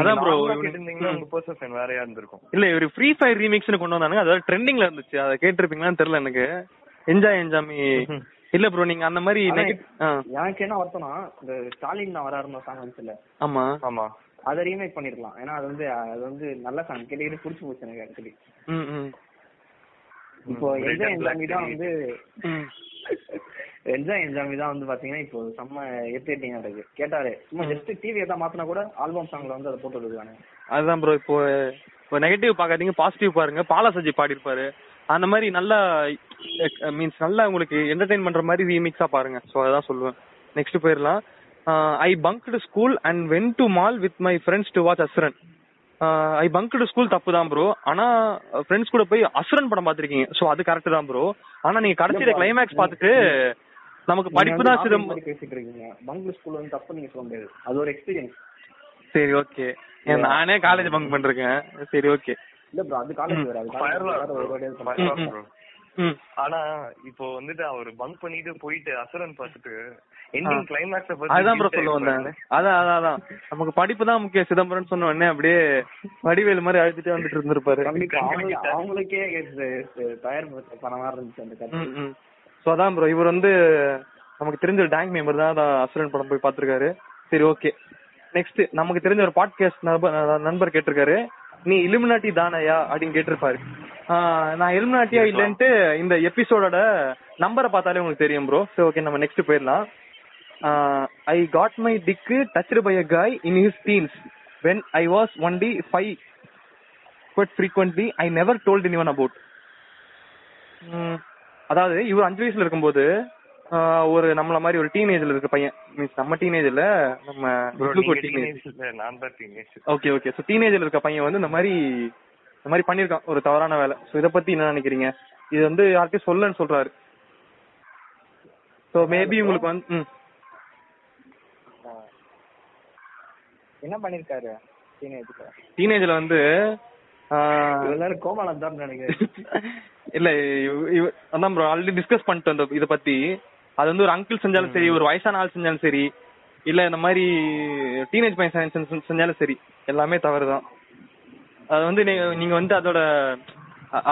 அதான் ப்ரோ கேட்டிருந்தீங்கன்னா உங்க பெர்சன் வேறையா இருந்திருக்கும். இல்ல ஒரு ஃப்ரீ ஃபயர் ரீமிக்ஸ்னு கொண்டு வந்தாங்க. அதாவது ட்ரெண்டிங்ல இருந்துச்சு. அதை கேட்டிருப்பீங்களான்னு தெரியல எனக்கு. என்ஜாய் என்ஜாமி இல்ல ப்ரோ. நீங்க அந்த மாதிரி எனக்கு என்ன வருத்தம்னா இந்த ஸ்டாலின் நான் வராருந்த சாங் வந்துச்சுல. ஆமா ஆமா அதை ரீமேக் பண்ணிருக்கலாம். ஏன்னா அது வந்து நல்ல சாங் கேட்டு புடிச்சு போச்சு எனக்கு ஆக்சுவலி. இப்போ என்ஜாய் என்ஜாமி தான் வந்து என்ஜாய் என்ஜாமி தான் வந்து பாத்தீங்கன்னா இப்போ செம்ம எரிட்டேட்டிங்கா இருக்கு. கேட்டாரு சும்மா ஜஸ்ட் டிவி ஏதாவது மாத்தினா கூட ஆல்பம் சாங்ல வந்து அதை போட்டு விடுவாங்க. அதுதான் ப்ரோ. இப்போ நெகட்டிவ் பாக்காதீங்க, பாசிட்டிவ் பாருங்க. பாலாசஜி பாடிருப்பாரு. அந்த மாதிரி நல்லா மீன்ஸ் நல்லா உங்களுக்கு என்டர்டெயின் பண்ற மாதிரி ரீமிக்ஸா பாருங்க. ஸோ அதான் சொல்லுவேன். நெக்ஸ்ட் போயிடலாம். I bunked school and went to mall with my friends to watch Asuran. I bunked school தப்பு தான் ப்ரோ. ஆனா ஃப்ரெண்ட்ஸ் கூட போய் அசுரன் படம் பாத்திருக்கீங்க. ஸோ அது கரெக்ட் தான் ப்ரோ. ஆனா நீங்க கடைசியில கிளைமேக்ஸ் பாத்துட்டு நமக்கு படிப்பு தான் சிரமம் பேசிட்டு இருக்கீங்க. பங்க்டு ஸ்கூல் வந்து தப்பு நீங்க சொல்ல முடியாது. அது ஒரு எக்ஸ்பீரியன்ஸ். சரி ஓகே. நானே காலேஜ் பங்க் பண்ணிருக்கேன். சரி ஓகே. ஆனா இப்போ வந்துட்டு அவரு பங்க் பண்ணிட்டு போயிட்டு அசுரன் பார்த்துட்டு எண்டிங் கிளைமேக்ஸ் பத்தி அதான் ப்ரோ சொல்ல வந்தாங்க. அதான் நமக்கு படிப்பு தான் முக்கிய சிதம்பரம் சொன்ன உடனே அப்படியே வடிவேல் மாதிரி அழுத்திட்டு வந்துட்டு இருந்திருப்பாரு. அவங்களுக்கே தயார் பண்ண மாதிரி இருந்துச்சு அந்த கதை. சோ அதான் ப்ரோ. இவர் வந்து நமக்கு தெரிஞ்ச ஒரு டேங்க் மெம்பர் தான் அசுரன் படம் போய் பாத்துருக்காரு. சரி ஓகே. நெக்ஸ்ட் நமக்கு தெரிஞ்ச ஒரு பாட்காஸ்ட் நண்பர் கேட்டிருக்காரு, நீ இலுமினாட்டி தானையா அப்படின்னு கேட்டிருப்பாரு. நான் இலுமினாட்டியா இல்லன்ட்டு இந்த எபிசோடோட நம்பரை பார்த்தாலே உங்களுக்கு தெரியும் ப்ரோ. சோ ஓகே நம்ம நெக்ஸ்ட் போயிடலாம். I got my dick touched by a guy in his teens when I was only 5 but frequently I never told anyone about. அதாவது இவர் 5 வயசுல இருக்கும்போது ஒரு நம்மள மாதிரி ஒரு டீனேஜ்ல இருக்க பையன், மீன்ஸ் நம்ம டீனேஜ்ல நம்ம ஓகே ஓகே. சோ டீனேஜ்ல இருக்க பையன் வந்து இந்த மாதிரி பண்ணிருக்கான் ஒரு தவறான வேலை. சோ இத பத்தி என்ன நினைக்கிறீங்க? இது வந்து யாருக்கும் சொல்லன்னு சொல்றாரு. சோ மேபி உங்களுக்கு வந்து என்ன பண்ணிருக்காரு டீனேஜ்ல வந்து கோமாளம் தான் நினைக்கிறேன். இல்ல அதான் ப்ரோ ஆல்ரெடி டிஸ்கஸ் பண்ணிட்டு வந்த இத பத்தி. அது வந்து ஒரு அங்கிள் செஞ்சாலும் சரி, ஒரு வயசான ஆள் செஞ்சாலும் சரி, இல்ல இந்த மாதிரி டீனேஜ் பையன் செஞ்சாலும் சரி, எல்லாமே தவறுதான். அது வந்து நீங்க வந்து அதோட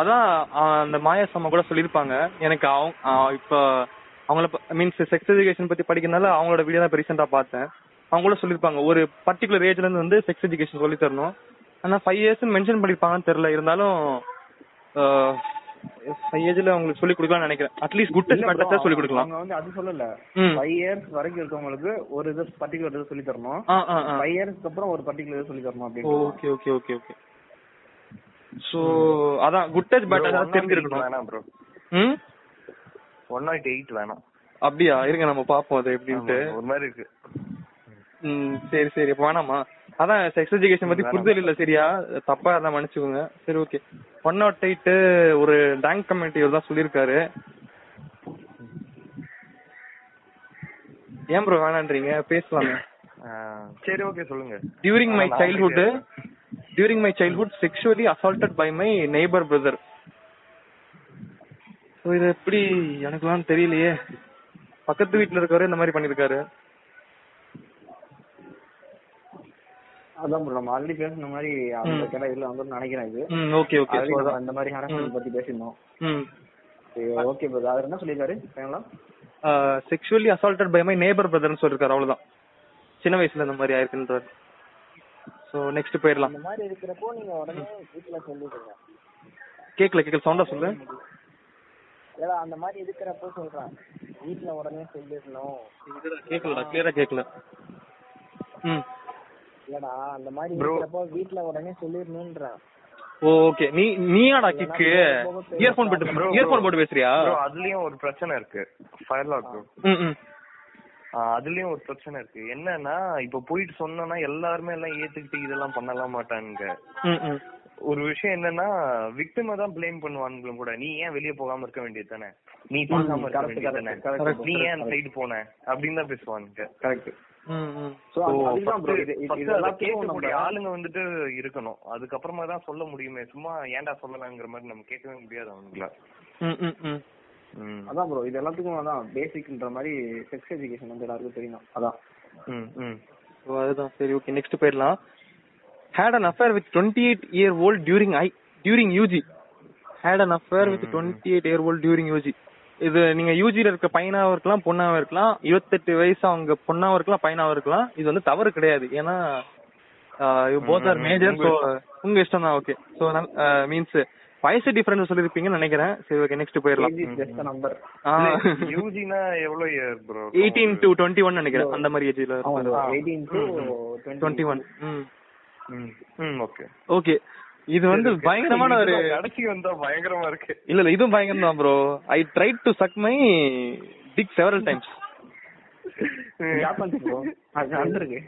அதான் அந்த மாயாசம்மா கூட சொல்லியிருப்பாங்க. எனக்கு இப்போ அவங்கள மீன்ஸ் செக்ஸ் எஜுகேஷன் பத்தி படிக்கிறதுனால அவங்களோட வீடியோ தான் ரீசெண்டா பார்த்தேன். அவங்க கூட சொல்லியிருப்பாங்க ஒரு பர்டிகுலர் ஏஜ்ல இருந்து வந்து செக்ஸ் எஜுகேஷன் சொல்லி தரணும். ஆனா 5 இயர்ஸ் மென்ஷன் பண்ணிருப்பாங்கன்னு தெரியல. இருந்தாலும் 5 ஏஜ்ல உங்களுக்கு சொல்லி கொடுக்கலாம்னு நினைக்கிறேன். At least good touch bad touch சொல்லி கொடுக்கலாம். அவங்க வந்து அது சொல்லல 5 இயர்ஸ் வரைக்கும் இருக்கவங்களுக்கு ஒரு இது பர்టిక్యులர் இது சொல்லி தரணும். 5 இயர்ஸ்க்கு அப்புறம் ஒரு பர்టిక్యులர் இது சொல்லி தரணும் அப்படி. Okay okay okay okay. So அதான் குட் டச் பேட் டச் தெரிஞ்சிருக்கணும். வேணாம் ப்ரோ. 108 வேணாம். அப்படியே இருங்க நம்ம பாப்போம் அது எப்படின்னு. ஒரு மாதிரி இருக்கு. சரி சரி வேணாமா. அதான் செக்ஸ் எஜுகேஷன் பத்தி புரிதல் இல்ல சரியா, தப்பா இருந்தா மன்னிச்சுக்கோங்க. சரி ஓகே. 108 ஒரு டேங்க் கம்யூனிட்டி தான் சொல்லியிருக்காரு. ஏன் ப்ரோ வேணான்றீங்க? பேசலாமே. சரி ஓகே சொல்லுங்க. During my childhood sexually assaulted by my neighbour brother. இது எப்படி எனக்குலாம் தெரியலையே. பக்கத்து வீட்டுல இருக்காரு இந்த மாதிரி பண்ணிருக்காரு. அதான் ப்ரோ நம்ம ஆல்ரெடி பேசின மாதிரி அந்த கேட்டகரியில வந்து நினைக்கிறேன் இது. Okay okay. அந்த மாதிரி ஹராஸ்மென்ட் பத்தி பேசினோம். Okay bro. அவர் என்ன சொல்லிருக்காரு கேங்களா? Sexually assaulted by my neighbour பிரதர்னு சொல்லிருக்காரு. அவ்வளவுதான். சின்ன வயசுல இந்த மாதிரி ஆயிருக்குன்றாரு. சோ நெக்ஸ்ட் போயிரலாம். இந்த மாதிரி இருக்குறப்போ நீங்க உடனே வீட்ல சொல்லிடுங்க. கேக்கல சவுண்டா சொல்லு. ஏடா அந்த மாதிரி இருக்குறப்போ சொல்றான் வீட்ல உடனே சொல்லிடணும். கேக்கலடா கிளியரா கேக்கல. இல்லடா அந்த மாதிரி இருக்கப்போ வீட்ல உடனே சொல்லிரணும்ன்றா. ஓகே. நீயாடா கிக்கு இயர்போன் போட்டு பேசுறியா? ப்ரோ அதுலயும் ஒரு பிரச்சனை இருக்கு. ஃபயர்லாக் ப்ரோ. அதுலயும் ஒரு பிரச்சனை இருக்கு. என்னன்னா இப்ப போயிட்டு சொன்னனா எல்லாரும் எல்லாம் ஏத்துக்கிட்டு இதெல்லாம் பண்ணலாம் மாட்டாங்க. ஒரு விஷயம் என்னன்னா விக்டிமா தான் பிளேம் பண்ணுவானுங்களும் கூட. நீ ஏன் வெளியே போகாம இருக்க வேண்டியது தானே, நீ போகாம இருக்க வேண்டியது தானே, நீ ஏன் அந்த சைடு போன அப்படின்னு தான் பேசுவானுங்க. கரெக்ட். ஆளுங்க வந்துட்டு இருக்கணும், அதுக்கப்புறமா தான் சொல்ல முடியுமே. சும்மா ஏன்டா சொல்லலாங்கிற மாதிரி நம்ம கேட்கவே முடியாது அவங்கள. அதான் ப்ரோ, இது எல்லாத்துக்கும் அதான் பேசிக்ன்ற மாதிரி செக்ஸ் எஜுகேஷன் வந்து எல்லாருக்கும் தெரியும். அதான் அதுதான். சரி, ஓகே, நெக்ஸ்ட் போயிடலாம். Had an affair with 28-year-old during UG. Had an affair with 28-year-old during UG. இது நீங்க யூஜில இருக்க பையனாவும் இருக்கலாம் பொண்ணாவும் இருக்கலாம். 28 வயசு அவங்க பொண்ணாவும் இருக்கலாம் பையனாவும் இருக்கலாம். இது வந்து தவறு கிடையாது, ஏன்னா both are major. ஸோ உங்க இஷ்டம் தான். ஓகே, ஸோ மீன்ஸ் வயசு டிஃபரன்ஸ் சொல்லிருப்பீங்கன்னு நினைக்கிறேன். சரி, ஓகே, நெக்ஸ்ட் போயிடலாம். யூஜினா எவ்வளவு இயர் ப்ரோ? 18 to 21 நினைக்கிறேன், அந்த மாதிரி ஏஜ்ல இருக்கு. 18 to 21. ஓகே ஓகே, இது வந்து பயங்கரமான ஒரு அடக்கி வந்தா பயங்கரமா இருக்கு. இல்ல இல்ல, இதுவும் பயங்கரம் தான் bro. I tried to suck my dick several times. யாப்பன் ப்ரோ அது அந்திருக்கு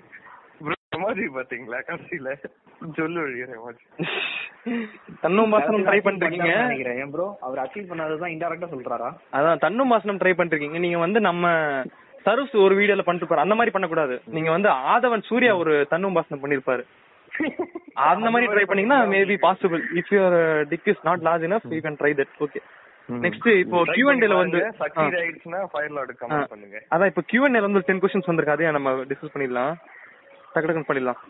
ப்ரோ. மாதிரி பாத்தீங்களா கடைசில சொல்ல வேண்டிய மாதிரி தன்னும் மாசனம் ட்ரை பண்றீங்க நினைக்கிறேன் ப்ரோ. அவர் அச்சீவ் பண்ணாத தான் இன்டைரக்டா சொல்றாரா? அதான் தன்னும் மாசனம் ட்ரை பண்றீங்க நீங்க வந்து. நம்ம சர்வ்ஸ் ஒரு வீடியோல பண்ணிட்டு போற அந்த மாதிரி பண்ண கூடாது. நீங்க வந்து ஆதவன் சூர்யா ஒரு தன்னும் மாசனம் பண்ணிருப்பாரு, அந்த மாதிரி ட்ரை பண்ணீங்கன்னா maybe possible. If your dick is not large enough you can try that. Okay, next இப்போ Q&Aல வந்து சக்சஸ் ஆயிடுச்சுனா ஃபயர்லார்ட் கமெண்ட் பண்ணுங்க. அதான் இப்போ Q&Aல வந்து 10 क्वेश्चंस வந்திருக்கு, அதையும் நம்ம டிஸ்கஸ் பண்ணிடலாம். டக்கடக்கன் பண்ணிடலாம்.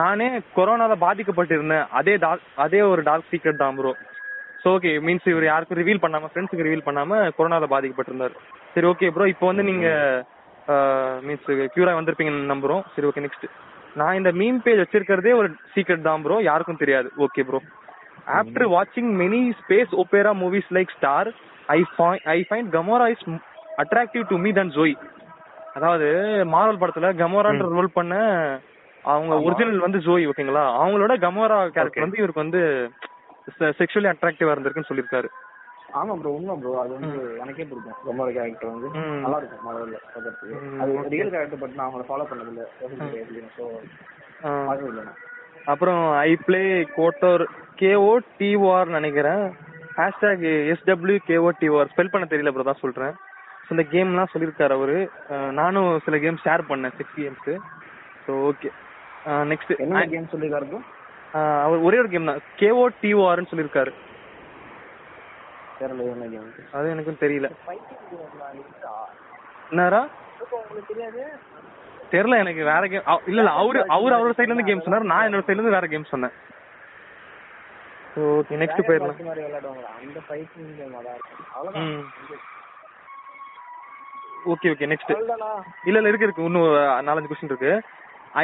நானே கொரோனால பாதிக்கப்பட்டிருந்தேன், அதே ஒரு டார்க் சீக்ரெட் தான் ப்ரோ. ஸோ ஓகே, மீன்ஸ் இவர் யாருக்கும் ரிவீல் பண்ணாம, ஃப்ரெண்ட்ஸுக்கு ரிவீல் பண்ணாம கொரோனால பாதிக்கப்பட்டிருந்தார். சரி ஓகே ப்ரோ, இப்போ வந்து நீங்க மீன்ஸ் கியூரா வந்திருப்பீங்கன்னு நம்புறோம். சரி ஓகே, நெக்ஸ்ட். நான் இந்த மீம் பேஜ் வச்சிருக்கிறதே ஒரு சீக்ரெட் தான் ப்ரோ, யாருக்கும் தெரியாது. ஓகே ப்ரோ, ஆஃப்டர் வாட்சிங் many space opera movies like star, I find Gamora is attractive to me than Zoe. அதாவது மார்வல் படத்துல கமோரான்ற ரோல் பண்ண அவங்க ஒரிஜினல் வந்து ஜோய், ஓகேங்களா? அவங்களோட கமோரா கேரக்டர் வந்து இவருக்கு வந்து செக்ஷுவலி அட்ராக்டிவா இருந்திருக்குன்னு சொல்லியிருக்காரு. ஆமா ப்ரோ, உண்மை ப்ரோ. அது வந்து எனக்கே பிடிக்கும் கமோரா கேரக்டர், வந்து நல்லா இருக்கும் மார்வல்ல. அது ரியல் கேரக்டர், பட் நான் அவங்கள ஃபாலோ பண்ணது இல்லை. ஸோ அப்புறம் ஐ பிளே கோட்டோர் KOTOR நினைக்கிறேன், ஹேஷ்டாக் SWKOTOR ஸ்பெல் பண்ண தெரியல ப்ரோ, தான் சொல்றேன். ஸோ இந்த கேம்லாம் சொல்லியிருக்காரு அவரு. நானும் சில கேம் ஷேர் பண்ணேன், 6 கேம்ஸு. ஸோ ஓகே, நெக்ஸ்ட் என்ன கேம் சொல்லியிருக்காரு ப்ரோ? அவர் ஒரே ஒரு கேம் தான் KOTORன்னு சொல்லியிருக்காரு. அது எனக்கும் தெரியல, தெரியல எனக்கு. வேற கேம் இல்ல இல்ல, அவரு அவரோட சைட்ல இருந்து கேம் சொன்னாரு, நான் என்னோட சைட்ல இருந்து வேற கேம் சொன்னேன். ஓகே, நெக்ஸ்ட் போயிரலாம். Okay okay, next. இல்ல இல்ல, இருக்கு இன்னும் 4-5 क्वेश्चन இருக்கு.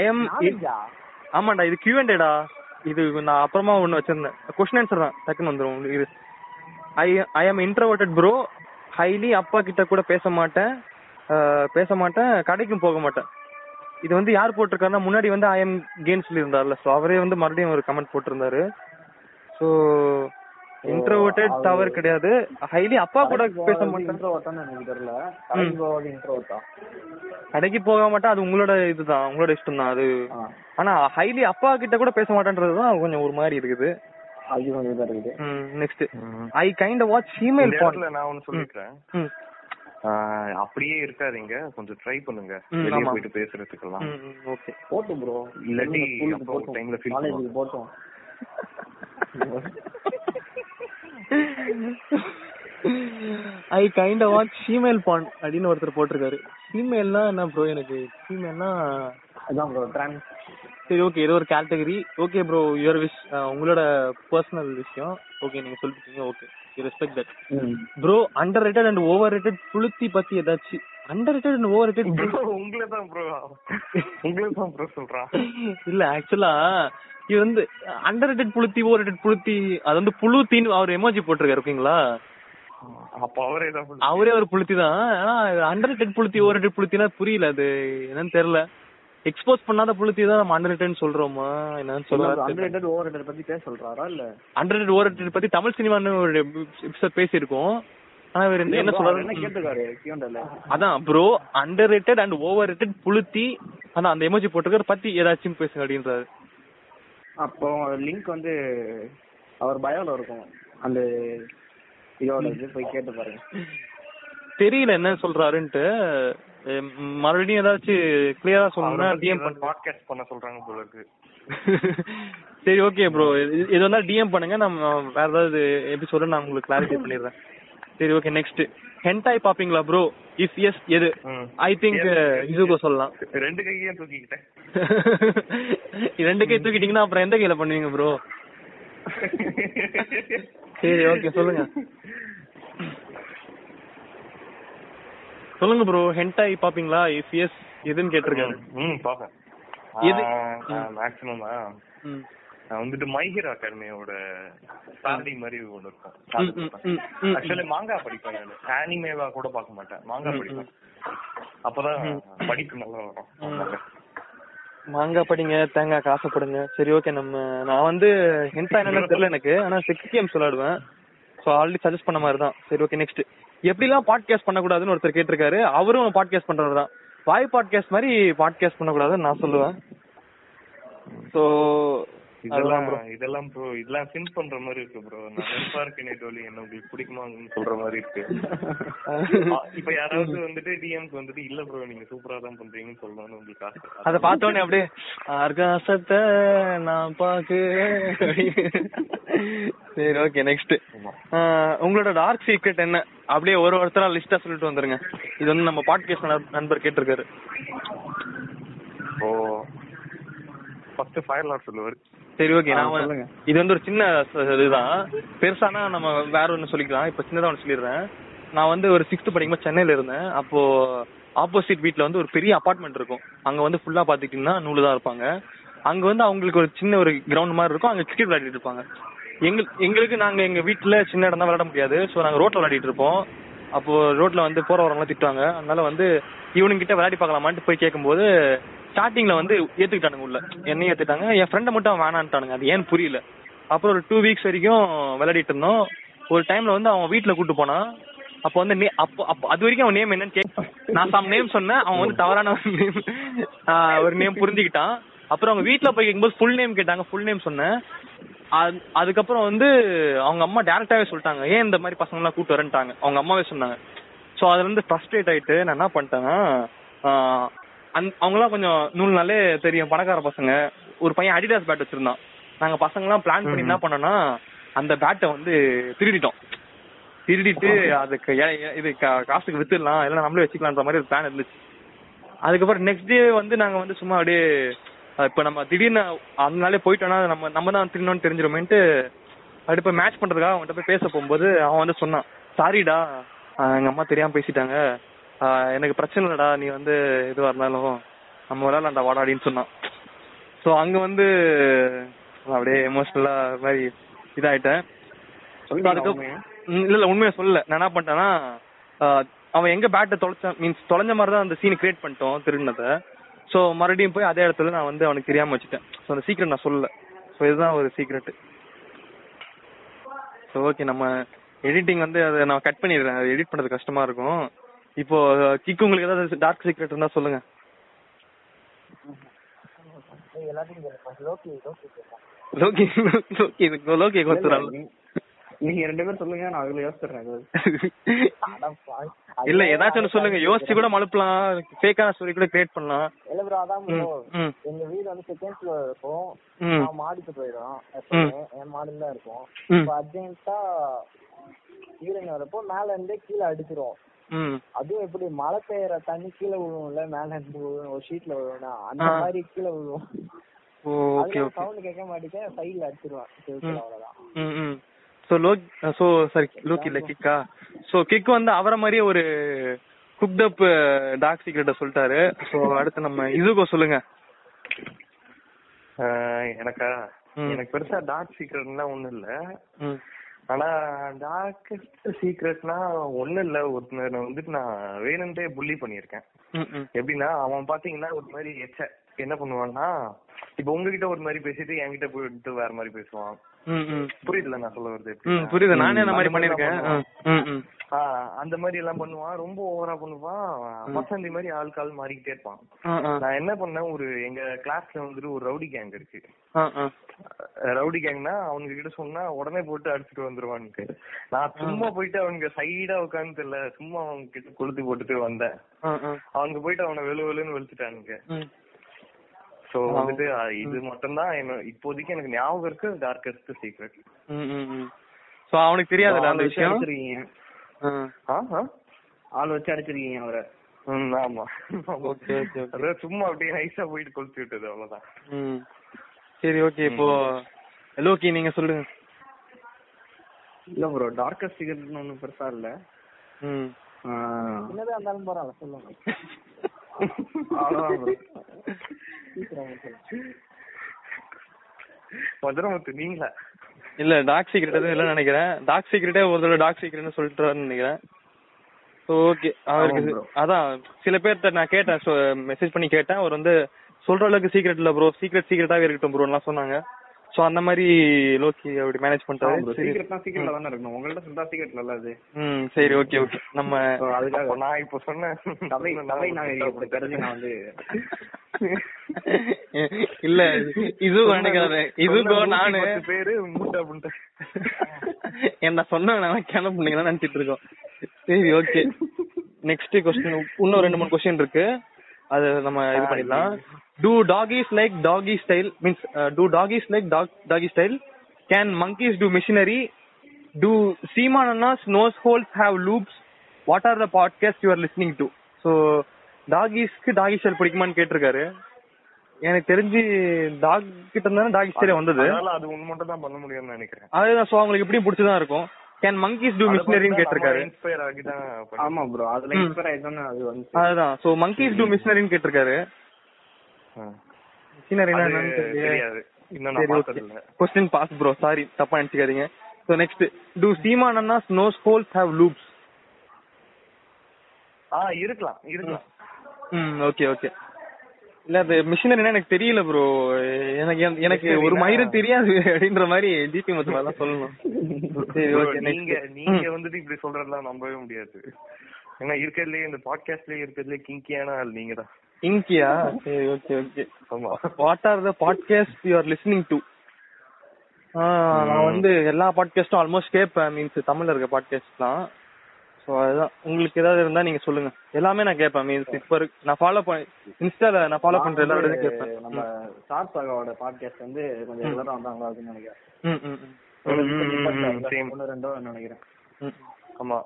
ஐ அம் ஆமாடா, இது Q&A டா. இது நான் அப்புறமா ஒன்னு வச்சிருந்தேன், क्वेश्चन ஆன்சர் தான், டக்குன்னு வந்துரும். I am introverted bro, highly. அப்பா கிட்ட கூட பேச மாட்டேன், கடைக்கும் போக மாட்டேன். இது வந்து யார் போட்டிருக்காருன்னா, முன்னாடி வந்து I am gain சொல்லியிருந்தார்ல, ஸோ அவரே வந்து மறுபடியும் ஒரு கமெண்ட் போட்டிருந்தாரு. ஸோ இன்ட்ரோவர்டட் டவர் கிடையாது, ஹைலி அப்பா கூட பேச மாட்டேன், கடைக்கு போக மாட்டேன். அது உங்களோட இதுதான், உங்களோட இஷ்டம் தான் அது. ஆனா ஹைலி அப்பா கிட்ட கூட பேச மாட்டேன்றதுதான் கொஞ்சம் ஒரு மாதிரி இருக்குது. Next I kind of watch female porn. நான் ஒன்னு சொல்லிட்டேன், அப்படியே இருக்காதீங்க, கொஞ்சம் ட்ரை பண்ணுங்க வெளிய போய் பேசுறதுக்கெல்லாம். ஓகே போடு bro, இல்லடி அப்போ டைம்ல ஃபீல் பண்ணு போட்டோம். I kind of watch female porn அப்படின்னு ஒருத்தர் போட்டுருக்காரு. ஃபீமேல்னா என்ன bro? எனக்கு ஃபீமேல்னா அதான் bro, ட்ரான்ஸ். சரி ஓகே, இது ஒரு category. Okay bro, your wish, உங்களோட பர்சனல் விஷயம். ஓகே, நீங்க சொல்லிட்டீங்க. Okay, you respect that bro. Under rated and over rated புளுத்தி பத்தி ஏதாச்சும்? Under rated and over rated உங்களதான் ப்ரோ சொல்றான். இல்ல ஆக்சுவலா இது வந்து அண்டர் ரேட்டட் புளுத்தி, ஓவர் ரேட்டட் புளுத்தி, அது வந்து புளுத்தின்னு அவர் எமோஜி போட்டிருக்காரு, ஓகேங்களா? அவரே ஒரு புளுத்தி தான். ஆனா அண்டர் ரேட்டட் புளுத்தி, ஓவர் ரேட்டட் புளுத்தினா புரியல, அது என்னன்னு தெரியல. எக்ஸ்போஸ் பண்ணாத புளுத்தி தான் நம்ம அண்டர்ரேட்டட் சொல்றோமா என்னன்னு சொல்றாரு. அண்டர்ரேட்டட் ஓவர்ரேட்டட் பத்தி பேச சொல்றாரா? இல்ல அண்டர்ரேட்டட் ஓவர்ரேட்டட் பத்தி தமிழ் சினிமான்னு ஒரு எபிசோட் பேசி இருக்கோம். ஆனா இவர் என்ன சொல்றாரு என்ன கேட்டிருக்காரு கியூண்டல்ல? அதான் ப்ரோ, அண்டர்ரேட்டட் அண்ட் ஓவர்ரேட்டட் புளுத்தி, ஆனா அந்த எமோஜி போட்டுக்கிற பத்தி ஏதாச்சும் பேசுங்க அப்படின்றாரு. அப்போ லிங்க் வந்து அவர் பயோல இருக்கும், அந்த இதோட இது போய் கேட்டு பாருங்க. தெரியல என்ன சொல்றாருன்ட்டு, மறுபடியும் ஏதாச்சும் கிளியரா சொன்னா டிஎம் பாட்காஸ்ட் பண்ண சொல்றாங்க போல இருக்கு. சரி ஓகே ப்ரோ, இது வந்து டிஎம் பண்ணுங்க, நம்ம வேற ஏதாவது எபிசோட நான் உங்களுக்கு கிளாரிஃபை பண்ணிடுறேன். சரி ஓகே, நெக்ஸ்ட் ஹென்டாய் பாப்பீங்களா ப்ரோ? இஃப் எஸ் எது? ஐ திங்க் இசுகோ சொல்லலாம். ரெண்டு கையையும் தூக்கிட்டேன். ரெண்டு கை தூக்கிட்டீங்கன்னா அப்புறம் எந்த கையில பண்ணுவீங்க ப்ரோ? சரி ஓகே சொல்லுங்க சொல்லுங்க ப்ரோ, ஹென்டாய் பாப்பீங்களா? இஃப் எஸ் எதுன்னு கேட்டிருக்காங்க. பாப்பேன். எது மேக்ஸிமமா வந்துட்டு மைஹிரா அகாடமியோட சாரி மாதிரி ஒன்று இருக்கும். ஆக்சுவலி மாங்கா படிப்பேன், ஆனிமேவா கூட பார்க்க மாட்டேன், மாங்கா படிப்பேன். அப்பதான் படிப்பு நல்லா வரும். மாங்கா படிங்க, தேங்காய் காசைப்படுங்க. சரி ஓகே, நான் வந்து ஹென்டாய் என்னன்னு தெரியல எனக்கு, ஆனா செக்ஸ் கேம்ஸ் விளையாடுவேன். ஸோ ஆல்ரெடி சஜஸ்ட் பண்ண மாதிரி தான். சரி ஓகே, நெக்ஸ்ட் எப்படிலாம் பாட்காஸ்ட் பண்ணக்கூடாதுன்னு ஒருத்தர் கேட்டிருக்காரு. அவரும் பாட்காஸ்ட் பண்றவர் தான், வாய் பாட்காஸ்ட் மாதிரி பாட்காஸ்ட் பண்ணக்கூடாதுன்னு நான் சொல்லுவேன். ஸோ இதெல்லாம் ப்ரோ இதெல்லாம் சிம் பண்ற மாதிரி இருக்கு ப்ரோ. நான் பார்க்க நெட்டோலி என்ன உங்களுக்கு பிடிக்குமாங்கன்னு சொல்ற மாதிரி இருக்கு. இப்போ யாராவது வந்துட்டு டிஎம்க்கு வந்துட்டு இல்ல ப்ரோ நீங்க சூப்பரா தான் பண்றீங்கன்னு சொல்லணும்னு உங்களுக்கு ஆசை, அத பார்த்தோனே அப்படியே ஆர்காசத்தை நான் பாக்குறேன். சரி ஓகே, நெக்ஸ்ட் உங்களோட டார்க் சீக்ரெட் என்ன? அப்படியே ஒருத்தரா லிஸ்டா சொல்லிட்டு வந்துருங்க. இது வந்து நம்ம பாட்காஸ்ட் நண்பர் கேட்டிருக்காரு. ஓ ஃபர்ஸ்ட் ஃபயர்லார்ட் சொல்லுவாரு. சரி ஓகே, நான் இது வந்து ஒரு சின்ன இதுதான், பெருசானா நம்ம வேற ஒன்று சொல்லிக்கலாம். இப்போ சின்னதாக ஒன்று சொல்லிடுறேன். நான் வந்து ஒரு 6th படிக்கும்போது சென்னையில் இருந்தேன். அப்போது ஆப்போசிட் வீட்டில் வந்து ஒரு பெரிய அப்பார்ட்மெண்ட் இருக்கும். அங்கே வந்து ஃபுல்லாக பார்த்துக்கிட்டிங்கன்னா 100 தான் இருப்பாங்க. அங்கே வந்து அவங்களுக்கு ஒரு சின்ன ஒரு கிரவுண்ட் மாதிரி இருக்கும், அங்கே கிரிக்கெட் விளையாடிட்டு இருப்பாங்க. எங்களுக்கு நாங்கள் எங்கள் வீட்டில் சின்ன இடம் தான், விளையாட முடியாது. ஸோ நாங்கள் ரோட்டில் விளையாடிட்டு இருப்போம். அப்போது ரோட்டில் வந்து போகிறவங்களாம் திட்டுவாங்க. அதனால வந்து ஈவினிங் கிட்டே விளையாடி பார்க்கலாமான்ட்டு போய் கேட்கும்போது ஸ்டார்டிங்ல வந்து ஏத்துக்கிட்டானுங்க, உள்ள என்னையும் ஏத்துட்டாங்க, என் ஃப்ரெண்டை மட்டும் வேணான்ட்டானுங்க. அது ஏன்னு புரியல. அப்புறம் ஒரு 2 weeks வரைக்கும் விளையாடிட்டு இருந்தோம். ஒரு டைம்ல வந்து அவன் வீட்டுல கூட்டு போனான். அப்போ வந்து அது வரைக்கும் அவன் நேம் என்னன்னு கேட்டான். நான் சம் நேம் சொன்னேன், அவன் வந்து தவறான ஒரு நேம் புரிஞ்சுக்கிட்டான். அப்புறம் அவங்க வீட்டுல போய் கேட்கும்போது ஃபுல் நேம் கேட்டாங்க, ஃபுல் நேம் சொன்னேன். அதுக்கப்புறம் வந்து அவங்க அம்மா டேரக்டாவே சொல்லிட்டாங்க, ஏன் இந்த மாதிரி பசங்க எல்லாம் கூட்டு வரேன்ட்டாங்க, அவங்க அம்மாவே சொன்னாங்க. ஸோ அதுல இருந்து ஃப்ரஸ்ட்ரேட் ஆயிட்டு நான் என்ன பண்ணிட்டேன்னா, அவங்களாம் கொஞ்சம் நூல்னாலே தெரியும் பணக்கார பசங்க. ஒரு பையன் அடிடாஸ் பேட் வச்சிருந்தான். நாங்க பசங்களாம் பிளான் பண்ணி என்ன பண்ணோம்னா, அந்த பேட்டை வந்து திருடிட்டு அதுக்கு இது காசுக்கு வித்துடலாம், இல்லைன்னா நம்மளே வச்சுக்கலான்ற மாதிரி ஒரு பிளான் இருந்துச்சு. அதுக்கப்புறம் நெக்ஸ்ட் டே வந்து நாங்க வந்து சும்மா அப்படியே, இப்ப நம்ம திடீர்னு அந்த நாளே போயிட்டோம்னா நம்ம தான் திருடணும்னு தெரிஞ்சிருமேன்ட்டு அப்படி போய் மேட்ச் பண்றதுக்காக அவன்கிட்ட போய் பேச போகும்போது அவன் வந்து சொன்னான், சாரிடா எங்க அம்மா தெரியாம பேசிட்டாங்க, எனக்கு பிரச்சனை இல்லடா, நீ வந்து எதுவாக இருந்தாலும் நம்ம விளையாடலாம்டா வாடா அப்படின்னு சொன்னான். ஸோ அங்கே வந்து அப்படியே எமோஷ்னலாக மாதிரி இதாகிட்டேன். இல்லை இல்லை உண்மையாக சொல்லலை. நான் என்ன பண்ணிட்டேன்னா, அவன் எங்கே பேட்டை தொலைஞ்ச மாதிரி தான் அந்த சீனை கிரியேட் பண்ணிட்டோம் திருடினதை. ஸோ மறுபடியும் போய் அதே இடத்துல நான் வந்து அவனுக்கு தெரியாமல் வச்சுட்டேன். ஸோ அந்த சீக்ரெட் நான் சொல்லலை. ஸோ இதுதான் ஒரு சீக்ரெட்டு. ஸோ ஓகே, நம்ம எடிட்டிங் வந்து அதை நான் கட் பண்ணிடுறேன், அது எடிட் பண்ணுறது கஷ்டமாக இருக்கும். இப்போ கிக் உங்களுக்கு ஏதாவது டார்க் சீக்ரெட் இருந்தா சொல்லுங்க. லோகி லோகி கொடுத்துறாங்க, நீங்க ரெண்டு பேரும் சொல்லுங்க, நான் அதுல யோசிச்சுறேன். இல்ல ஏதாச்சும் சொல்லுங்க, யோசிச்சு கூட மழுப்பலாம், ஃபேக்கான ஸ்டோரி கூட கிரியேட் பண்ணலாம். இல்ல ப்ரோ அதான் ப்ரோ, எங்க வீடு வந்து செகண்ட் ஃப்ளோர் இருக்கும். நான் மாடிக்கு போயிடுறோம், என் மாடில தான் இருக்கும். இப்போ அர்ஜென்ட்டா ஈரன் வரப்போ மேல இருந்தே கீழே அடிச்சிரும். அதுவும் எப்படி மழை பெய்யற தண்ணி கீழே விழுவும்ல, மேல இருந்து விழுவும், ஒரு ஷீட்ல விழுவும்னா அந்த மாதிரி கீழே விழுவும். சவுண்ட் கேட்க மாட்டேன், சைட்ல அடிச்சிருவேன், அவ்வளவுதான். சோ லோக்கி இல்ல கிக்கா. சோ கிக் வந்து அவரை மாதிரியே ஒரு குக்ட் அப் டாக் சீக்ரெட்ட சொல்லிட்டாரு. சோ அடுத்து நம்ம இசுகோ சொல்லுங்க. எனக்கு பெருசா டாக் சீக்ரெட்லாம் ஒண்ணும் இல்ல. ஆனா டார்க்கஸ்ட் சீக்ரெட்னா ஒண்ணு இல்ல, ஒருத்தர் வந்துட்டு நான் வேணும்ட்டே புள்ளி பண்ணிருக்கேன். எப்படின்னா, அவன் பாத்தீங்கன்னா ஒரு மாதிரி எச்ச என்ன பண்ணுவான்னா, இப்ப உங்ககிட்ட ஒரு மாதிரி பேசிட்டு என்கிட்ட போயிட்டு வேற மாதிரி பேசுவான். புரியுதுல நான் சொல்ல வருது? புரியுது, நானே அந்த மாதிரி பண்ணிருக்கேன். அந்த மாதிரி எல்லாம் பண்ணுவான், ரொம்ப ஓவரா பண்ணுவான். பசந்தி மாதிரி ஆள் கால் மாறிக்கிட்டே இருப்பான். நான் என்ன பண்ணேன், ஒரு எங்க கிளாஸ்ல வந்துட்டு ஒரு ரவுடி கேங் இருக்கு. ரவுடி கேங்னா அவனுக்கு கிட்ட சொன்னா உடனே போட்டு அடிச்சுட்டு வந்துருவானுக்கு. நான் சும்மா போயிட்டு அவனுக்கு சைடா உட்காந்து தெரியல, சும்மா அவங்க கிட்ட கொளுத்தி போட்டுட்டு வந்தேன். அவனுக்கு போயிட்டு அவனை வெளு வெளுன்னு வெளுத்துட்டானுங்க. சோ வந்துட்டு இது மட்டும் தான் என்ன இப்போதைக்கு எனக்கு ஞாபகம் இருக்கு டார்க்கஸ்ட் சீக்ரெட். சோ அவனுக்கு தெரியாதுல அந்த விஷயம். ஆள் வச்சு அடிச்சிருக்கீங்க அவரை? ஆமா, சும்மா அப்படியே நைஸா போயிட்டு கொளுத்தி விட்டது, அவ்வளவுதான். சரி, ஓகே. இப்போ லோகி நீங்க சொல்லுங்க. இல்ல ப்ரோ, டார்க்கஸ்ட் சீக்ரெட்னு ஒன்னும் பெருசா இல்ல. என்னதான் இருந்தாலும் போறாங்க சொல்லுங்க. மதுரமுத்து நீங்களா? இல்ல, டாக் சீக்ரெட் எதுவும் இல்லைன்னு நினைக்கிறேன். டாக் சீக்ரெட்டே ஒரு தடவை டாக் சீக்ரெட்னு சொல்லிட்டுறாருன்னு நினைக்கிறேன். ஸோ ஓகே, அவருக்கு அதான் சில பேர்த்த நான் கேட்டேன், மெசேஜ் பண்ணி கேட்டேன். அவர் வந்து சொல்ற அளவுக்கு சீக்ரெட் இல்லை ப்ரோ, சீக்ரெட்டாகவே இருக்கட்டும் ப்ரோலாம் சொன்னாங்க. ஸோ அந்த மாதிரி லோக்கி அப்படி மேனேஜ் பண்ணிட்டாரு. சீக்ரெட்னா சீக்ரெட்ல தானே இருக்கணும், உங்கள்ட்ட சொன்னா சீக்ரெட்ல இல்ல அது. சரி, ஓகே ஓகே. நம்ம அதுக்காக நான் இப்போ சொன்ன நவை நாங்கள் இப்படி கருதி நான் வந்து இல்ல இது நினைக்கிறேன். இதுக்கோ நானு பேரு மூட்டா புண்டா என்ன சொன்னாங்க கிளம்புனீங்கன்னா நினைச்சிட்டு இருக்கோம். சரி, ஓகே. நெக்ஸ்ட் கொஸ்டின், இன்னும் 2-3 கொஸ்டின் இருக்கு, அது நம்ம இது பண்ணிடலாம். Do doggies like doggy style? Means, do doggies like doggy style? Can monkeys do machinery? Do Seamanana's nose holes have loops? What are the podcasts you are listening to? So, doggies ku doggy style pidikuman ketirukkaru. எனக்கு தெரிஞ்சு talk கிட்ட இருந்தாலும் டாகி ஸ்டைலே வந்தது. அது ஒண்ணு மட்டும் தான் பண்ண முடியும்னு நினைக்கிறேன். அதுதான். சோ அவங்களுக்கு எப்படியும் பிடிச்சதான் இருக்கும். கேன் மங்கீஸ் டூ மிஷினரின்னு கேட்டிருக்காரு. இன்ஸ்பயர் ஆகிதான். ஆமா ப்ரோ, அதுல இன்ஸ்பயர் ஆயிதானே அது வந்து. அதுதான். சோ மங்கீஸ் டூ மிஷினரின்னு கேட்டிருக்காரு. Question pass bro, sorry தப்பா நினைச்சுக்காதீங்க. So next, do Seamanana's nose holes have loops? இருக்கலாம் இருக்கலாம். Okay okay. இல்ல அது மிஷினரினா எனக்கு தெரியல ப்ரோ, எனக்கு ஒரு மயிரும் தெரியாது அப்படின்ற மாதிரி ஜிபி மொத்தமா சொல்லணும். சரி ஓகே. நீங்க வந்துட்டு இப்படி சொல்றதெல்லாம் நம்பவே முடியாது. ஏன்னா இருக்கிறதுலயே இந்த பாட்காஸ்ட்லயே இருக்கிறதுலயே கிங்கியான ஆள் நீங்க தான். இங்கியா? சரி okay okay. What are the podcast you are listening to? நான் வந்து எல்லா பாட்காஸ்டும் ஆல்மோஸ்ட் கேட்பேன். மீன்ஸ் தமிழ்ல இருக்க பாட்காஸ்ட் தான். ஸோ அதுதான், உங்களுக்கு ஏதாவது இருந்தா நீங்க சொல்லுங்க. எல்லாமே நான் கேட்பேன். மீன்ஸ் இப்போ நான் ஃபாலோ பண்ண இன்ஸ்டால நான் ஃபாலோ பண்ற எல்லாரோட கேட்பேன். நம்ம சார் சாகாவோட பாட்காஸ்ட் வந்து கொஞ்சம் ரெகுலரா வந்தாங்களா அப்படின்னு நினைக்கிறேன். 1-2 நினைக்கிறேன். ஆமா,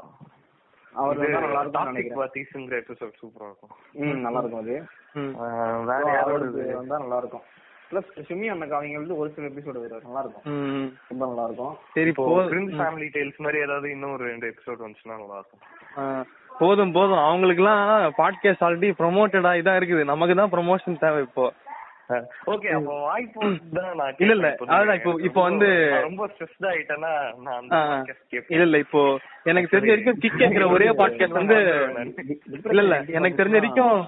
போதும் போதும் அவங்களுக்கு எல்லாம் பாட்காஸ்ட் ஆல்ரெடி ப்ரொமோட்டடா இதா இருக்குது. நமக்கு தான் ப்ரொமோஷன் தேவை இப்போ. ஓகே, அப்போ வாய்ப்பு தான். இல்ல இல்ல, அதான் இப்போ இப்போ வந்து ரொம்ப ஸ்ட்ரெஸ்ட் ஆயிட்டேன்னா நான் அந்த பாட்காஸ்ட் கேப்பேன். இல்ல இல்ல, இப்போ எனக்கு தெரிஞ்ச வரைக்கும் கிக் கேக்குற ஒரே பாட்காஸ்ட் வந்து இல்ல இல்ல எனக்கு தெரிஞ்ச வரைக்கும்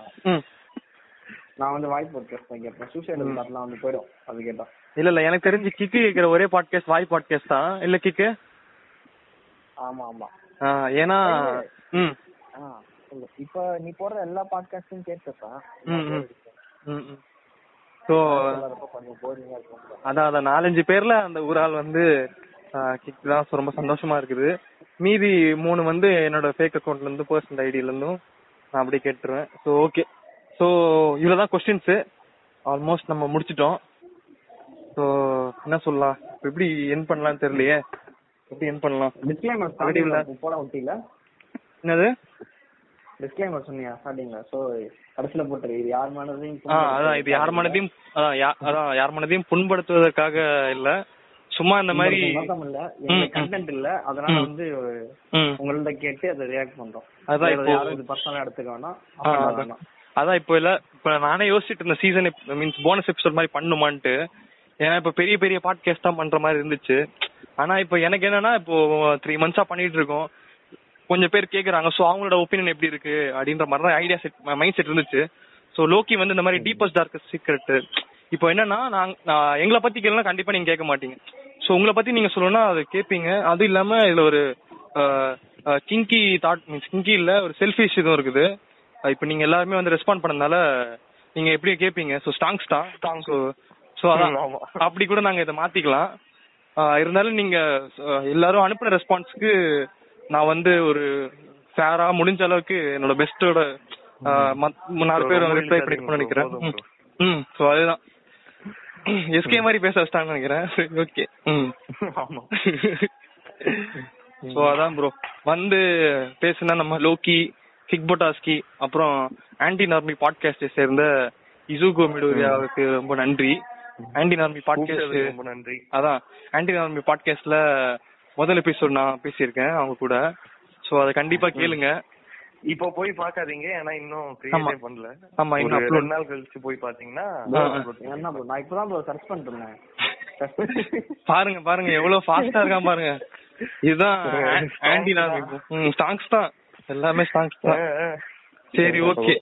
நான் வந்து வாய்ஸ் பாட்காஸ்ட் தான் கேப்பேன். சூசைடல் தாட்லாம் வந்து போய்டும் அது கேட்டா. இல்ல இல்ல, எனக்கு தெரிஞ்சு கிக் கேக்குற ஒரே பாட்காஸ்ட் வாய்ஸ் பாட்காஸ்ட் தான். இல்ல கிக்? ஆமா ஆமா. ஏனா இப்போ நீ போற எல்லா பாட்காஸ்டும் கேட்கப்பா. சோ அதான் அதான் 4-5 பேர்ல அந்த ஒரு ஆள் வந்து கிக் தான் ரொம்ப சந்தோஷமா இருக்குது. மீதி 3 வந்து என்னோட ஃபேக் அக்கௌண்ட்ல இருந்து பர்சனல் ஐடியில இருந்தும் நான் அப்படியே கேட்டுருவேன். ஸோ ஓகே, ஸோ இவ்வளோதான் கொஸ்டின்ஸு. ஆல்மோஸ்ட் நம்ம முடிச்சிட்டோம். ஸோ என்ன சொல்லலாம், எப்படி என் பண்ணலாம் தெரியலையே, எப்படி என் பண்ணலாம்? என்னது டிஸ்க்ளைமர் சொன்னியா ஸ்டார்டிங்ல? சோ கடைசில போட்டு இது யார் மனதையும் அதான் இது யார் மனதையும் அதான் யார் மனதையும் புண்படுத்துவதற்காக இல்ல, சும்மா இந்த மாதிரி நோக்கம் இல்ல, எங்க கண்டென்ட் இல்ல, அதனால வந்து உங்கள்ட்ட கேட்டு அதை ரியாக்ட் பண்றோம். அதான் இப்போ யாரும் இது பர்சனலா எடுத்துக்கணும். அதான் இப்போ இல்ல, இப்ப நானே யோசிச்சுட்டு இருந்த சீசன் மீன்ஸ் போனஸ் எபிசோட் மாதிரி பண்ணுமான்ட்டு. ஏன்னா இப்ப பெரிய பெரிய பாட்காஸ்ட் தான் பண்ற மாதிரி இருந்துச்சு. ஆனா இப்போ எனக்கு என்னன்னா இப்போ 3 மந்த்ஸா பண்ணிட்டு இருக்கோம். கொஞ்சம் பேர் கேட்குறாங்க, ஸோ அவங்களோட ஒப்பீனியன் எப்படி இருக்கு அப்படின்ற மாதிரி தான் ஐடியா செட் மைண்ட் செட் இருந்துச்சு. ஸோ லோக்கி வந்து இந்த மாதிரி டீப்பஸ்ட் டார்க்கஸ்ட் சீக்ரெட். இப்போ என்னன்னா நான் எங்களை பத்தி கேட்கலாம், கண்டிப்பா நீங்க கேட்க மாட்டீங்க. ஸோ உங்களை பத்தி நீங்க சொல்லணும்னா அது கேட்பீங்க. அது இல்லாம இதுல ஒரு கிங்கி தாட், மீன்ஸ் கிங்கி இல்ல ஒரு செல்ஃபிஷ் இதுவும் இருக்குது. இப்போ நீங்க எல்லாருமே வந்து ரெஸ்பாண்ட் பண்ணதுனால நீங்க எப்படியும் கேட்பீங்க. ஸோ ஸ்டாங்ஸ் தான் ஸ்டாங்ஸ். ஸோ அதான் அப்படி கூட நாங்கள் இதை மாத்திக்கலாம். இருந்தாலும் நீங்க எல்லாரும் அனுப்புன ரெஸ்பான்ஸுக்கு நான் வந்து ஒரு ஃபேரா முடிஞ்ச அளவுக்கு என்னோட பெஸ்டோட 4 பேர் ரிப்ளை பண்ணிக்கணும்னு நினைக்கிறேன். ம், ஸோ அதுதான் எஸ்கே மாதிரி பேச வச்சிட்டாங்கன்னு நினைக்கிறேன். ஓகே, ம், ஆமாம். ஸோ அதான் ப்ரோ வந்து பேசுனா நம்ம லோக்கி, கிக் புட்டோஸ்கி, அப்புறம் ஆன்டி நார்மி பாட்காஸ்டை சேர்ந்த இசுகோ மிடோரியாவுக்கு ரொம்ப நன்றி. ஆன்டி நார்மி பாட்காஸ்ட் ரொம்ப நன்றி. அதான் ஆன்டி நார்மி பாட்காஸ்ட்ல முதல் எபிசோட் நான் பேசியிருக்கேன் அவங்க கூட. ஸோ அதை கண்டிப்பா கேளுங்க. இப்போ போய் பாக்காதீங்க, ஏன்னா இன்னும் கிரியேட் பண்ணல. ஆமா, இன்னும் அப்லோட் நாள் கழிச்சு போய் பாத்தீங்கன்னா என்ன ப்ரோ, நான் இப்பதான் ப்ரோ சர்ச் பண்ணிட்டேன். பாருங்க பாருங்க எவ்வளவு ஃபாஸ்டா இருக்கான் பாருங்க. இதுதான் ஆன்டி நார்மி ஸ்டாங்ஸ் தான், எல்லாமே ஸ்டாங்ஸ் தான். சரி, ஓகே.